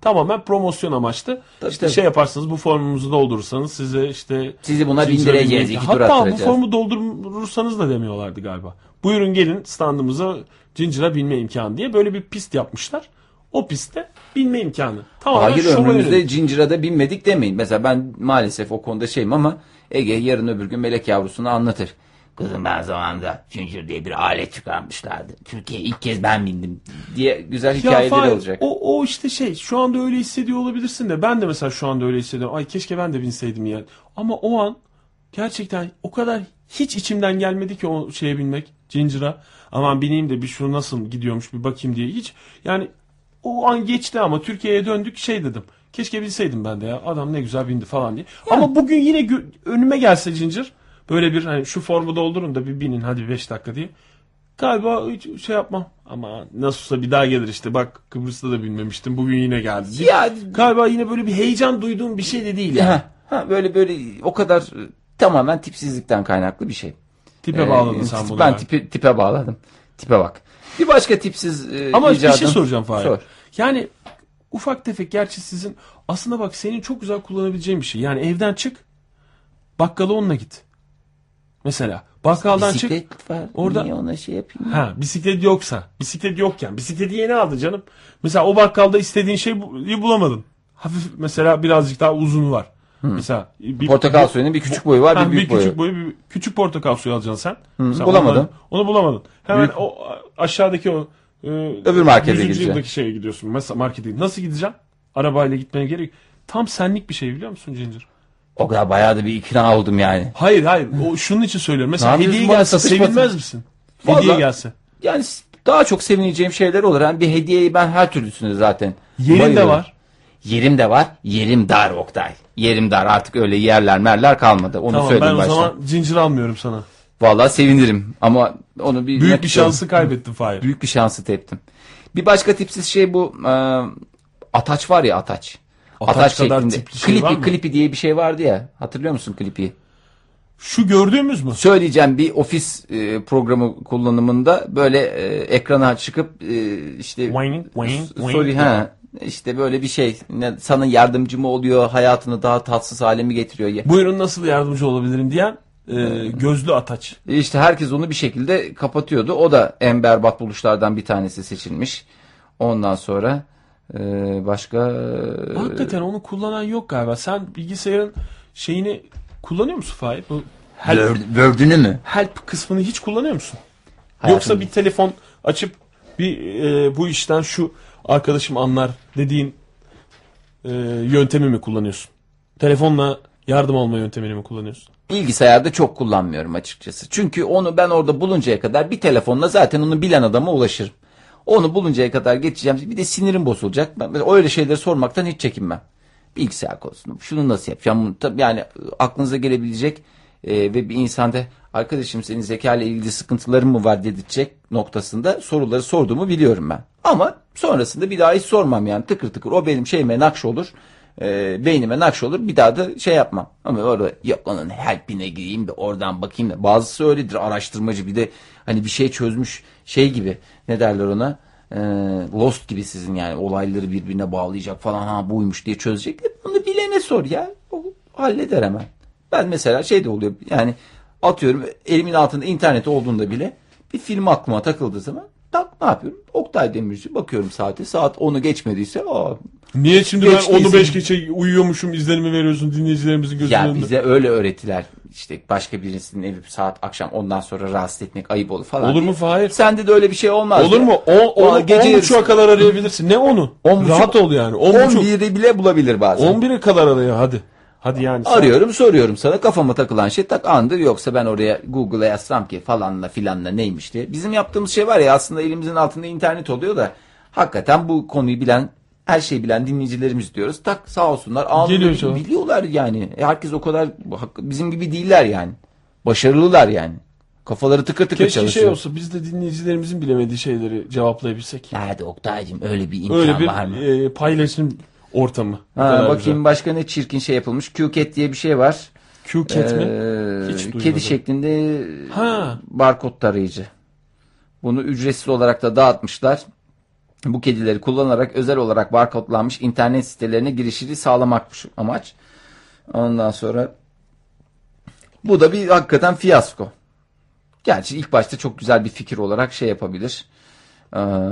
tamamen promosyon amaçlı. Tabii, işte tabii. Şey yaparsınız, bu formumuzu doldurursanız size işte sizi buna bindireceğiz. Iki tur hatta bu formu doldurursanız da demiyorlardı galiba. Buyurun gelin standımıza Cincir'e binme imkanı diye böyle bir pist yapmışlar. O pistte binme imkanı. Tamam, hayır, ömrümüzde Cincira'da binmedik demeyin. Mesela ben maalesef o konuda şeyim ama Ege yarın öbür gün Melek Yavrusu'nu anlatır. Kızım ben zamanında Cincir diye bir alet çıkarmışlardı. Türkiye ilk kez ben bindim diye güzel hikayeleri falan olacak. O, o işte şey, şu anda öyle hissediyor olabilirsin de, ben de mesela şu anda öyle hissediyorum. Ay keşke ben de binseydim yani. Ama o an gerçekten o kadar hiç içimden gelmedi ki o şeye binmek, Cincir'a. Aman bineyim de bir şu nasıl gidiyormuş bir bakayım diye hiç. Yani o an geçti ama Türkiye'ye döndük, şey dedim. Keşke bilseydim ben de ya. Adam ne güzel bindi falan diye. Yani. Ama bugün yine gö- önüme gelse Cincir. Böyle bir hani şu formu doldurun da bir binin hadi beş dakika diye. Galiba hiç şey yapmam. Ama nasılsa bir daha gelir işte. Bak Kıbrıs'ta da bilmemiştim. Bugün yine geldi diye. Ya. Galiba yine böyle bir heyecan duyduğum bir şey de değil yani. Ha, ha, böyle böyle o kadar tamamen tipsizlikten kaynaklı bir şey. Tipe ee, bağladın sen bunu. Ben tipe, tipe bağladım. Tipe bak. Bir başka tipsiz e, ama icadın. Bir şey soracağım Fahir. Sor. Yani ufak tefek, gerçi sizin aslında bak senin çok güzel kullanabileceğin bir şey. Yani evden çık, bakkala onunla git. Mesela bakkaldan bisiklet çık. Bisiklet var. Orada niye ona şey yapayım? Ha, bisiklet yoksa, bisiklet yokken bisikleti yeni aldın canım. Mesela o bakkalda istediğin şeyi bulamadın. Hafif mesela birazcık daha uzun var. Hı. Mesela bir portakal suyunun bir küçük boyu var, ha, bir büyük bir küçük boyu. boyu bir küçük portakal suyu alacaksın sen. Hı, bulamadın. Onu, onu bulamadın. Hemen büyük. O aşağıdaki o e, öbür markete gideceksin. Şeye gidiyorsun. Mesela markete nasıl gideceksin? Arabayla gitmeye gerek. Tam senlik bir şey biliyor musun Cincir? O kadar bayağı da bir ikna oldum yani. Hayır hayır. O şunun için söylüyorum. Mesela hediye gelse sevinmez misin? Vallahi, hediye gelse. Yani daha çok sevineceğim şeyler olur. Yani bir hediyeyi ben her türlüsünü zaten. Yerim bayılıyorum. De var. Yerim de var. Yerim dar Oktay. Yerim dar. Artık öyle yerler merler kalmadı. Onu tamam, söyledim başta. Tamam, ben o zaman Cincir almıyorum sana. Vallahi sevinirim ama onu bir... Büyük bir şansı kaybettim Fahir. Büyük bir şansı teptim. Bir başka tipsiz şey bu. E, ataç var ya, ataç. Ataç, ataç şeklinde. Klipi, klipi diye bir şey vardı ya. Hatırlıyor musun klipiyi? Şu gördüğümüz mü? Söyleyeceğim, bir ofis e, programı kullanımında böyle e, ekrana çıkıp e, işte... Wayne, Wayne, Wayne. Sorry ha. İşte böyle bir şey, sana yardımcı mı oluyor, hayatını daha tatsız hale mi getiriyor? Buyurun nasıl yardımcı olabilirim diyen e, gözlü ataç. İşte herkes onu bir şekilde kapatıyordu. O da en berbat buluşlardan bir tanesi seçilmiş. Ondan sonra e, başka... Hakikaten onu kullanan yok galiba. Sen bilgisayarın şeyini kullanıyor musun Fahir? Word'ünü mü? Help kısmını hiç kullanıyor musun? Hayatım. Yoksa bir telefon açıp bir e, bu işten şu arkadaşım anlar dediğin e, yöntemi mi kullanıyorsun? Telefonla yardım alma yöntemini mi kullanıyorsun? Bilgisayarda çok kullanmıyorum açıkçası. Çünkü onu ben orada buluncaya kadar bir telefonla zaten onu bilen adama ulaşırım. Onu buluncaya kadar geçeceğim. Bir de sinirim bozulacak. Ben öyle şeyleri sormaktan hiç çekinmem. Bilgisayar konusunda şunu nasıl yapacağım? Yani aklınıza gelebilecek e, ve bir insanda arkadaşım senin zeka ile ilgili sıkıntıların mı var dedirtecek noktasında soruları sorduğumu biliyorum ben. Ama sonrasında bir daha hiç sormam yani, tıkır tıkır o benim şeyime nakş olur, e, beynime nakş olur, bir daha da şey yapmam. Ama orada yok onun helpine gireyim de oradan bakayım da, bazısı öyledir araştırmacı, bir de hani bir şey çözmüş şey gibi, ne derler ona, e, Lost gibi sizin yani, olayları birbirine bağlayacak falan, ha buymuş diye çözecek. Bunu bilene sor ya, o halleder hemen. Ben mesela şey de oluyor yani, atıyorum elimin altında interneti olduğunda bile bir film aklıma takıldığı zaman tak ne yapıyorum? Oktay Demirci bakıyorum saate. Saat onu geçmediyse aa. Niye şimdi geç ben onu beş geçe uyuyormuşum izlenimi veriyorsun dinleyicilerimizin gözünün önünde? Ya bize öyle öğretiler. İşte başka birisinin evi saat akşam ondan sonra rahatsız etmek ayıp olur falan. Olur mu Fahir? Sende de öyle bir şey olmaz. Olur ya. Mu? on buçuğa kadar arayabilirsin. Ne onu? on buçuk, rahat ol yani. on biri bile bulabilir bazen. on bire kadar arayın hadi. Hadi yani. Arıyorum sen... soruyorum sana kafama takılan şey tak andır yoksa ben oraya Google'a yazsam ki falanla filanla neymiş diye. Bizim yaptığımız şey var ya aslında elimizin altında internet oluyor da hakikaten bu konuyu bilen her şeyi bilen dinleyicilerimiz diyoruz. Tak sağ olsunlar ağlıyor, biliyorlar yani. Herkes o kadar bizim gibi değiller yani. Başarılılar yani. Kafaları tıkır tıkır çalışıyor. Keşke şey olsa biz de dinleyicilerimizin bilemediği şeyleri cevaplayabilsek. Hadi Oktay'cığım öyle bir imkan öyle bir, var mı? E, paylaşım ortamı. Ha, bakayım güzel. Başka ne çirkin şey yapılmış. Q-Cat diye bir şey var. Q-Cat ee, mi? Hiç duymadım. Kedi şeklinde ha. Barkod tarayıcı. Bunu ücretsiz olarak da dağıtmışlar. Bu kedileri kullanarak özel olarak barkodlanmış internet sitelerine girişini sağlamakmış amaç. Ondan sonra bu da bir hakikaten fiyasko. Gerçi ilk başta çok güzel bir fikir olarak şey yapabilir.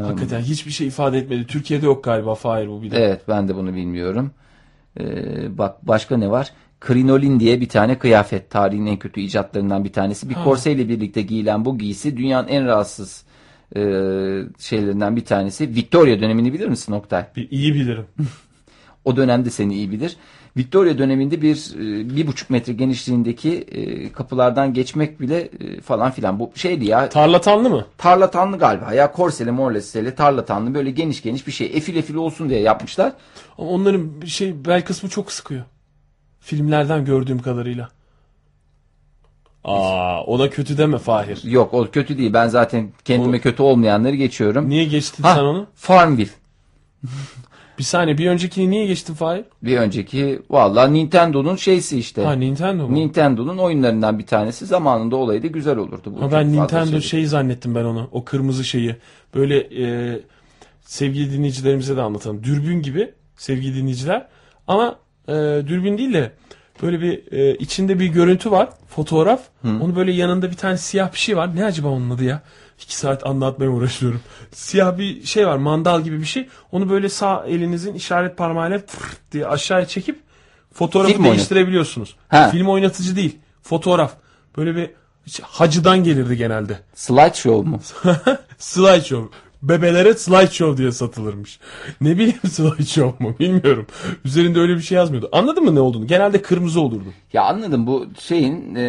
Hakikaten ee, hiçbir şey ifade etmedi. Türkiye'de yok galiba Fahir bu bir de. Evet ben de bunu bilmiyorum. Ee, bak başka ne var? Krinolin diye bir tane kıyafet. Tarihin en kötü icatlarından bir tanesi. Bir ha. korseyle birlikte giyilen bu giysi dünyanın en rahatsız e, şeylerinden bir tanesi. Victoria dönemini bilir misin Oktay? Bir, iyi bilirim. O dönemde seni iyi bilir. Victoria döneminde bir bir buçuk metre genişliğindeki kapılardan geçmek bile falan filan. Bu şeydi ya. Tarlatanlı mı? Tarlatanlı galiba. Ya korseli morlesiyle tarlatanlı böyle geniş geniş bir şey. Efil efil olsun diye yapmışlar. Ama onların şey bel kısmı çok sıkıyor. Filmlerden gördüğüm kadarıyla. Aa, o da kötü deme Fahir. Yok o kötü değil. Ben zaten kendime o... kötü olmayanları geçiyorum. Niye geçtin ha, sen onu? Farmville. Bir saniye bir öncekini niye geçtin Fahir? Bir önceki valla Nintendo'nun şeysi işte. Ha Nintendo mu? Nintendo'nun oyunlarından bir tanesi zamanında olaydı güzel olurdu. Bu ha, ben Nintendo şeyi zannettim ben onu. O kırmızı şeyi. Böyle e, sevgili dinleyicilerimize de anlatalım. Dürbün gibi sevgili dinleyiciler. Ama e, dürbün değil de böyle bir e, içinde bir görüntü var. Fotoğraf. Hı. Onu böyle yanında bir tane siyah bir şey var. Ne acaba onun adı ya? İki saat anlatmaya uğraşıyorum. Siyah bir şey var, mandal gibi bir şey. Onu böyle sağ elinizin işaret parmağıyla diye aşağıya çekip fotoğrafı film değiştirebiliyorsunuz. Ha. Film oynatıcı değil, fotoğraf. Böyle bir hacıdan gelirdi genelde. Slideshow mu? Slideshow. Bebelere slideshow diye satılırmış. Ne bileyim slideshow mu bilmiyorum. Üzerinde öyle bir şey yazmıyordu. Anladın mı ne olduğunu? Genelde kırmızı olurdu. Ya anladım bu şeyin ee,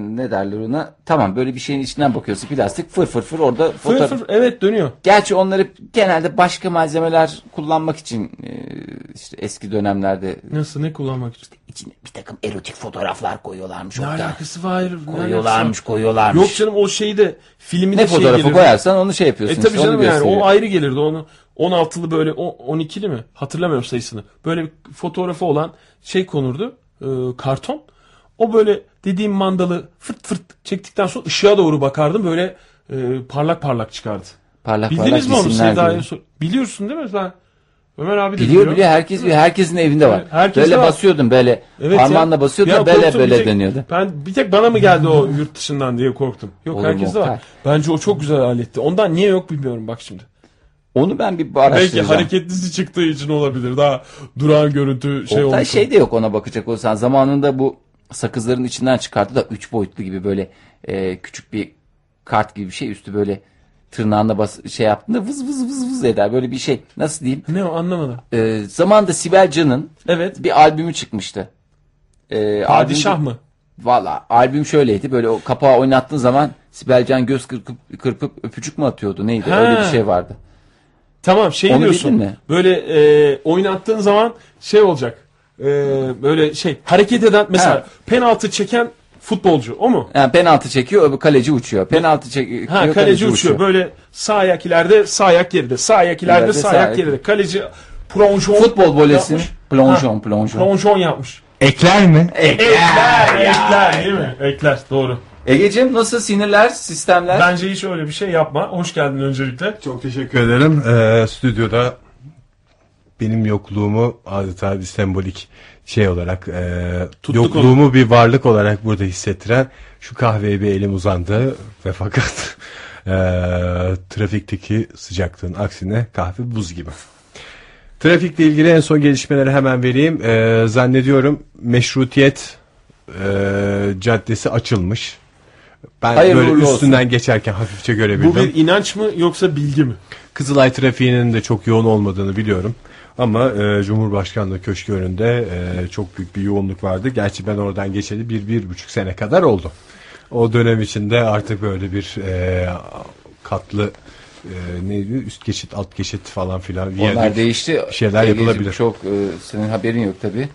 ne derler ona? Tamam böyle bir şeyin içinden bakıyorsun plastik fır fır fır orada. Fır fotoğraf... fır evet dönüyor. Gerçi onları genelde başka malzemeler kullanmak için ee, işte eski dönemlerde. Nasıl ne kullanmak için? İşte içine bir takım erotik fotoğraflar koyuyorlarmış. Ne orada. Alakası var? Koyuyorlarmış koyuyorlarmış. Yok canım o şeyi de filmi ne de şey gelir. Ne fotoğrafı koyarsan onu şey yapıyorsun. E tabii işte, canım. Yani o ayrı gelirdi onu on altılı böyle on ikili mi hatırlamıyorum sayısını böyle bir fotoğrafı olan şey konurdu e, karton o böyle dediğim mandalı fırt fırt çektikten sonra ışığa doğru bakardım böyle e, parlak parlak çıkardı. Parlak bildiniz parlak mi onu Sevda'ya sor biliyorsun değil mi ben Ömer abi de biliyor biliyor herkes herkesin evinde var herkes böyle var. Basıyordum böyle evet parmağınla basıyordum böyle böyle dönüyordu ben bir tek bana mı geldi o yurt dışından diye korktum yok oğlum, herkes de var bence o çok güzel aletti ondan niye yok bilmiyorum bak şimdi onu ben bir araştıracağım belki hareketlisi çıktığı için olabilir daha duran görüntü şey olmuş şey de yok ona bakacak olsan zamanında bu sakızların içinden çıkarttı da üç boyutlu gibi böyle e, küçük bir kart gibi bir şey üstü böyle tırnağına bas şey yaptığında vız vız vız vız eder. Böyle bir şey. Nasıl diyeyim? Ne o anlamadım. Ee, zamanında Sibel Can'ın evet. bir albümü çıkmıştı. Ee, Padişah albümde, mı? Valla albüm şöyleydi. Böyle o kapağı oynattığın zaman Sibel Can göz kırpıp, kırpıp öpücük mü atıyordu? Neydi? Ha. Öyle bir şey vardı. Tamam şey onu diyorsun. Böyle e, oynattığın zaman şey olacak. E, böyle şey hareket eden mesela ha. penaltı çeken futbolcu o mu? Yani penaltı çekiyor öbür kaleci uçuyor. Penaltı çekiyor ha, kaleci, kaleci uçuyor. uçuyor. Böyle sağ ayak ileride sağ ayak geride. Sağ ayak ileride İleride, sağ, sağ ayak geride. Kaleci plonjon futbol bolesini plonjon plonjon. Plonjon yapmış. Ekler mi? Ekler. Ekler, ekler değil mi? Ekler doğru. Egeciğim nasıl sinirler, sistemler? Bence hiç öyle bir şey yapma. Hoş geldin öncelikle. Çok teşekkür ederim. Ee, stüdyoda benim yokluğumu adeta bir sembolik şey olarak e, yokluğumu onu. Bir varlık olarak burada hissettiren şu kahveye bir elim uzandı ve fakat e, trafikteki sıcaklığın aksine kahve buz gibi. Trafikle ilgili en son gelişmeleri hemen vereyim. E, zannediyorum Meşrutiyet e, Caddesi açılmış. Ben hayırlı böyle üstünden olsun geçerken hafifçe görebildim. Bu bir inanç mı yoksa bilgi mi? Kızılay trafiğinin de çok yoğun olmadığını biliyorum. Ama e, Cumhurbaşkanlığı Köşkü önünde e, çok büyük bir yoğunluk vardı. Gerçi ben oradan geçeli bir, bir buçuk sene kadar oldu. O dönem içinde artık böyle bir e, katlı e, neydi, üst geçit, alt geçit falan filan. Onlar değişti. Şeyler yapılabilir. Çok, e, senin haberin yok tabii.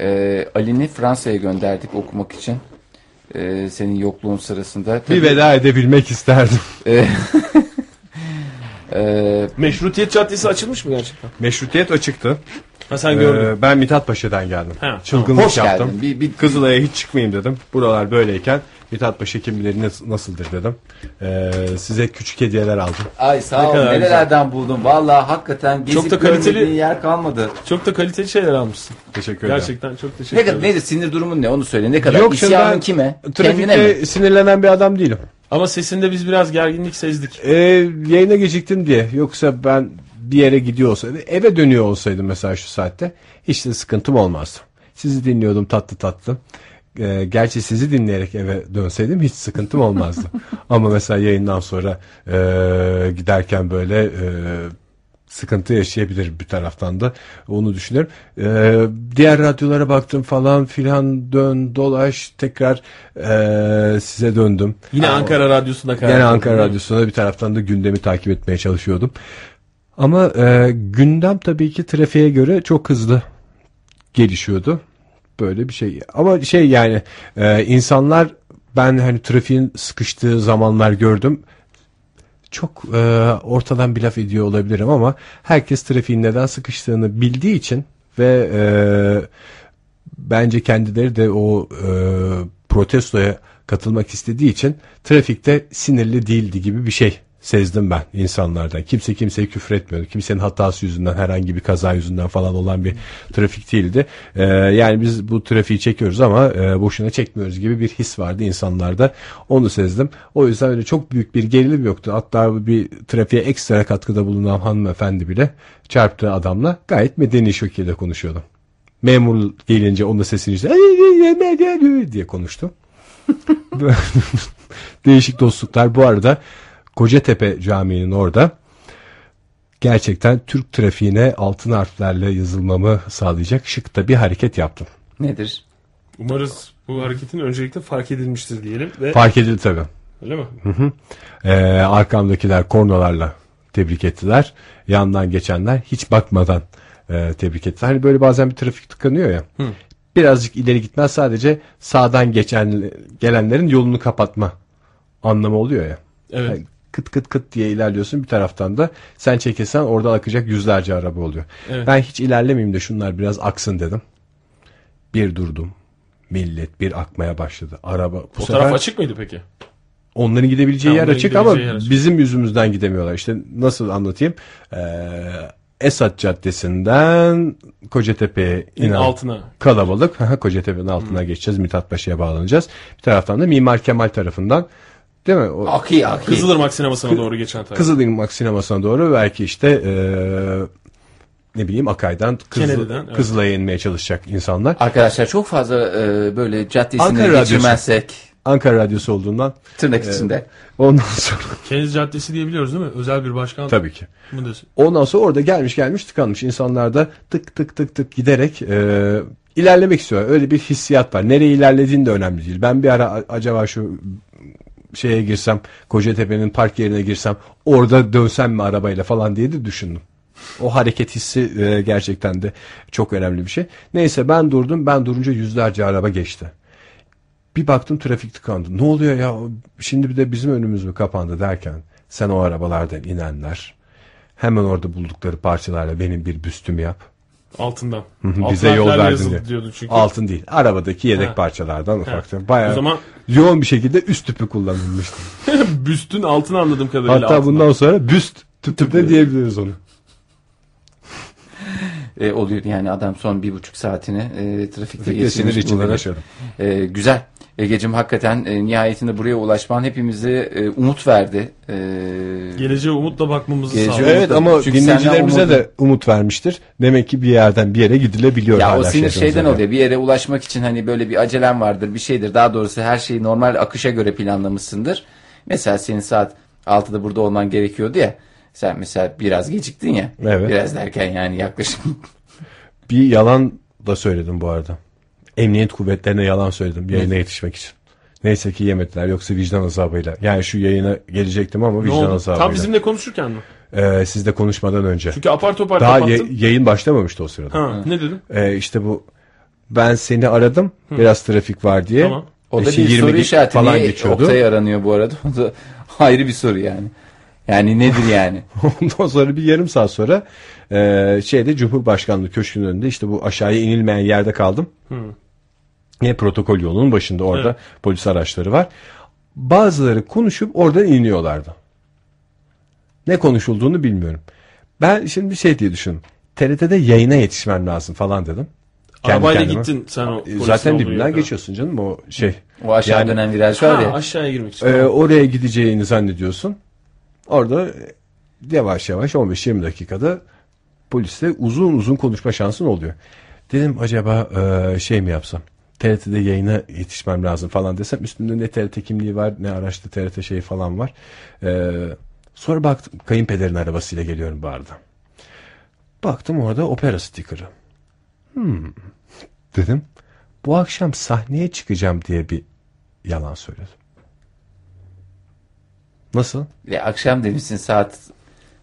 E, Ali'ni Fransa'ya gönderdik okumak için. E, senin yokluğun sırasında. Tabii, bir veda edebilmek isterdim. E, Ee, Meşrutiyet Caddesi açılmış mı gerçekten? Meşrutiyet açıktı. Ha, sen gördün. Ee, ben Mithat Paşa'dan geldim. Ha, çılgınlık hoş yaptım. Bir, bir... Kızılay'a hiç çıkmayayım dedim. Buralar böyleyken Mithat Paşa kim bilir nasıl, nasıldır dedim. Ee, size küçük hediyeler aldım. Ay sağ ol, nelerden buldum. Valla hakikaten gezip çok da kaliteli yer kalmadı. Çok da kaliteli şeyler almışsın. Teşekkür ederim. Gerçekten çok teşekkür ederim. Nedir sinir durumun, ne onu söyle. Ne kadar isyanın kime? Trafikte sinirlenen bir adam değilim. Ama sesinde biz biraz gerginlik sezdik. Ee, yayına geciktim diye. Yoksa ben bir yere gidiyor olsaydım, eve dönüyor olsaydım mesela şu saatte, hiç de sıkıntım olmazdı. Sizi dinliyordum tatlı tatlı. Ee, gerçi sizi dinleyerek eve dönseydim hiç sıkıntım olmazdı. Ama mesela yayından sonra e, giderken böyle e, sıkıntı yaşayabilir bir taraftan da. Onu düşünüyorum. Ee, diğer radyolara baktım falan filan, dön dolaş tekrar ee, size döndüm. Yine Ankara Radyosu'na karar. Yine Ankara Radyosu'na bir taraftan da gündemi takip etmeye çalışıyordum. Ama e, gündem tabii ki trafiğe göre çok hızlı gelişiyordu. Böyle bir şey. Ama şey yani e, insanlar, ben hani trafiğin sıkıştığı zamanlar gördüm. Çok e, ortadan bir laf ediyor olabilirim ama herkes trafiğin neden sıkıştığını bildiği için ve e, bence kendileri de o e, protestoya katılmak istediği için trafikte sinirli değildi gibi bir şey sezdim ben insanlardan. Kimse kimseye küfür etmiyordu. Kimsenin hatası yüzünden, herhangi bir kaza yüzünden falan olan bir trafik değildi. Ee, yani biz bu trafiği çekiyoruz ama e, boşuna çekmiyoruz gibi bir his vardı insanlarda. Onu sezdim. O yüzden öyle çok büyük bir gerilim yoktu. Hatta bir trafiğe ekstra katkıda bulunan hanımefendi bile çarptığı adamla gayet medeni şekilde konuşuyordu. Memur gelince onun da sesini işte diye konuştu. Değişik dostluklar. Bu arada Kocatepe Camii'nin orada gerçekten Türk trafiğine altın harflerle yazılmamı sağlayacak şıkta bir hareket yaptım. Nedir? Umarız bu hareketin öncelikle fark edilmiştir diyelim. Ve... Fark edildi tabii. Öyle mi? Hı hı. Ee, arkamdakiler kornalarla tebrik ettiler. Yandan geçenler hiç bakmadan e, tebrik ettiler. Hani böyle bazen bir trafik tıkanıyor ya. Hı. Birazcık ileri gitmez, sadece sağdan geçen gelenlerin yolunu kapatma anlamı oluyor ya. Evet. Yani kıt kıt kıt diye ilerliyorsun, bir taraftan da sen çekesen oradan akacak yüzlerce araba oluyor. Evet. Ben hiç ilerlemeyeyim de şunlar biraz aksın dedim. Bir durdum. Millet bir akmaya başladı. Araba. Bu fotoğraf sefer... açık mıydı peki? Onların gidebileceği yani yer açık, gidebileceği ama yer bizim yüzümüzden gidemiyorlar. İşte nasıl anlatayım? Ee, Esat Caddesi'nden Kocatepe'ye inen altına kalabalık. Kocatepe'nin altına hmm. geçeceğiz. Mithat Paşa'ya bağlanacağız. Bir taraftan da Mimar Kemal tarafından, değil mi? O, aki, aki. Kızılırmak sinemasına Kı, doğru geçen taraf. Kızılırmak sinemasına doğru belki işte e, ne bileyim Akay'dan Kızıl, evet. Kızılay'a inmeye çalışacak insanlar. Arkadaşlar çok fazla e, böyle caddesini geçirmezsek. Ankara Radyosu olduğundan. Tırnak içinde. E, ondan sonra. Kendi caddesi diyebiliyoruz değil mi? Özel bir başkan. Tabii ki. Ondan sonra orada gelmiş gelmiş tıkanmış. İnsanlar da tık tık tık tık giderek... E, ilerlemek istiyor. Öyle bir hissiyat var. Nereye ilerlediğin de önemli değil. Ben bir ara acaba şu... şeye girsem, Kocatepe'nin park yerine girsem, orada dönsem mi arabayla falan diye de düşündüm. O hareket hissi e, gerçekten de çok önemli bir şey. Neyse ben durdum. Ben durunca yüzlerce araba geçti. Bir baktım trafik tıkandı. Ne oluyor ya? Şimdi bir de bizim önümüz mü kapandı derken, sen o arabalardan inenler hemen orada buldukları parçalarla benim bir büstüm yap. Altından. Altın bize yol verdin diyordu çünkü. Altın değil. Arabadaki yedek ha. parçalardan ufaktan. Bayağı zaman... yoğun bir şekilde üst tüpü kullanılmıştı. Büstün altını anladığım kadarıyla. Hatta altından. Bundan sonra büst tüp tüp de diyebiliriz onu. E, oluyor yani adam son bir buçuk saatini e, trafikte geçirmiş. E, güzel. Egeciğim, hakikaten e, nihayetinde buraya ulaşman hepimize e, umut verdi. E, geleceğe umutla bakmamızı sağladı. Evet, ama dinleyicilerimize umudu... de umut vermiştir. Demek ki bir yerden bir yere gidilebiliyor. Ya o sinir şeyden oluyor. Yani. Bir yere ulaşmak için hani böyle bir acelen vardır, bir şeydir. Daha doğrusu her şeyi normal akışa göre planlamışsındır. Mesela senin saat altıda burada olman gerekiyordu ya. Sen mesela biraz geciktin ya. Evet. Biraz derken yani yaklaşık. Bir yalan da söyledim bu arada. Emniyet kuvvetlerine yalan söyledim yayına yetişmek için. Neyse ki yemediler, yoksa vicdan azabıyla. Yani şu yayına gelecektim ama vicdan azabıyla. Tam bizimle konuşurken mi? Ee, sizle konuşmadan önce. Çünkü apar topar daha kapattın. Daha yayın başlamamıştı o sırada. Ha, ne dedin? Ee, işte bu ben seni aradım. Hı. Biraz trafik var diye. Tamam. O da işte bir soru işareti falan. Niye geçiyordu? Oktay aranıyor bu arada. O da ayrı bir soru yani. Yani nedir yani? Ondan sonra bir yarım saat sonra e, şeyde Cumhurbaşkanlığı Köşkü'nün önünde işte bu aşağıya inilmeyen yerde kaldım. Hı. E, protokol yolunun başında orada evet. Polis araçları var. Bazıları konuşup oradan iniyorlardı. Ne konuşulduğunu bilmiyorum. Ben şimdi bir şey diye düşündüm. T R T'de yayına yetişmem lazım falan dedim. Kendi arabayla kendime. Gittin sen o polisin. Zaten dibinden geçiyorsun canım o şey. O aşağı yani, dönen viraj var ya. Aşağıya girmek için. E, oraya gideceğini zannediyorsun. Orada yavaş yavaş on beş yirmi dakikada polisle uzun uzun konuşma şansın oluyor. Dedim acaba e, şey mi yapsam? T R T'de yayına yetişmem lazım falan desem, üstümde ne T R T kimliği var, ne araçta T R T şeyi falan var. E, sonra baktım kayınpederin arabasıyla geliyorum barda. Baktım orada opera sticker'ı. Hmm. Dedim bu akşam sahneye çıkacağım diye bir yalan söyledim. Nasıl? Ya akşam demişsin saat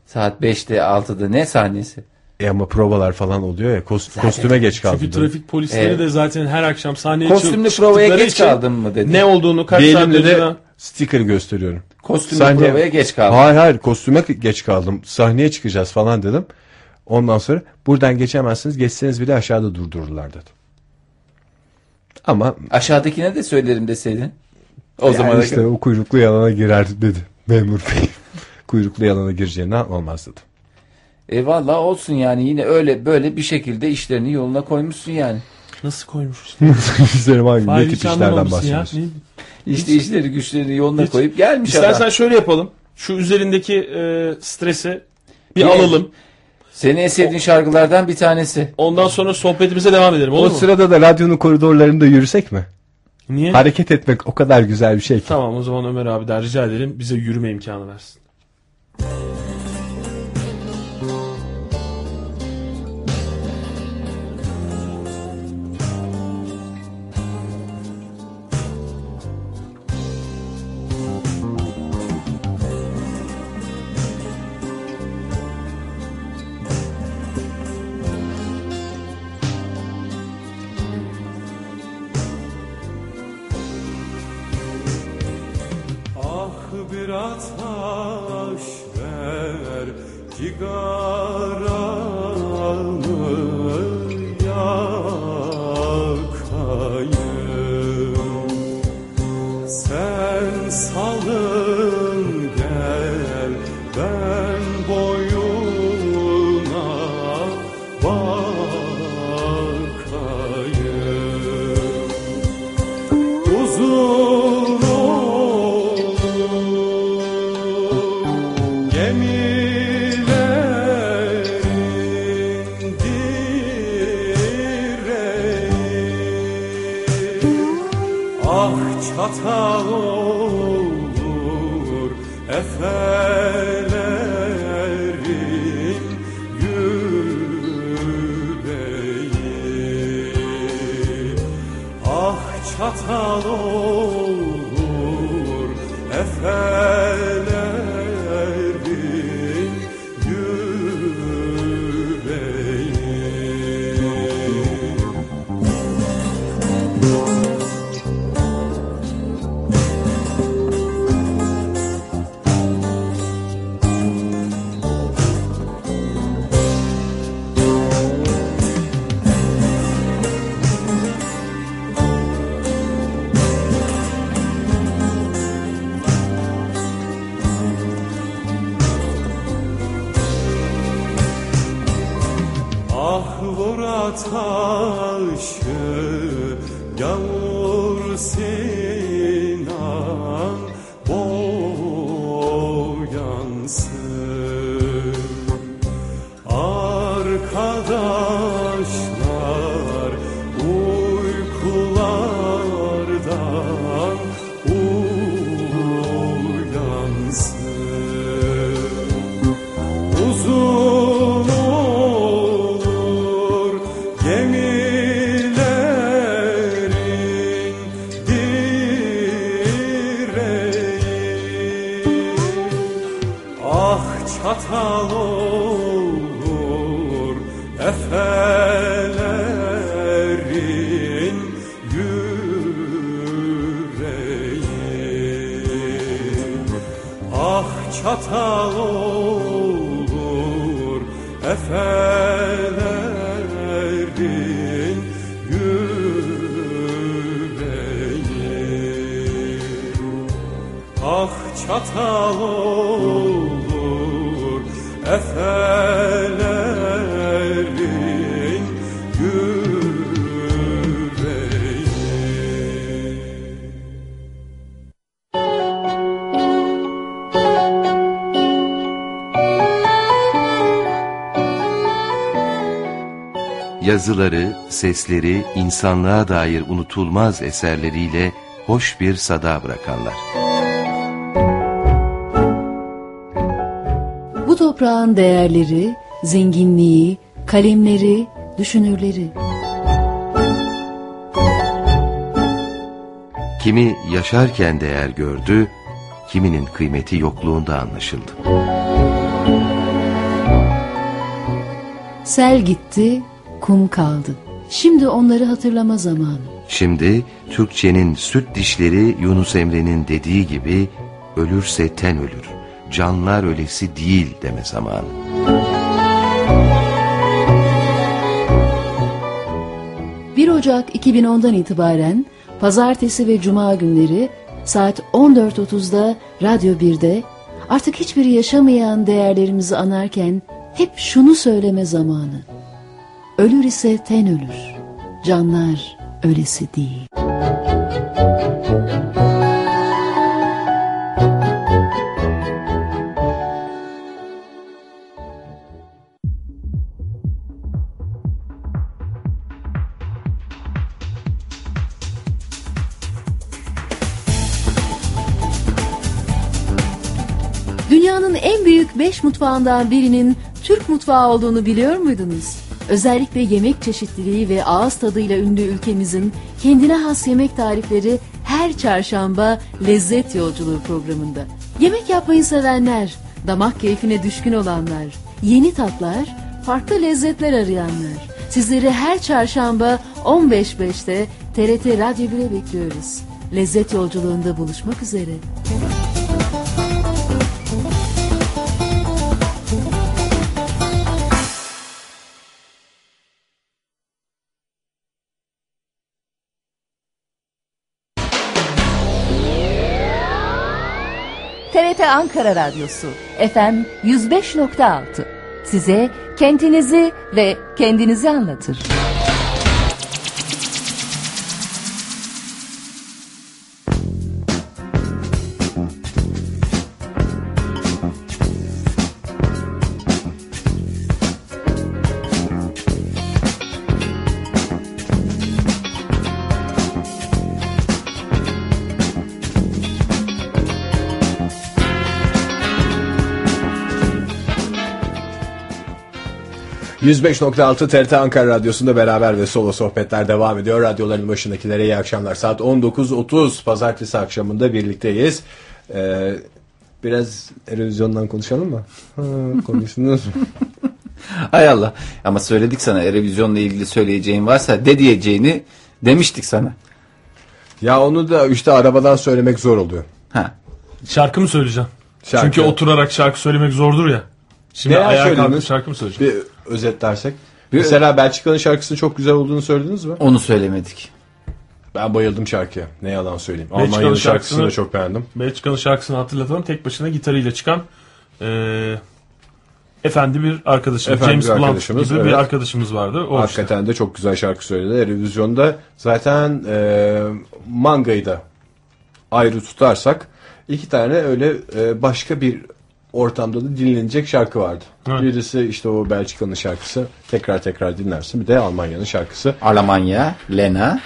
saat beşte altıda ne sahnesi? E ama provalar falan oluyor ya. Kost, kostüme geç kaldım. Çünkü trafik polisleri evet. de zaten her akşam sahneye kostümlü provaya geç kaldım mı dedi. Ne olduğunu kaç saat önceden sticker gösteriyorum. Kostümlü sahneye, provaya geç kaldım. Hayır hayır kostüme geç kaldım. Sahneye çıkacağız falan dedim. Ondan sonra buradan geçemezsiniz. Geçseniz bile aşağıda durdururlar dedim. Ama aşağıdakine de söylerim deseydin. O yani zaman işte o kuyruklu yalana girer dedi memur bey. Kuyruklu yalana gireceğine olmaz dedi. E valla olsun yani, yine öyle böyle bir şekilde işlerini yoluna koymuşsun yani. Nasıl koymuşsun? Ne tip işlerden bahsediyorsun? İşte işleri güçlerini yoluna hiç. Koyup gelmiş. İstersen adam. Şöyle yapalım. Şu üzerindeki e, stresi bir Ye. alalım. Seni en sevdiğin şarkılardan bir tanesi. Ondan sonra sohbetimize devam edelim. O sırada da radyonun koridorlarında yürüsek mi? Niye? Hareket etmek o kadar güzel bir şey ki. Tamam, o zaman Ömer abi de rica edelim bize yürüme imkanı versin. Taşı yağmur sil. hatalı olur efelerin yüreği. Ah çatal olur efelerin yüreği. Ah çatal olur efelerin yüreği. Yazıları, sesleri, insanlığa dair unutulmaz eserleriyle hoş bir sada bırakanlar. Bu toprağın değerleri, zenginliği, kalemleri, düşünürleri. Kimi yaşarken değer gördü, kiminin kıymeti yokluğunda anlaşıldı. Sel gitti, kum kaldı. Şimdi onları hatırlama zamanı. Şimdi Türkçenin süt dişleri Yunus Emre'nin dediği gibi ölürse ten ölür, canlar ölesi değil deme zamanı. bir Ocak iki bin ondan itibaren pazartesi ve cuma günleri saat on dört otuzda Radyo birde artık hiçbiri yaşamayan değerlerimizi anarken hep şunu söyleme zamanı. Ölür ise ten ölür, canlar ölesi değil. beş mutfağından birinin Türk mutfağı olduğunu biliyor muydunuz? Özellikle yemek çeşitliliği ve ağız tadıyla ünlü ülkemizin kendine has yemek tarifleri her çarşamba lezzet yolculuğu programında. Yemek yapmayı sevenler, damak keyfine düşkün olanlar, yeni tatlar, farklı lezzetler arayanlar. Sizleri her çarşamba on beş beşte T R T Radyo bir'e bekliyoruz. Lezzet yolculuğunda buluşmak üzere. Ankara Radyosu F M yüz beş nokta altı size kentinizi ve kendinizi anlatır. yüz beş nokta altı T R T Ankara Radyosu'nda beraber ve solo sohbetler devam ediyor. Radyoların başındakilere iyi akşamlar. Saat on dokuz otuz pazartesi akşamında birlikteyiz. Ee, biraz Eurovision'dan konuşalım mı? Ha, konuştunuz mu? Hay Allah. Ama söyledik sana, Eurovision'la ilgili söyleyeceğin varsa de diyeceğini demiştik sana. Ya onu da işte arabadan söylemek zor oluyor. Ha. Şarkı mı söyleyeceğim? Şarkı. Çünkü oturarak şarkı söylemek zordur ya. Şimdi ne ayağa kalkıp şarkı mı söyleyeceğim? Bir özetlersek. Bir mesela Belçika'nın şarkısının çok güzel olduğunu söylediniz mi? Onu söylemedik. Ben bayıldım şarkıya. Ne yalan söyleyeyim. Belçika'nın Almanya'nın şarkısını, şarkısını da çok beğendim. Belçika'nın şarkısını hatırlatalım. Tek başına gitarıyla çıkan e, efendi bir arkadaşımız. Efendi James bir arkadaşımız, gibi evet. bir arkadaşımız vardı. O hakikaten işte. De çok güzel şarkı söyledi. Eurovision'da zaten e, Manga'yı da ayrı tutarsak iki tane öyle e, başka bir ortamda da dinlenecek şarkı vardı. Evet. Birisi işte o Belçika'nın şarkısı. Tekrar tekrar dinlersin. Bir de Almanya'nın şarkısı. Almanya, Lena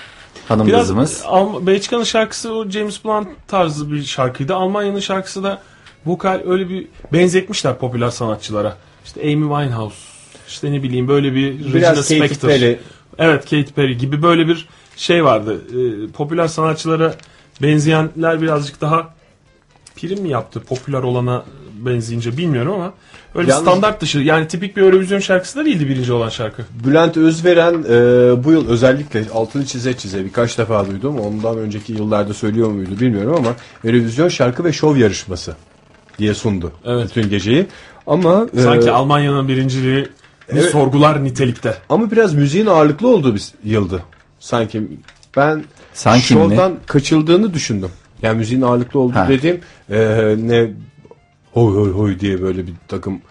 hanımızımız. Belçika'nın şarkısı o James Blunt tarzı bir şarkıydı. Almanya'nın şarkısı da vokal öyle bir benzetmişler popüler sanatçılara. İşte Amy Winehouse, işte ne bileyim böyle bir Regina Spektor. Evet, Katy Perry gibi böyle bir şey vardı. Ee, popüler sanatçılara benzeyenler birazcık daha prim mi yaptı? Popüler olana benzeyince bilmiyorum ama öyle yalnız, standart dışı yani tipik bir Eurovision şarkısı da değildi birinci olan şarkı. Bülent Özveren e, bu yıl özellikle altını çize çize birkaç defa duydum. Ondan önceki yıllarda söylüyor muydu bilmiyorum ama Eurovision şarkı ve şov yarışması diye sundu evet. bütün geceyi. Ama sanki e, Almanya'nın birinciliği evet, sorgular nitelikte. Ama biraz müziğin ağırlıklı olduğu bir yıldı. Sanki ben sanki şovdan mi? kaçıldığını düşündüm. Yani müziğin ağırlıklı olduğu ha. dediğim e, ne hoy hoy hoy diye böyle bir takım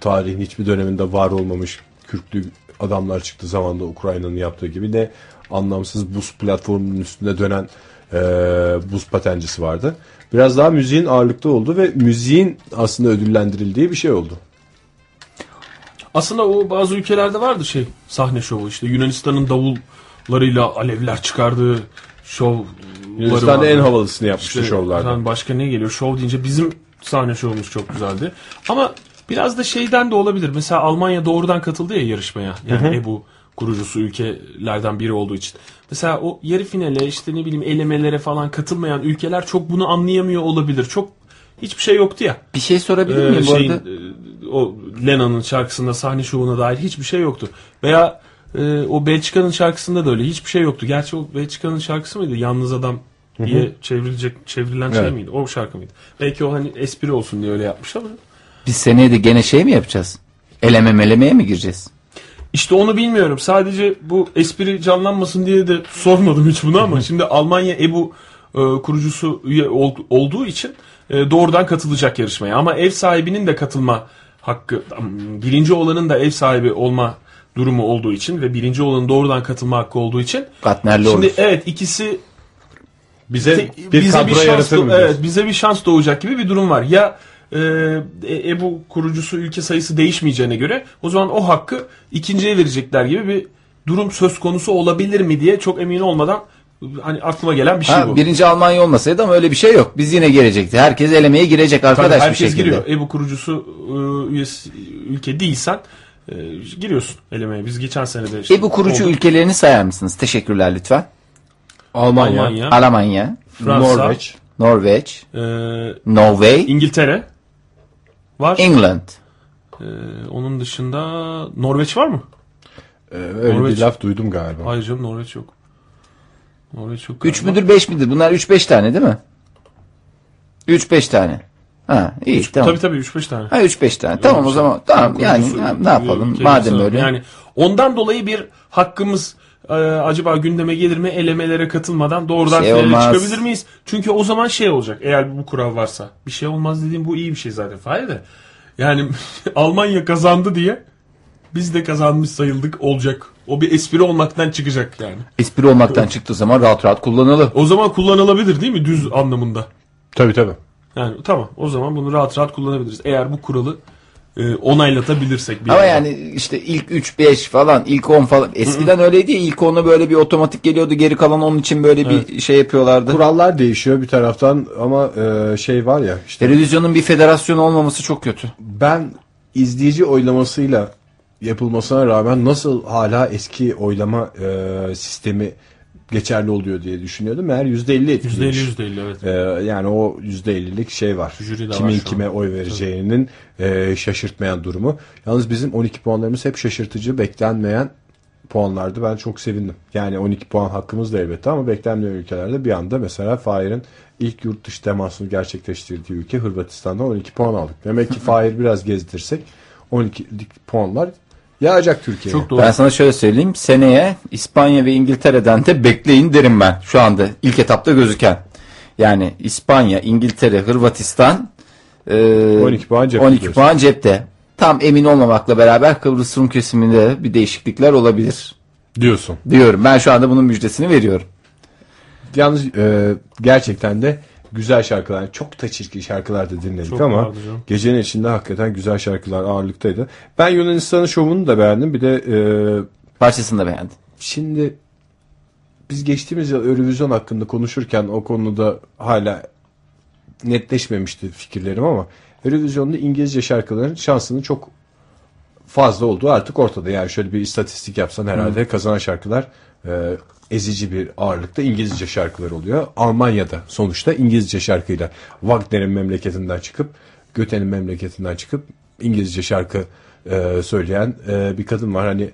tarihin hiçbir döneminde var olmamış kürklü adamlar çıktı zamanında Ukrayna'nın yaptığı gibi, ne anlamsız buz platformunun üstünde dönen e, buz patencisi vardı. Biraz daha müziğin ağırlıklı oldu ve müziğin aslında ödüllendirildiği bir şey oldu. Aslında o bazı ülkelerde vardı şey sahne şovu, işte Yunanistan'ın davullarıyla alevler çıkardığı şov. Yunanistan'da en havalısını yapmıştı işte, şovlarda. Başka ne geliyor? Şov deyince bizim sahne şovumuz çok güzeldi. Ama biraz da şeyden de olabilir. Mesela Almanya doğrudan katıldı ya yarışmaya. Yani E B U kurucusu ülkelerden biri olduğu için. Mesela o yarı finale işte ne bileyim elemelere falan katılmayan ülkeler çok bunu anlayamıyor olabilir. Çok hiçbir şey yoktu ya. Bir şey sorabilir miyim ee, bu arada? E, o Lena'nın şarkısında sahne şovuna dair hiçbir şey yoktu. Veya Ee, o Belçika'nın şarkısında da öyle hiçbir şey yoktu. Gerçi o Belçika'nın şarkısı mıydı? Yalnız Adam diye hı hı. çevrilecek çevrilen evet. şey miydi? O şarkı mıydı? Belki o hani espri olsun diye öyle yapmış ama. Biz seneye de gene şey mi yapacağız? Eleme melemeye mi gireceğiz? İşte onu bilmiyorum. Sadece bu espri canlanmasın diye de sormadım hiç bunu ama şimdi Almanya E B U e, kurucusu üye ol, olduğu için e, doğrudan katılacak yarışmaya. Ama ev sahibinin de katılma hakkı, birinci olanın da ev sahibi olma durumu olduğu için ve birinci olanın doğrudan katılma hakkı olduğu için partnerli şimdi olur. Evet, ikisi bize te, bir bize bir şans do- evet, bize bir şans doğacak gibi bir durum var. Ya e, E B U kurucusu ülke sayısı değişmeyeceğine göre o zaman o hakkı ikinciye verecekler gibi bir durum söz konusu olabilir mi diye çok emin olmadan hani aklıma gelen bir şey ha, bu. Birinci Almanya olmasaydı ama öyle bir şey yok. Biz yine gelecekti. Herkes elemeye girecek arkadaş tabii, herkes bir şekilde. Herkes giriyor. E B U kurucusu e, üyesi, ülke değilsen E, giriyorsun elemeye. Biz geçen sene de işte E B U kurucu oldu. Ülkelerini sayar mısınız? Teşekkürler lütfen. Almanya, Almanya, Almanya, Fransa, Norveç, Norveç, e, Norveç, İngiltere var. England. E, onun dışında Norveç var mı? E, öyle Norveç. Bir laf duydum galiba. Hayır canım, Norveç yok. Norveç yok. üç müdür beş midir? Bunlar üç beş tane değil mi? üç beş tane. Ha, iyi üç, tamam. Tabii tabii üç beş tane. Ha üç beş tane. Tamam yani, o zaman tamam yani ne yapalım madem öyle. Yani ondan dolayı bir hakkımız e, acaba gündeme gelir mi? Elemelere katılmadan doğrudan şey çıkabilir miyiz? Çünkü o zaman şey olacak. Eğer bu kural varsa. Bir şey olmaz dediğim bu iyi bir şey zaten Fahir de. Yani Almanya kazandı diye biz de kazanmış sayıldık olacak. O bir espri olmaktan çıkacak yani. Espri olmaktan o, çıktığı zaman rahat rahat kullanılır. O zaman kullanılabilir değil mi düz anlamında? Tabii tabii. Yani tamam o zaman bunu rahat rahat kullanabiliriz. Eğer bu kuralı e, onaylatabilirsek. Ama yerden. Yani işte ilk üç beş falan ilk on falan eskiden Hı-hı. öyleydi ya, ilk ona böyle bir otomatik geliyordu, geri kalan onun için böyle evet. bir şey yapıyorlardı. Kurallar değişiyor bir taraftan ama e, şey var ya. Işte, televizyonun bir federasyonu olmaması çok kötü. Ben izleyici oylamasıyla yapılmasına rağmen nasıl hala eski oylama e, sistemi geçerli oluyor diye düşünüyordum. Meğer yüzde elli etkiliymiş. yüzde elli, yüzde elli evet. Ee, yani o yüzde ellilik şey var. Kimin var kime oy vereceğinin e, şaşırtmayan durumu. Yalnız bizim on iki puanlarımız hep şaşırtıcı, beklenmeyen puanlardı. Ben çok sevindim. Yani on iki puan hakkımız da elbette ama beklenmeyen ülkelerde bir anda mesela Fahir'in ilk yurt dışı temasını gerçekleştirdiği ülke Hırvatistan'dan on iki puan aldık. Demek ki Fahir biraz gezdirsek on ikilik puanlar yağacak Türkiye'ye. Ben sana şöyle söyleyeyim. Seneye İspanya ve İngiltere'den de bekleyin derim ben. Şu anda ilk etapta gözüken. Yani İspanya, İngiltere, Hırvatistan e, on iki puan cepte. Tam emin olmamakla beraber Kıbrıs Rum kesiminde bir değişiklikler olabilir. Diyorsun. Diyorum. Ben şu anda bunun müjdesini veriyorum. Yalnız e, gerçekten de güzel şarkılar, çok da çirkin şarkılar da dinledik çok ama gecenin içinde hakikaten güzel şarkılar ağırlıktaydı. Ben Yunanistan'ın şovunu da beğendim. Bir de e, parçasını da beğendim. Şimdi biz geçtiğimiz yıl Eurovision hakkında konuşurken o konuda hala netleşmemişti fikirlerim ama Eurovision'da İngilizce şarkıların şansının çok fazla olduğu artık ortada. Yani şöyle bir istatistik yapsan herhalde hmm. kazanan şarkılar E, ezici bir ağırlıkta İngilizce şarkılar oluyor. Almanya'da sonuçta İngilizce şarkıyla Wagner'in memleketinden çıkıp Göte'nin memleketinden çıkıp İngilizce şarkı e, söyleyen e, bir kadın var. Hani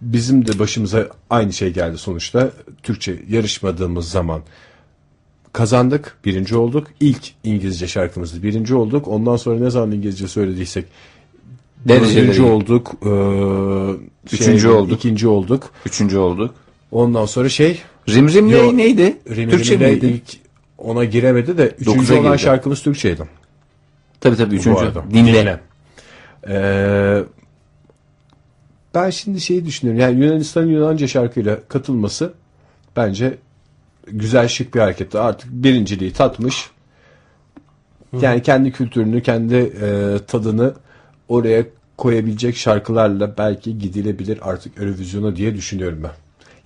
bizim de başımıza aynı şey geldi sonuçta. Türkçe yarışmadığımız zaman kazandık, birinci olduk. İlk İngilizce şarkımızda birinci olduk. Ondan sonra ne zaman İngilizce söylediysek birinci olduk, e, üçüncü şey, olduk, ikinci olduk, üçüncü olduk. Ondan sonra şey Rimrim ne, neydi? Rimrim Türkçe miydi? İlk ona giremedi de üçüncü olan girdi. Şarkımız Türkçeydi. Tabii tabii üçüncü. Dinle. Dinle. Ee, ben şimdi şeyi düşünüyorum. Yani Yunanistan'ın Yunanca şarkıyla katılması bence güzel, şık bir hareketti. Artık birinciliği tatmış. Yani kendi kültürünü, kendi e, tadını oraya koyabilecek şarkılarla belki gidilebilir artık Eurovision'a diye düşünüyorum ben.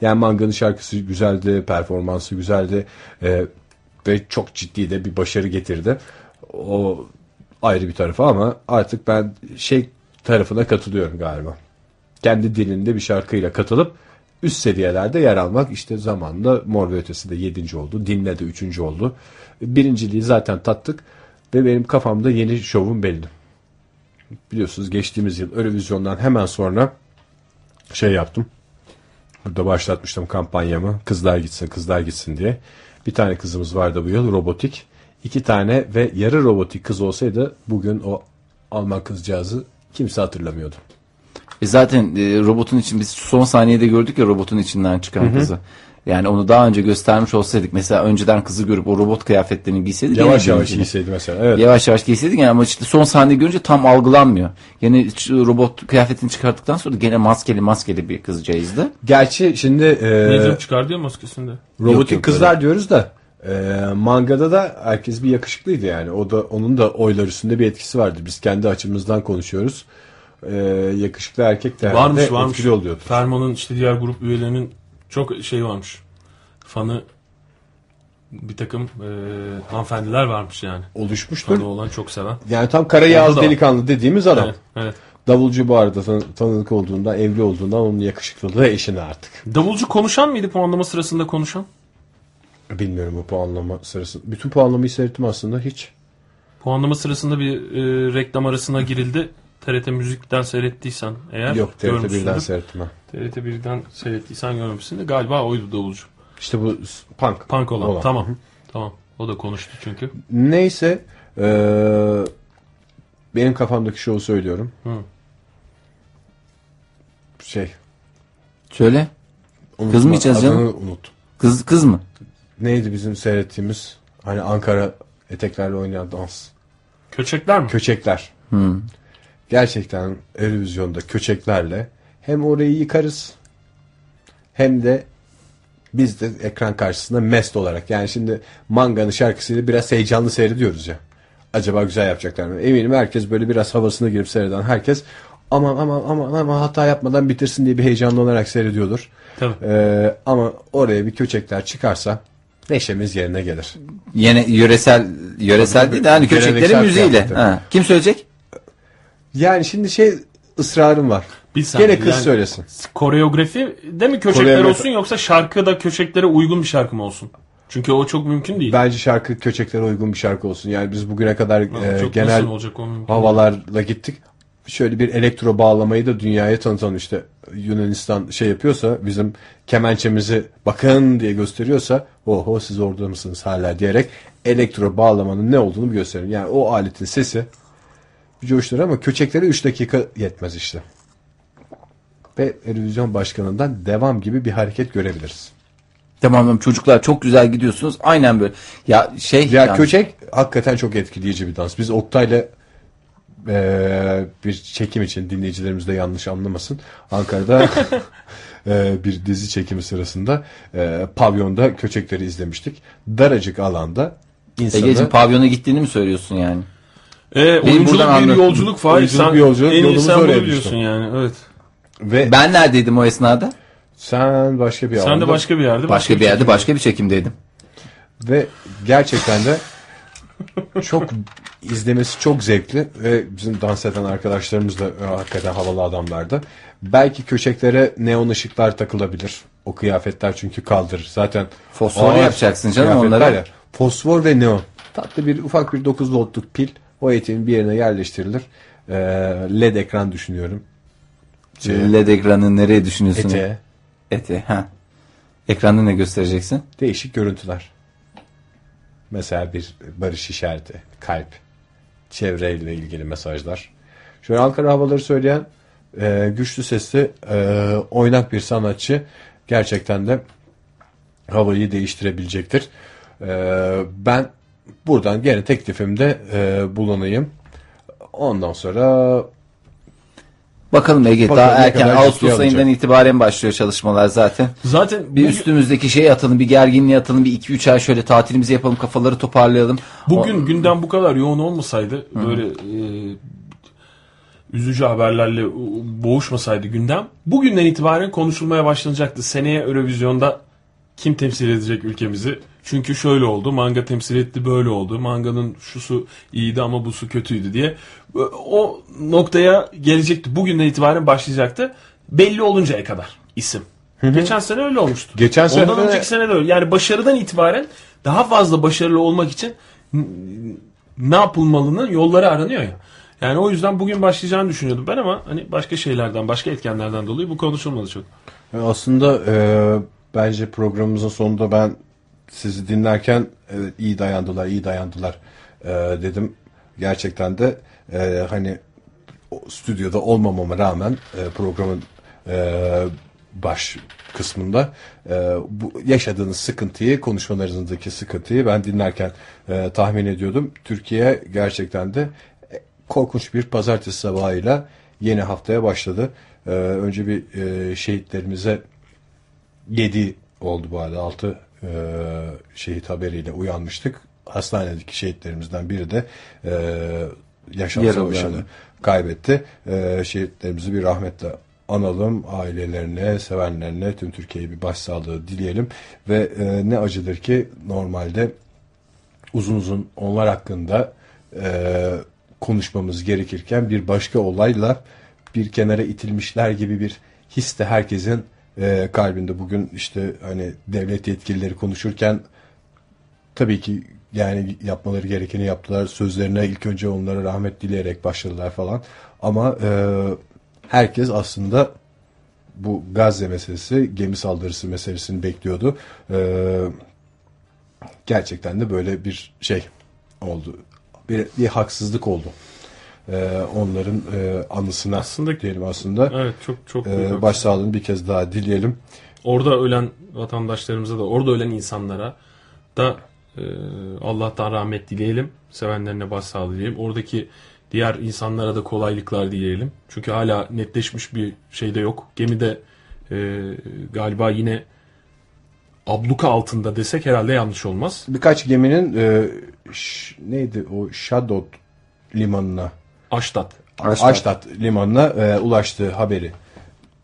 Yani Manga'nın şarkısı güzeldi, performansı güzeldi e, ve çok ciddi de bir başarı getirdi. O ayrı bir tarafı ama artık ben şey tarafına katılıyorum galiba. Kendi dilinde bir şarkıyla katılıp üst seviyelerde yer almak, işte zamanla Mor ve Ötesi de yedinci oldu, Dinle de üçüncü oldu. Birinciliği zaten tattık ve benim kafamda yeni şovum belli. Biliyorsunuz geçtiğimiz yıl Eurovision'dan hemen sonra şey yaptım. Burada başlatmıştım kampanyamı. Kızlar gitsin, kızlar gitsin diye. Bir tane kızımız vardı bu yıl, robotik. İki tane ve yarı robotik kız olsaydı bugün o Alman kızcağızı kimse hatırlamıyordu. E zaten e, robotun için biz son saniyede gördük ya robotun içinden çıkan hı hı. kızı. Yani onu daha önce göstermiş olsaydık, mesela önceden kızı görüp o robot kıyafetlerini giyseydik. Yavaş yavaş giyseydik mesela. Evet. Yavaş yavaş giyseydik yani, ama işte son sahneyi görünce tam algılanmıyor. Yani robot kıyafetini çıkarttıktan sonra gene maskeli maskeli bir kızcağızdı. Gerçi şimdi... E, Necim çıkardı ya maskesinde. Robotik yok, kızlar öyle diyoruz da e, Manga'da da herkes bir yakışıklıydı yani. O da, onun da oylar üstünde bir etkisi vardı. Biz kendi açımızdan konuşuyoruz. E, yakışıklı erkek de varmış, varmış. Etkili oluyordu. Ferman'ın işte diğer grup üyelerinin çok şey varmış, fanı bir takım e, hanımefendiler varmış yani. Oluşmuştur. Fanı olan, çok seven. Yani tam Karayağız delikanlı dediğimiz adam. Evet, evet. Davulcu bu arada tan- tanıdık olduğundan, evli olduğundan onun yakışıklılığı eşine artık. Davulcu konuşan mıydı puanlama sırasında, konuşan? Bilmiyorum bu puanlama sırasında. Bütün puanlamayı seyrettim aslında hiç. Puanlama sırasında bir e, reklam arasına girildi. T R T Müzik'ten seyrettiysen eğer. Yok, T R T birden seyrettim ben. T R T birden seyrettiysen görmüşsündür. Galiba oydu davulcu. İşte bu punk. Punk olan. olan. Tamam. Tamam. O da konuştu çünkü. Neyse. Ee, benim kafamdaki şovu söylüyorum. Hı. Şey. Söyle. Unutma. Kız mı içeceğiz canım? Unut. Kız, kız mı? Neydi bizim seyrettiğimiz? Hani Ankara eteklerle oynayan dans. Köçekler mi? Köçekler. Hı. Gerçekten Eurovision'da köçeklerle hem orayı yıkarız hem de biz de ekran karşısında mest olarak. Yani şimdi Manga'nın şarkısıyla biraz heyecanlı seyrediyoruz ya. Acaba güzel yapacaklar mı? Eminim herkes böyle biraz havasına girip seyreden herkes aman aman aman aman hata yapmadan bitirsin diye bir heyecanlı olarak seyrediyordur. Tabii. Ee, ama oraya bir köçekler çıkarsa neşemiz yerine gelir. Yine yöresel yöresel tabii, değil de hani köçeklerin müziğiyle. Ha. Kim söyleyecek? Yani şimdi şey ısrarım var. Bilsem, gene kız yani söylesin. Koreografi de mi köşekler Koreografi... olsun yoksa şarkı da köşeklere uygun bir şarkı mı olsun? Çünkü o çok mümkün değil. Bence şarkı köşeklere uygun bir şarkı olsun. Yani biz bugüne kadar e, genel havalarla değil. Gittik. Şöyle bir elektro bağlamayı da dünyaya tanıtan, işte Yunanistan şey yapıyorsa, bizim kemençemizi bakın diye gösteriyorsa, oho siz orada mısınız hala diyerek elektro bağlamanın ne olduğunu gösterin. Yani o aletin sesi coştur ama köçeklere üç dakika yetmez işte. Ve Eurovision başkanından devam gibi bir hareket görebiliriz. Tamam çocuklar, çok güzel gidiyorsunuz. Aynen böyle. Ya şey ya yani... köçek hakikaten çok etkileyici bir dans. Biz Oktay'la e, bir çekim için, dinleyicilerimiz de yanlış anlamasın, Ankara'da e, bir dizi çekimi sırasında e, pavyonda köçekleri izlemiştik. Daracık alanda insanı... Egeciğim pavyona gittiğini mi söylüyorsun yani? E, oyunculuk bir yolculuk Fahir. Sen bir yolculuk, en iyi sen bunu biliyorsun yani. Evet. Ve ben neredeydim o esnada? Sen başka bir yerde. Sen de başka bir yerde. Başka, başka bir yerde çekimde. Başka bir çekimdeydim. Ve gerçekten de çok izlemesi çok zevkli ve bizim dans eden arkadaşlarımız da hakikaten havalı adamlardı. Belki köşeklere neon ışıklar takılabilir. O kıyafetler çünkü kaldırır. Zaten fosfor yapacaksın canım onlara. Ya, fosfor ve neon. Tatlı bir ufak bir dokuz voltluk pil. O eğitimin bir yerine yerleştirilir. Ee, L E D ekran düşünüyorum. Şey, L E D ekranı nereye düşünüyorsun? Ete. Ete. Ha. Ekranda ne göstereceksin? Değişik görüntüler. Mesela bir barış işareti, kalp, çevreyle ilgili mesajlar. Şöyle Ankara havaları söyleyen e, güçlü sesli e, oynak bir sanatçı gerçekten de havayı değiştirebilecektir. E, ben buradan gene teklifimde e, bulunayım. Ondan sonra bakalım Ege, bakalım daha erken Ağustos ayından itibaren başlıyor çalışmalar zaten. Zaten bir bugün, üstümüzdeki şeyi atalım, bir gerginliği atalım, bir iki üç ay şöyle tatilimizi yapalım, kafaları toparlayalım. Bugün o, gündem bu kadar yoğun olmasaydı, hı. böyle e, üzücü haberlerle boğuşmasaydı gündem, bugünden itibaren konuşulmaya başlanacaktı. Seneye Eurovision'da kim temsil edecek ülkemizi? Çünkü şöyle oldu, Manga temsil etti, böyle oldu. Manga'nın şusu iyiydi ama busu kötüydü diye. O noktaya gelecekti. Bugünden itibaren başlayacaktı. Belli oluncaya kadar isim. Hı hı. Geçen sene öyle olmuştu. Geçen sene Ondan de... önceki sene de öyle. Yani başarıdan itibaren daha fazla başarılı olmak için ne yapılmalının yolları aranıyor ya. Yani o yüzden bugün başlayacağını düşünüyordum ben ama hani başka şeylerden, başka etkenlerden dolayı bu konuşulmadı çok. Aslında e, bence programımızın sonunda ben sizi dinlerken evet, iyi dayandılar, iyi dayandılar ee, dedim. Gerçekten de e, hani stüdyoda olmamama rağmen e, programın e, baş kısmında e, bu yaşadığınız sıkıntıyı, konuşmalarınızdaki sıkıntıyı ben dinlerken e, tahmin ediyordum. Türkiye gerçekten de korkunç bir pazartesi sabahıyla yeni haftaya başladı. E, önce bir e, şehitlerimize yedi oldu bu arada, altı Ee, şehit haberiyle uyanmıştık. Hastanedeki şehitlerimizden biri de e, yaşam Yer savaşını yani. kaybetti. E, şehitlerimizi bir rahmetle analım. Ailelerine, sevenlerine, tüm Türkiye'ye bir başsağlığı dileyelim. Ve e, ne acıdır ki normalde uzun uzun onlar hakkında e, konuşmamız gerekirken bir başka olayla bir kenara itilmişler gibi bir his de herkesin E, kalbinde. Bugün işte hani devlet yetkilileri konuşurken tabii ki yani yapmaları gerekeni yaptılar. Sözlerine ilk önce onlara rahmet dileyerek başladılar falan. Ama e, herkes aslında bu Gazze meselesi, gemi saldırısı meselesini bekliyordu. E, gerçekten de böyle bir şey oldu. Bir, bir haksızlık oldu. Ee, onların e, anısına aslında, diyelim aslında. Evet, çok çok e, başsağlığını bir kez daha dileyelim. Orada ölen vatandaşlarımıza da, orada ölen insanlara da e, Allah'tan rahmet dileyelim. Sevenlerine başsağlığı dileyelim. Oradaki diğer insanlara da kolaylıklar dileyelim. Çünkü hala netleşmiş bir şey de yok. Gemide e, galiba yine abluka altında desek herhalde yanlış olmaz. Birkaç geminin e, ş- neydi o Şadot limanına Aştat. Aştat. Aştat limanına e, ulaştığı haberi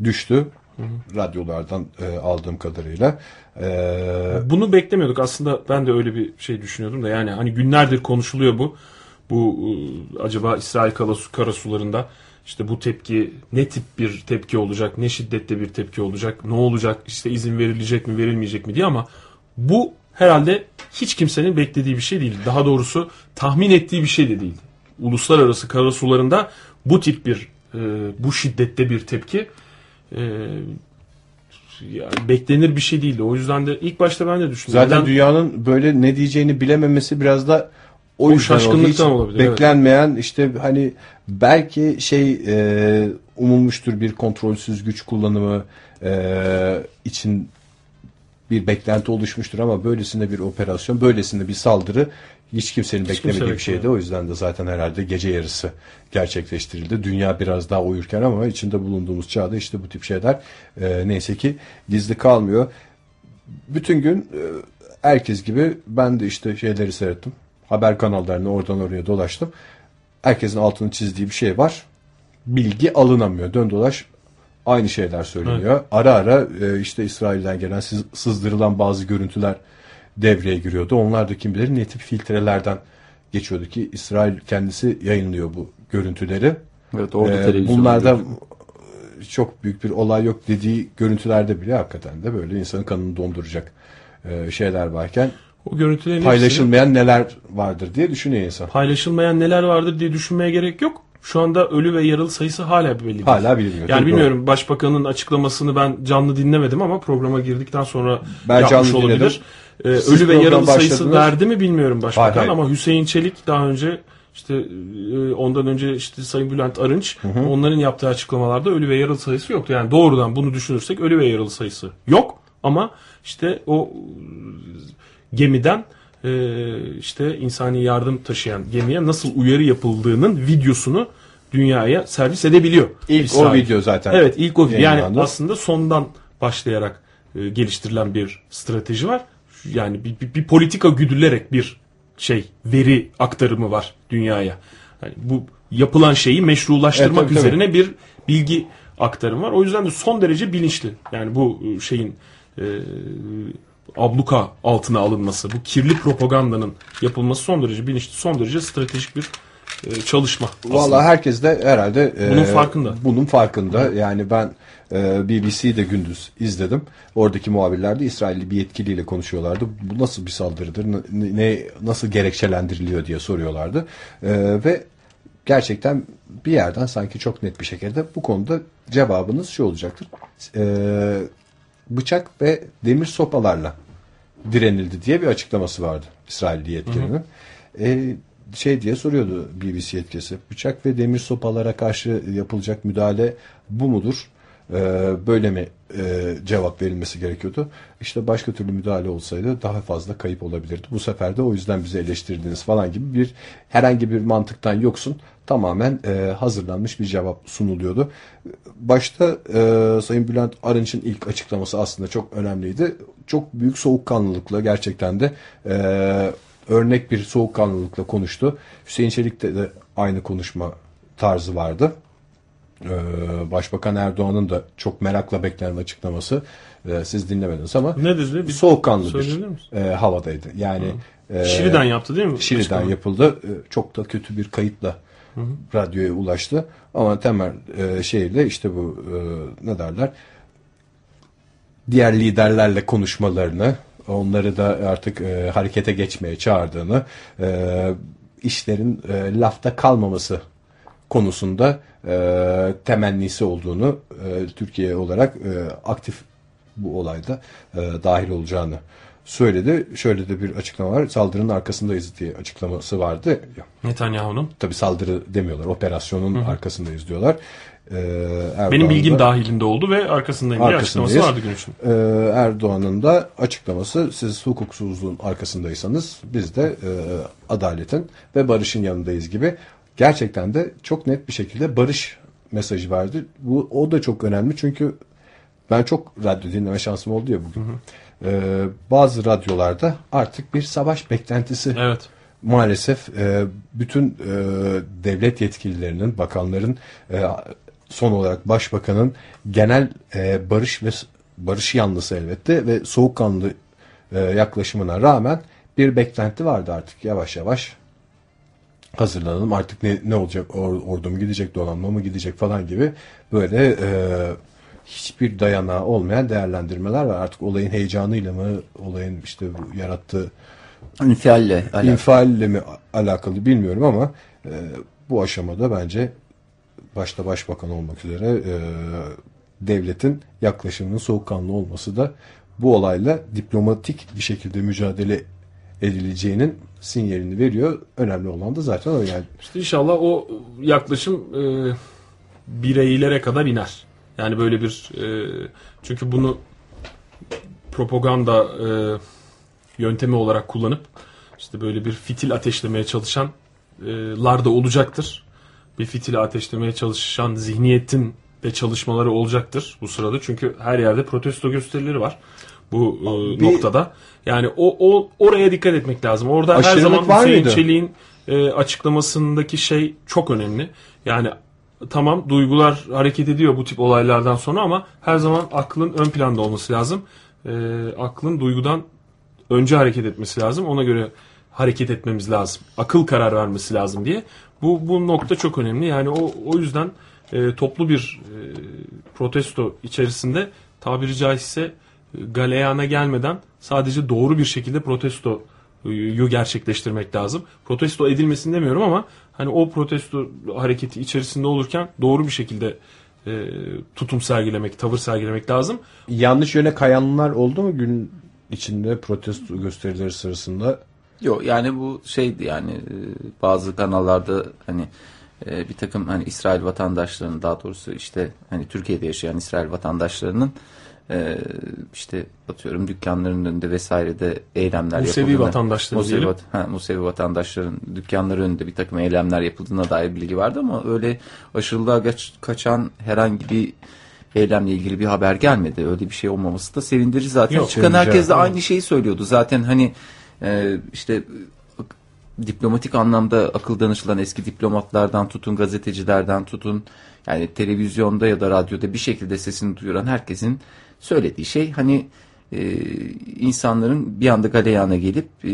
düştü. Hı hı. Radyolardan e, aldığım kadarıyla. E, Bunu beklemiyorduk. Aslında ben de öyle bir şey düşünüyordum da yani hani günlerdir konuşuluyor bu. Bu e, acaba İsrail karasularında işte bu tepki ne tip bir tepki olacak? Ne şiddette bir tepki olacak? Ne olacak? İşte izin verilecek mi, verilmeyecek mi diye ama bu herhalde hiç kimsenin beklediği bir şey değil. Daha doğrusu tahmin ettiği bir şey de değil. Uluslararası karasularında bu tip bir e, bu şiddette bir tepki e, yani beklenir bir şey değildi. O yüzden de ilk başta ben de düşündüm. Zaten neden dünyanın böyle ne diyeceğini bilememesi biraz da o, o şaşkınlıktan olabilir. Beklenmeyen evet. işte hani belki şey e, umulmuştur bir kontrolsüz güç kullanımı e, için bir beklenti oluşmuştur ama böylesine bir operasyon, böylesine bir saldırı hiç kimsenin hiç beklemediği kimse bir şeydi. O yüzden de zaten herhalde gece yarısı gerçekleştirildi. Dünya biraz daha uyurken ama içinde bulunduğumuz çağda işte bu tip şeyler e, neyse ki gizli kalmıyor. Bütün gün e, herkes gibi ben de işte şeyleri seyrettim. Haber kanallarını oradan oraya dolaştım. Herkesin altını çizdiği bir şey var. Bilgi alınamıyor. Dön dolaş aynı şeyler söyleniyor. Evet. Ara ara e, işte İsrail'den gelen sız, sızdırılan bazı görüntüler devreye giriyordu. Onlar da kim bilir ne tip filtrelerden geçiyordu ki İsrail kendisi yayınlıyor bu görüntüleri. Evet, orada ee, televizyon. Bunlarda çok büyük bir olay yok dediği görüntülerde bile hakikaten de böyle insanın kanını donduracak şeyler varken O görüntülerin paylaşılmayan hepsini, neler vardır diye düşünüyor insan. Paylaşılmayan neler vardır diye düşünmeye gerek yok. Şu anda ölü ve yaralı sayısı hala belli değil. Hala bilmiyor. Yani bilmiyorum, doğru. Başbakanın açıklamasını ben canlı dinlemedim ama programa girdikten sonra ben yapmış olabilir. Ee, ölü ve yaralı sayısı verdi mi bilmiyorum başbakan. Hayır, hayır. Ama Hüseyin Çelik daha önce, işte ondan önce işte Sayın Bülent Arınç, hı hı, onların yaptığı açıklamalarda ölü ve yaralı sayısı yoktu. Yani doğrudan bunu düşünürsek ölü ve yaralı sayısı yok ama işte o gemiden işte insani yardım taşıyan gemiye nasıl uyarı yapıldığının videosunu dünyaya servis edebiliyor. İlk o video zaten. Evet, ilk o video. Yani aslında sondan başlayarak geliştirilen bir strateji var. Yani bir, bir, bir politika güdülerek bir şey, veri aktarımı var dünyaya. Yani bu yapılan şeyi meşrulaştırmak, evet, tabii, üzerine tabii. bir bilgi aktarımı var. O yüzden de son derece bilinçli. Yani bu şeyin e, abluka altına alınması, bu kirli propagandanın yapılması son derece bilinçli, son derece stratejik bir e, çalışma. Valla herkes de herhalde e, bunun farkında. Bunun farkında. Yani ben B B C'yi de gündüz izledim. Oradaki muhabirler de İsrailli bir yetkiliyle konuşuyorlardı. Bu nasıl bir saldırıdır? Ne, nasıl gerekçelendiriliyor diye soruyorlardı. Ee, ve gerçekten bir yerden sanki çok net bir şekilde bu konuda cevabınız şu olacaktır. Ee, bıçak ve demir sopalarla direnildi diye bir açıklaması vardı İsrailli yetkilinin. Ee, şey diye soruyordu B B C yetkilisi. Bıçak ve demir sopalara karşı yapılacak müdahale bu mudur? Böyle mi cevap verilmesi gerekiyordu? İşte başka türlü müdahale olsaydı daha fazla kayıp olabilirdi. Bu sefer de o yüzden bizi eleştirdiniz falan gibi bir herhangi bir mantıktan yoksun, tamamen hazırlanmış bir cevap sunuluyordu. Başta Sayın Bülent Arınç'ın ilk açıklaması aslında çok önemliydi. Çok büyük soğukkanlılıkla, gerçekten de örnek bir soğukkanlılıkla konuştu. Hüseyin Çelik'te de aynı konuşma tarzı vardı. Başbakan Erdoğan'ın da çok merakla beklenen açıklaması, siz dinlemediniz ama bir soğukkanlı bir e, havadaydı. Yani e, Şili'den yaptı değil mi? Şili'den Başkanım. yapıldı. Çok da kötü bir kayıtla, hı hı, radyoya ulaştı. Ama temel e, şeyle işte bu e, ne derler? Diğer liderlerle konuşmalarını, onları da artık e, harekete geçmeye çağırdığını, e, işlerin e, lafta kalmaması konusunda e, temennisi olduğunu, e, Türkiye olarak e, aktif bu olayda e, dahil olacağını söyledi. Şöyle de bir açıklama var. Saldırının arkasındayız diye açıklaması vardı. Netanyahu'nun. Tabii saldırı demiyorlar. Operasyonun, hı-hı, arkasındayız diyorlar. E, Erdoğan'da, benim bilgim dahilinde oldu ve arkasındayım diye açıklaması vardı Gülüş'ün. E, Erdoğan'ın da açıklaması, siz hukuksuzluğun arkasındaysanız biz de e, adaletin ve barışın yanındayız gibi. Gerçekten de çok net bir şekilde barış mesajı vardı. Bu, o da çok önemli çünkü ben çok radyo dinleme şansım oldu ya bugün. Hı hı. Ee, bazı radyolarda artık bir savaş beklentisi. Evet. Maalesef e, bütün e, devlet yetkililerinin, bakanların, e, son olarak başbakanın genel e, barış ve barış yanlısı elbette ve soğukkanlı e, yaklaşımına rağmen bir beklenti vardı artık yavaş yavaş. Hazırlanalım artık, ne, ne olacak, Or, ordu mu gidecek, donanma mı gidecek falan gibi böyle e, hiçbir dayanağı olmayan değerlendirmeler var. Artık olayın heyecanıyla mı, olayın işte yarattığı infialle infialle mi alakalı bilmiyorum ama e, bu aşamada bence başta başbakan olmak üzere e, devletin yaklaşımının soğukkanlı olması da bu olayla diplomatik bir şekilde mücadele edileceğinin sinyalini veriyor. Önemli olan da zaten o yani. İşte inşallah o yaklaşım e, bireylere kadar iner. Yani böyle bir e, çünkü bunu propaganda e, yöntemi olarak kullanıp işte böyle bir fitil ateşlemeye çalışan e, lar da olacaktır. Bir fitili ateşlemeye çalışan zihniyetin de çalışmaları olacaktır bu sırada. Çünkü her yerde protesto gösterileri var. Bu e, noktada. Yani o, o oraya dikkat etmek lazım. Orada her zaman Hüseyin Çelik'in e, açıklamasındaki şey çok önemli. Yani tamam, duygular hareket ediyor bu tip olaylardan sonra ama her zaman aklın ön planda olması lazım. E, aklın duygudan önce hareket etmesi lazım. Ona göre hareket etmemiz lazım. Akıl karar vermesi lazım diye. Bu, bu nokta çok önemli. Yani o, o yüzden e, toplu bir e, protesto içerisinde tabiri caizse galeyana gelmeden sadece doğru bir şekilde protesto yu gerçekleştirmek lazım. Protesto edilmesin demiyorum ama hani o protesto hareketi içerisinde olurken doğru bir şekilde e, tutum sergilemek, tavır sergilemek lazım. Yanlış yöne kayanlar oldu mu gün içinde protesto gösterileri sırasında? Yok yani bu şeydi yani bazı kanallarda hani e, bir takım hani İsrail vatandaşlarının, daha doğrusu işte hani Türkiye'de yaşayan İsrail vatandaşlarının Ee, işte atıyorum dükkanların önünde vesairede eylemler Musevi yapıldığına, vatandaşları Musevi, vat, ha, Musevi vatandaşların dükkanları önünde bir takım eylemler yapıldığına dair bilgi vardı ama öyle aşırılığa kaçan herhangi bir eylemle ilgili bir haber gelmedi. Öyle bir şey olmaması da sevindirici zaten. Yok, çıkan herkes de aynı şeyi söylüyordu zaten hani e, işte diplomatik anlamda akıl danışılan eski diplomatlardan tutun, gazetecilerden tutun, yani televizyonda ya da radyoda bir şekilde sesini duyuran herkesin söylediği şey hani e, insanların bir anda galeyana gelip e,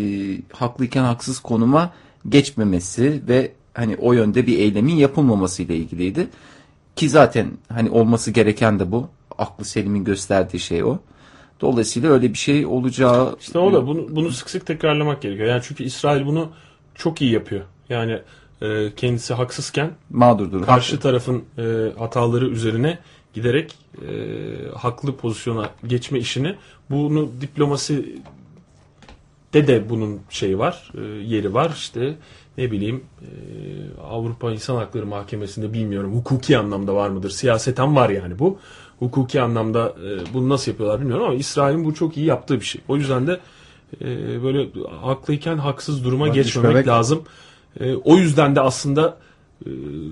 haklıyken haksız konuma geçmemesi ve hani o yönde bir eylemin yapılmaması ile ilgiliydi. Ki zaten hani olması gereken de bu. Aklı Selim'in gösterdiği şey o. Dolayısıyla öyle bir şey olacağı... İşte o da bunu, bunu sık sık tekrarlamak gerekiyor. Yani çünkü İsrail bunu çok iyi yapıyor. Yani e, kendisi haksızken mağdurdur, karşı haklı tarafın e, hataları üzerine giderek e, haklı pozisyona geçme işini, bunu diplomasi de de bunun şeyi var, e, yeri var. İşte ne bileyim e, Avrupa İnsan Hakları Mahkemesi'nde bilmiyorum hukuki anlamda var mıdır? Siyaseten var yani bu. Hukuki anlamda e, bunu nasıl yapıyorlar bilmiyorum ama İsrail'in bu çok iyi yaptığı bir şey. O yüzden de e, böyle haklıyken haksız duruma ben geçmemek düşmemek lazım. E, o yüzden de aslında e,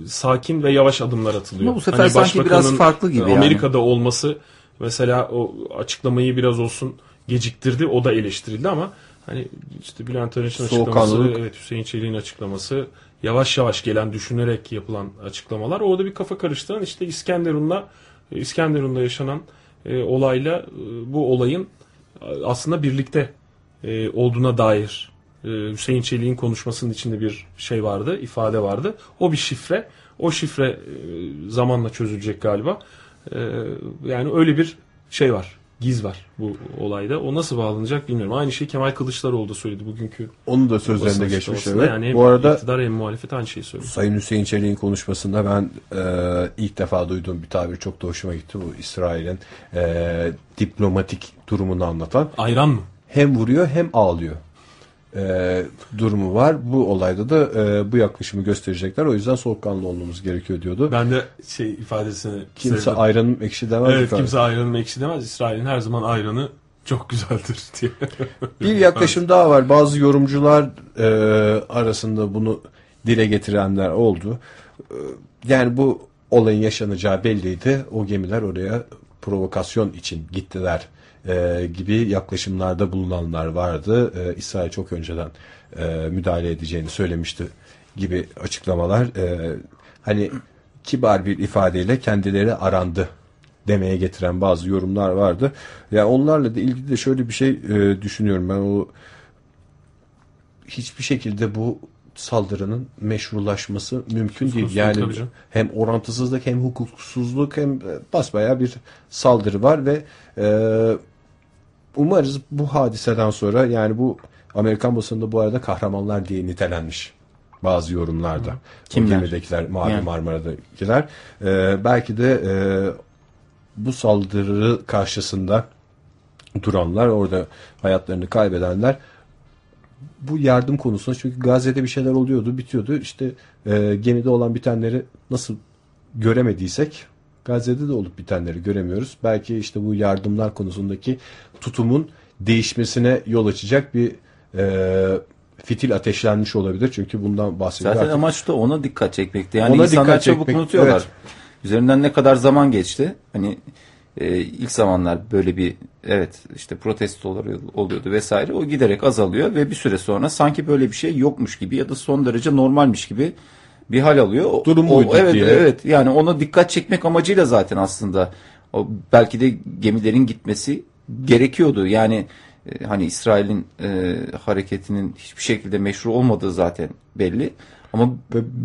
sakin ve yavaş adımlar atılıyor. Ama bu sefer hani sanki biraz farklı gibi yani. Amerika'da olması mesela o açıklamayı biraz olsun geciktirdi. O da eleştirildi ama hani işte Bülent Arınç'ın açıklaması, evet, Hüseyin Çelik'in açıklaması, yavaş yavaş gelen, düşünerek yapılan açıklamalar. Orada bir kafa karıştıran işte İskenderun'la İskenderun'da yaşanan e, olayla e, bu olayın aslında birlikte e, olduğuna dair e, Hüseyin Çelik'in konuşmasının içinde bir şey vardı, ifade vardı. O bir şifre. O şifre e, zamanla çözülecek galiba. E, yani öyle bir şey var. Giz var bu olayda. O nasıl bağlanacak bilmiyorum. Aynı şey Kemal Kılıçdaroğlu da söyledi bugünkü. Onu da sözlerinde geçmiş. Evet. Yani bu arada iktidar hem muhalefet aynı şeyi söylüyor. Sayın Hüseyin Çelik'in konuşmasında ben e, ilk defa duyduğum bir tabir çok da hoşuma gitti. Bu İsrail'in e, diplomatik durumunu anlatan. Ayran mı? Hem vuruyor hem ağlıyor. E, durumu var. Bu olayda da e, bu yaklaşımı gösterecekler. O yüzden soğukkanlı olmamız gerekiyor diyordu. Ben de şey ifadesini kimse sevdim. Ayranım ekşi demez. Evet, ifade. Kimse ayranım ekşi demez. İsrail'in her zaman ayranı çok güzeldir diye. Bir yaklaşım daha var. Bazı yorumcular e, arasında bunu dile getirenler oldu. E, yani bu olayın yaşanacağı belliydi. O gemiler oraya provokasyon için gittiler E, gibi yaklaşımlarda bulunanlar vardı. E, İsrail çok önceden e, müdahale edeceğini söylemişti gibi açıklamalar. E, hani kibar bir ifadeyle kendileri arandı demeye getiren bazı yorumlar vardı. Ya yani onlarla da ilgili de şöyle bir şey e, düşünüyorum ben, o hiçbir şekilde bu saldırının meşrulaşması mümkün değil. Yani hem orantısızlık hem hukuksuzluk hem basbayağı bir saldırı var ve e, umarız bu hadiseden sonra, yani bu Amerikan basında bu arada kahramanlar diye nitelenmiş bazı yorumlarda. Kimler? O gemidekiler, Mavi yani. Marmara'dakiler. E, belki de e, bu saldırı karşısında duranlar, orada hayatlarını kaybedenler bu yardım konusunda, çünkü Gazze'de bir şeyler oluyordu, bitiyordu. İşte e, gemide olan bitenleri nasıl göremediysek Gazze'de de olup bitenleri göremiyoruz. Belki işte bu yardımlar konusundaki tutumun değişmesine yol açacak bir e, fitil ateşlenmiş olabilir. Çünkü bundan bahsediyor. Zaten artık amaç da ona dikkat çekmekti. Yani ona insanlar çabuk unutuyorlar. Evet. Üzerinden ne kadar zaman geçti? Hani e, ilk zamanlar böyle bir evet işte protestolar oluyordu vesaire, o giderek azalıyor ve bir süre sonra sanki böyle bir şey yokmuş gibi ya da son derece normalmiş gibi bir hal alıyor. Durum o, evet diye. Evet yani ona dikkat çekmek amacıyla zaten aslında o belki de gemilerin gitmesi gerekiyordu. Yani e, hani İsrail'in e, hareketinin hiçbir şekilde meşru olmadığı zaten belli. Ama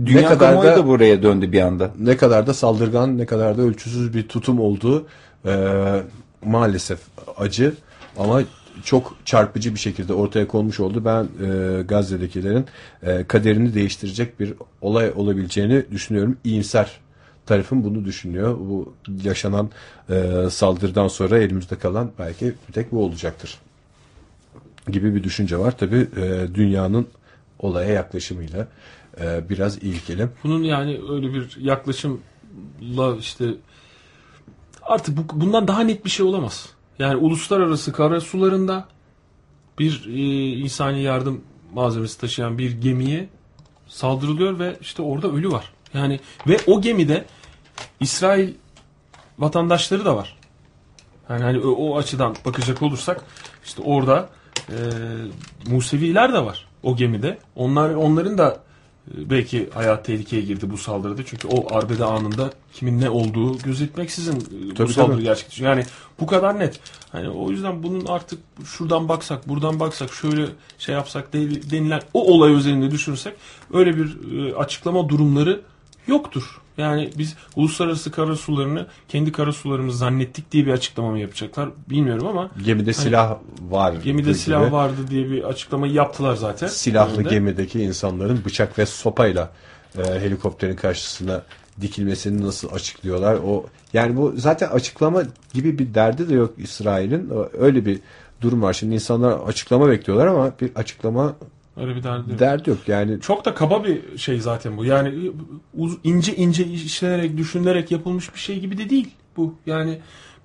dünya ne kadar kamuoyu da, da buraya döndü bir anda. Ne kadar da saldırgan, ne kadar da ölçüsüz bir tutum olduğu e, maalesef acı ama çok çarpıcı bir şekilde ortaya konmuş oldu. Ben e, Gazze'dekilerin e, kaderini değiştirecek bir olay olabileceğini düşünüyorum. İyimser tarafım bunu düşünüyor. Bu yaşanan e, saldırıdan sonra elimizde kalan belki bir tek bu olacaktır gibi bir düşünce var. Tabii e, dünyanın olaya yaklaşımıyla e, biraz ilgili. Bunun yani öyle bir yaklaşımla işte artık bu, bundan daha net bir şey olamaz. Yani uluslararası karasularında bir e, insani yardım malzemesi taşıyan bir gemiye saldırılıyor ve işte orada ölü var. Yani ve o gemide İsrail vatandaşları da var. Yani hani o, o açıdan bakacak olursak işte orada e, Museviler de var o gemide. Onlar onların da e, belki hayat tehlikeye girdi bu saldırıda. Çünkü o arbede anında kimin ne olduğu gözetmeksizin e, tabii, bu saldırı gerçekleşti. Yani bu kadar net. Hani o yüzden bunun artık şuradan baksak, buradan baksak, şöyle şey yapsak de, denilen o olay üzerinde düşünürsek öyle bir e, açıklama durumları yoktur. Yani biz uluslararası karasularını kendi karasularımız zannettik diye bir açıklama mı yapacaklar bilmiyorum ama gemide hani, silah var. Gemide gibi. silah vardı diye bir açıklama yaptılar zaten. Silahlı önünde. Gemideki insanların bıçak ve sopayla e, helikopterin karşısına dikilmesini nasıl açıklıyorlar? O yani bu zaten açıklama gibi bir derdi de yok İsrail'in. Öyle bir durum var. Şimdi insanlar açıklama bekliyorlar ama bir açıklama öyle bir derdi, derdi yok. Yani çok da kaba bir şey zaten bu. Yani ince ince işlenerek, düşünülerek yapılmış bir şey gibi de değil bu. Yani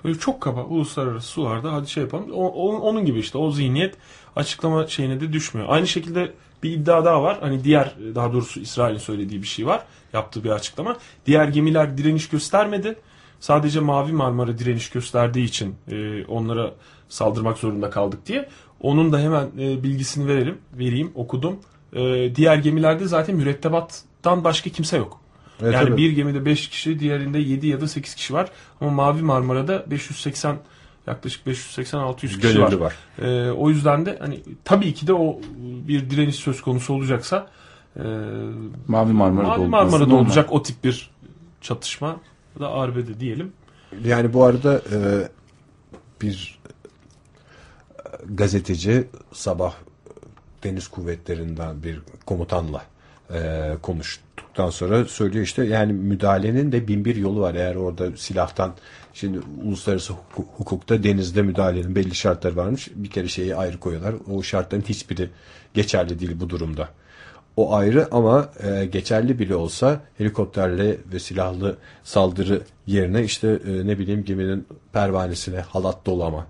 böyle çok kaba, uluslararası sularda hadi şey yapalım. O, onun gibi işte o zihniyet açıklama şeyine de düşmüyor. Aynı şekilde bir iddia daha var. Hani diğer, daha doğrusu İsrail'in söylediği bir şey var. Yaptığı bir açıklama. Diğer gemiler direniş göstermedi. Sadece Mavi Marmara direniş gösterdiği için e, onlara saldırmak zorunda kaldık diye. Onun da hemen e, bilgisini verelim, vereyim, okudum. E, diğer gemilerde zaten mürettebattan başka kimse yok. Evet, yani tabii. Bir gemide beş kişi, diğerinde yedi ya da sekiz kişi var. Ama Mavi Marmara'da beş yüz seksen yaklaşık beş yüz seksen altı yüz kişi gönüllü var. var. E, o yüzden de hani tabii ki de o bir direniş söz konusu olacaksa e, Mavi Marmara'da, Mavi Marmara'da olacak o tip bir çatışma da arbede diyelim. Yani bu arada e, bir gazeteci sabah Deniz Kuvvetleri'nden bir komutanla e, konuştuktan sonra söylüyor işte yani müdahalenin de bin bir yolu var. Eğer orada silahtan, şimdi uluslararası hukukta denizde müdahalenin belli şartları varmış. Bir kere şeyi ayrı koyuyorlar. O şartların hiçbiri geçerli değil bu durumda. O ayrı ama e, geçerli bile olsa helikopterle ve silahlı saldırı yerine işte e, ne bileyim geminin pervanesine halat dolama,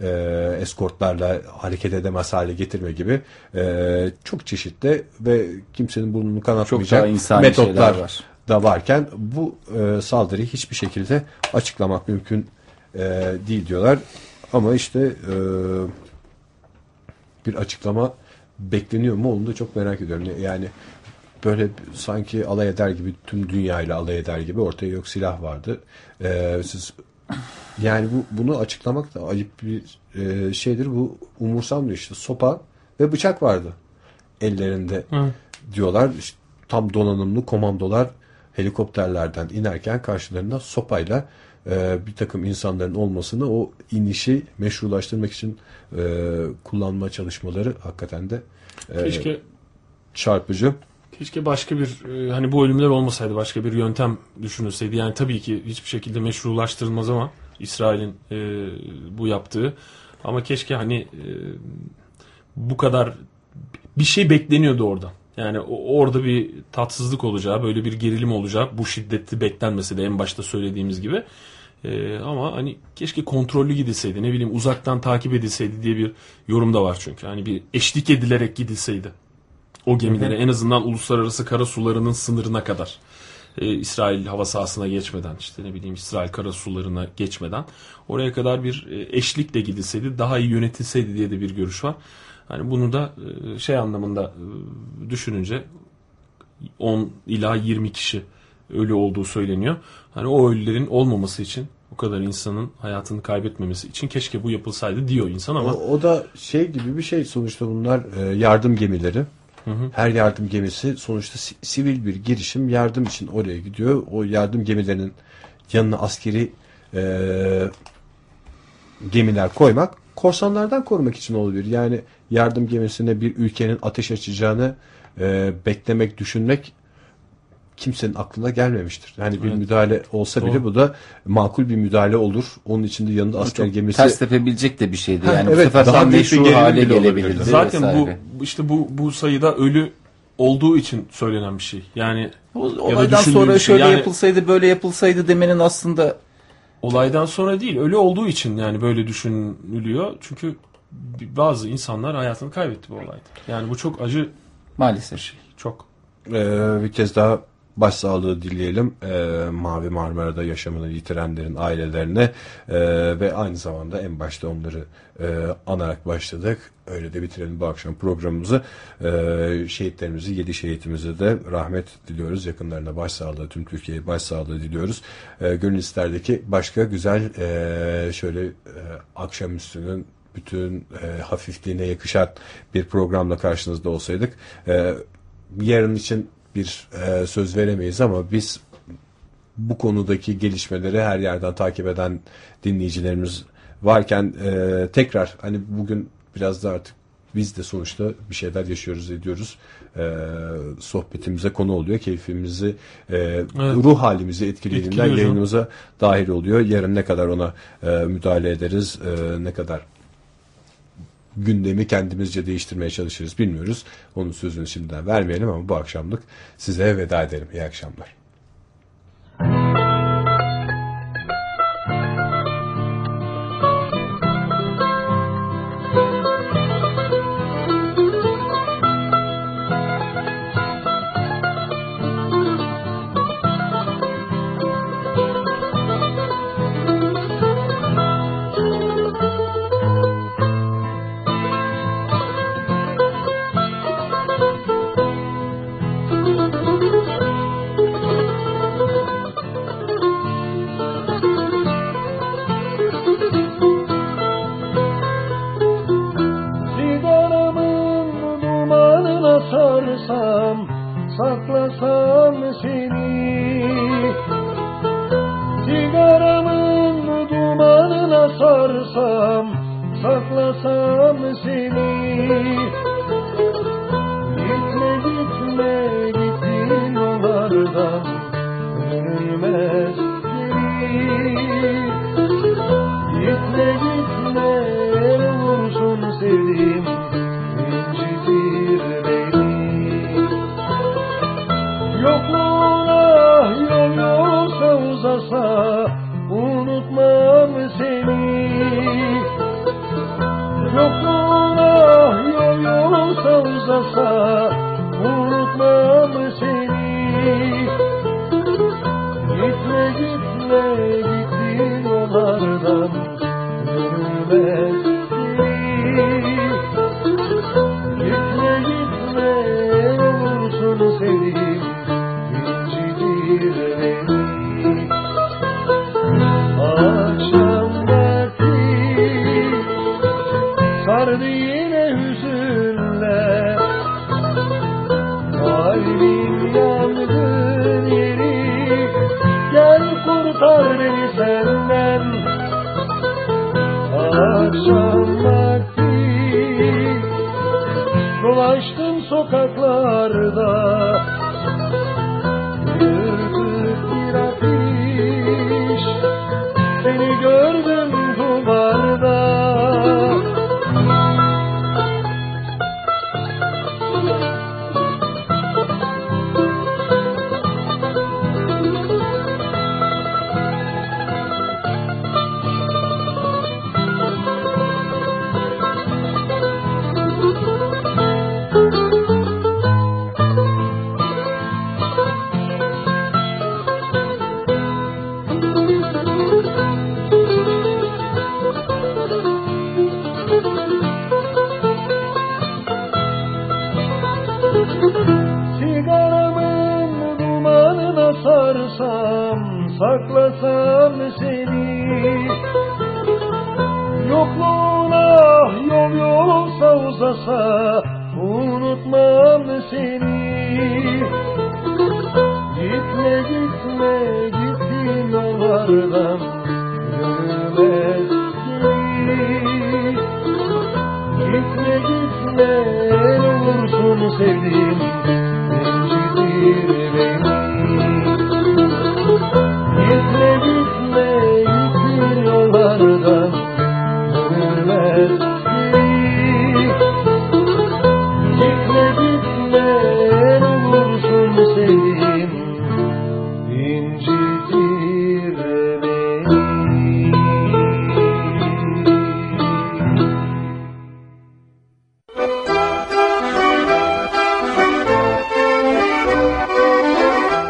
e, eskortlarla hareket edemez hale getirme gibi e, çok çeşitli ve kimsenin burnunu kanatmayacak metotlar var. da varken bu e, saldırıyı hiçbir şekilde açıklamak mümkün e, değil diyorlar. Ama işte e, bir açıklama bekleniyor mu? Onu da çok merak ediyorum. Yani böyle sanki alay eder gibi, tüm dünyayla alay eder gibi ortaya yok silah vardı. Ee, siz yani bu, bunu açıklamak da ayıp bir e, şeydir. Bu umursamıyor işte. Sopa ve bıçak vardı ellerinde Hı. diyorlar. İşte tam donanımlı komandolar helikopterlerden inerken karşılarında sopayla e, bir takım insanların olmasını, o inişi meşrulaştırmak için e, kullanma çalışmaları hakikaten de e, keşke, çarpıcı. Keşke başka bir e, hani bu ölümler olmasaydı, başka bir yöntem düşünülseydi. Yani tabii ki hiçbir şekilde meşrulaştırılmaz ama İsrail'in e, bu yaptığı, ama keşke hani e, bu kadar bir şey bekleniyordu oradan. Yani orada bir tatsızlık olacağı, böyle bir gerilim olacağı, bu şiddetli beklenmesi de en başta söylediğimiz gibi. Ee, ama hani keşke kontrollü gidilseydi, ne bileyim uzaktan takip edilseydi diye bir yorum da var çünkü. Hani bir eşlik edilerek gidilseydi o gemilere, en azından uluslararası karasularının sınırına kadar. Ee, İsrail hava sahasına geçmeden, işte ne bileyim İsrail karasularına geçmeden oraya kadar bir eşlikle gidilseydi, daha iyi yönetilseydi diye de bir görüş var. Yani bunu da şey anlamında düşününce on ila yirmi kişi ölü olduğu söyleniyor. Hani o ölülerin olmaması için, o kadar insanın hayatını kaybetmemesi için keşke bu yapılsaydı diyor insan ama. O, o da şey gibi bir şey sonuçta, bunlar yardım gemileri. Hı hı. Her yardım gemisi sonuçta sivil bir girişim, yardım için oraya gidiyor. O yardım gemilerinin yanına askeri e, gemiler koymak korsanlardan korumak için olabilir. Yani yardım gemisine bir ülkenin ateş açacağını e, beklemek, düşünmek kimsenin aklına gelmemiştir. Yani bir evet. müdahale olsa bile Doğru. bu da makul bir müdahale olur. Onun için de yanında asker gemisi ters tepebilecek de bir şeydi. Yani ha, evet, bu sefer daha büyük bir hale gelebilirdi. Zaten vesaire. bu işte bu bu sayıda ölü olduğu için söylenen bir şey. Yani o, olaydan ya sonra şey. şöyle yani, yapılsaydı böyle yapılsaydı demenin aslında olaydan sonra değil, ölü olduğu için yani böyle düşünülüyor. Çünkü bazı insanlar hayatını kaybetti bu olayda. Yani bu çok acı maalesef şey. Çok. Ee, bir kez daha başsağlığı dileyelim ee, Mavi Marmara'da yaşamını yitirenlerin ailelerine ee, ve aynı zamanda en başta onları e, anarak başladık. Öyle de bitirelim bu akşam programımızı. Ee, şehitlerimizi, yedi şehitimize de rahmet diliyoruz. Yakınlarına başsağlığı, tüm Türkiye'ye başsağlığı diliyoruz. Ee, Gönül İster'deki başka güzel e, şöyle e, akşamüstünün bütün e, hafifliğine yakışan bir programla karşınızda olsaydık. E, yarın için bir e, söz veremeyiz ama biz bu konudaki gelişmeleri her yerden takip eden dinleyicilerimiz varken e, tekrar hani bugün biraz da artık biz de sonuçta bir şeyler yaşıyoruz, ediyoruz. E, sohbetimize konu oluyor. Keyfimizi, e, evet. ruh halimizi etkilediğinden yayınımıza dahil oluyor. Yarın ne kadar ona e, müdahale ederiz, e, ne kadar gündemi kendimizce değiştirmeye çalışırız bilmiyoruz. Onun sözünü şimdiden vermeyelim ama bu akşamlık size veda edelim. İyi akşamlar. Gitme gitme gittin oradan, dönmez geri.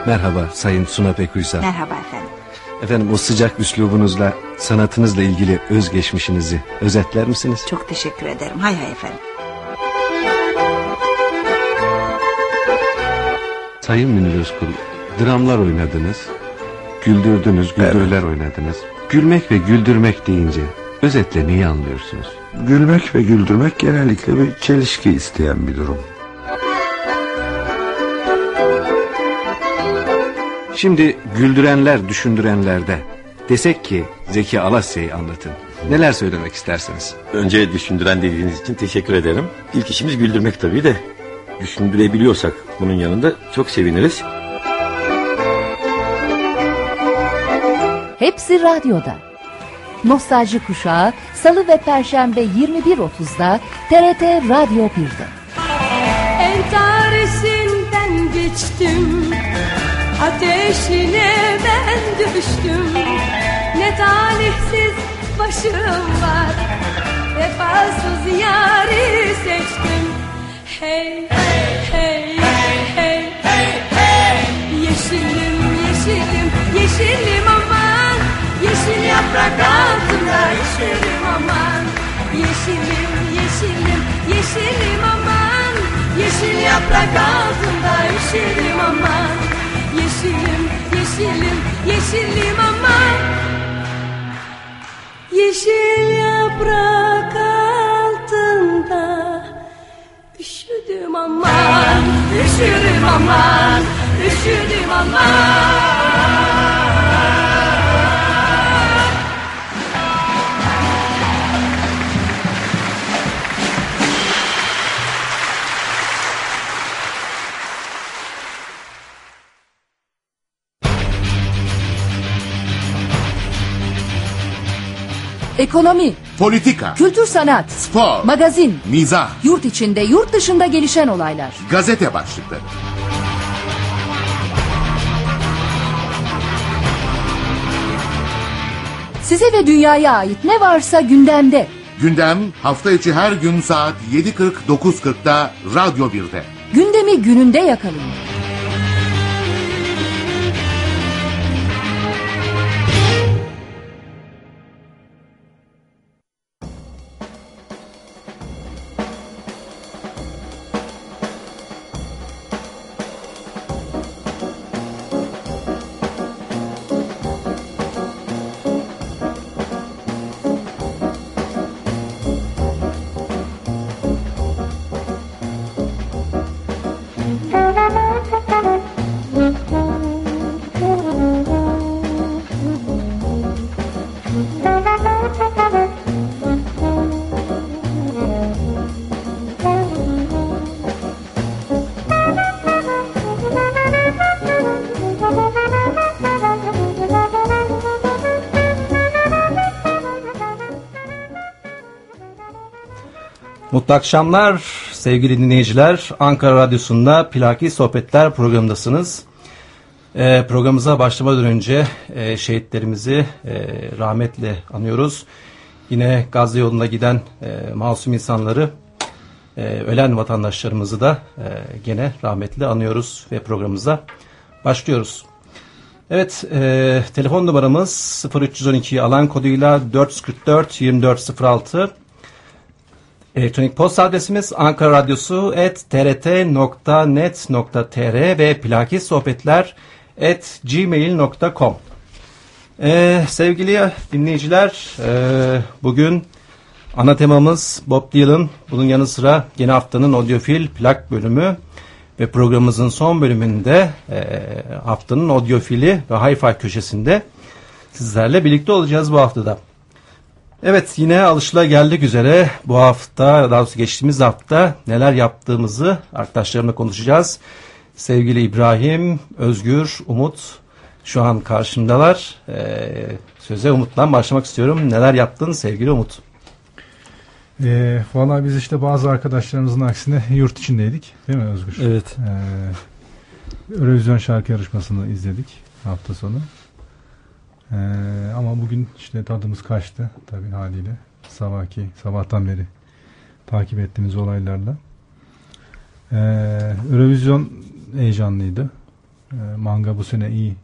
Merhaba Sayın Sunat Ekuysa. Merhaba efendim. Efendim o sıcak üslubunuzla sanatınızla ilgili özgeçmişinizi özetler misiniz? Çok teşekkür ederim. Hay hay efendim. Sayın Münir Özkul, dramlar oynadınız, güldürdünüz, güldürüler evet. oynadınız. Gülmek ve güldürmek deyince özetle neyi anlıyorsunuz? Gülmek ve güldürmek genellikle bir çelişki isteyen bir durum. Şimdi güldürenler, düşündürenlerde desek ki Zeki Alasya'yı anlatın. Neler söylemek istersiniz? Önce düşündüren dediğiniz için teşekkür ederim. İlk işimiz güldürmek tabii de düşündürebiliyorsak bunun yanında çok seviniriz. Hepsi radyoda. Nostalji Kuşağı Salı ve Perşembe yirmi bir otuzda T R T Radyo birde. En tarisinden geçtim. Ateşine ben düştüm. Ne talihsiz başım var. Vefasız yâri seçtim. Hey hey hey hey hey hey. Yeşilim yeşilim yeşilim aman. Yeşil yaprak altında yeşilim aman. Yeşilim yeşilim yeşilim aman. Yeşil yaprak altında yeşilim aman. Yeşilim, yeşilim, yeşilim aman. Yeşil yaprak altında üşüdüm aman. Üşüdüm aman, üşüdüm aman. Ekonomi, politika, kültür sanat, spor, magazin, mizah, yurt içinde yurt dışında gelişen olaylar, gazete başlıkları. Size ve dünyaya ait ne varsa gündemde. Gündem hafta içi her gün saat yedi kırk dokuz kırkta Radyo birde. Gündemi gününde yakalayın. Mutlu akşamlar sevgili dinleyiciler. Ankara Radyosu'nda Plaki Sohbetler programındasınız. E, programımıza başlamadan önce e, şehitlerimizi e, rahmetle anıyoruz. Yine Gazze yolunda giden e, masum insanları, e, ölen vatandaşlarımızı da e, gene rahmetle anıyoruz ve programımıza başlıyoruz. Evet, e, telefon numaramız sıfır üç yüz on iki alan koduyla dört yüz kırk dört yirmi dört sıfır altı. Elektronik posta adresimiz ankararadyosu at trt nokta net nokta tr ve plakisohbetler at gmail nokta com. ee, Sevgili dinleyiciler, e, bugün ana temamız Bob Dylan. Bunun yanı sıra yeni haftanın Odyofil Plak bölümü ve programımızın son bölümünde e, haftanın Odyofili ve Hi-Fi köşesinde sizlerle birlikte olacağız bu haftada. Evet, yine alışılageldik üzere bu hafta, daha doğrusu geçtiğimiz hafta neler yaptığımızı arkadaşlarımla konuşacağız. Sevgili İbrahim, Özgür, Umut şu an karşımdalar. Ee, söze Umut'tan başlamak istiyorum. Neler yaptın sevgili Umut? Ee, Valla biz işte bazı arkadaşlarımızın aksine yurt içindeydik. Değil mi Özgür? Evet. Ee, Eurovision şarkı yarışmasını izledik hafta sonu. Ee, ama bugün işte tadımız kaçtı tabii haliyle. Sabahki, sabahtan beri takip ettiğimiz olaylarla. Ee, Eurovision heyecanlıydı. E, Manga bu sene iyi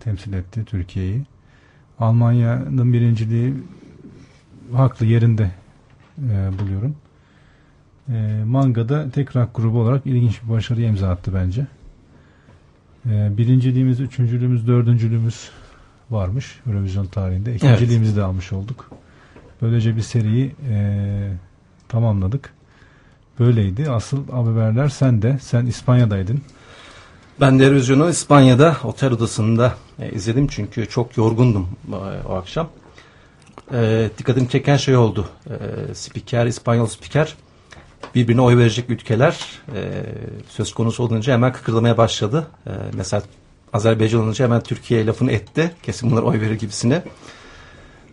temsil etti Türkiye'yi. Almanya'nın birinciliği haklı, yerinde e, buluyorum. E, Manga'da tek rock grubu olarak ilginç bir başarıya imza attı bence. E, birinciliğimiz, üçüncülüğümüz, dördüncülüğümüz varmış Eurovision tarihinde. İkinciliğimizi evet. de almış olduk. Böylece bir seriyi e, tamamladık. Böyleydi. Asıl haberler sende. Sen İspanya'daydın. Ben de Eurovision'u İspanya'da otel odasında e, izledim. Çünkü çok yorgundum e, o akşam. E, dikkatimi çeken şey oldu. E, spiker, İspanyol spiker birbirine oy verecek ülkeler e, söz konusu olunca hemen kıkırdamaya başladı. E, mesela Azerbaycan olunca hemen Türkiye'ye lafını etti. Kesin bunlar oy verir gibisine.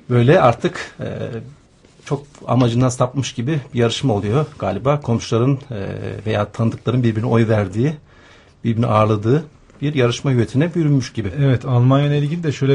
Böyle artık e, çok amacından sapmış gibi bir yarışma oluyor galiba. Komşuların e, veya tanıdıkların birbirine oy verdiği, birbirini ağırladığı bir yarışma hüviyetine bürünmüş gibi. Evet, Almanya ile ilgili de şöyle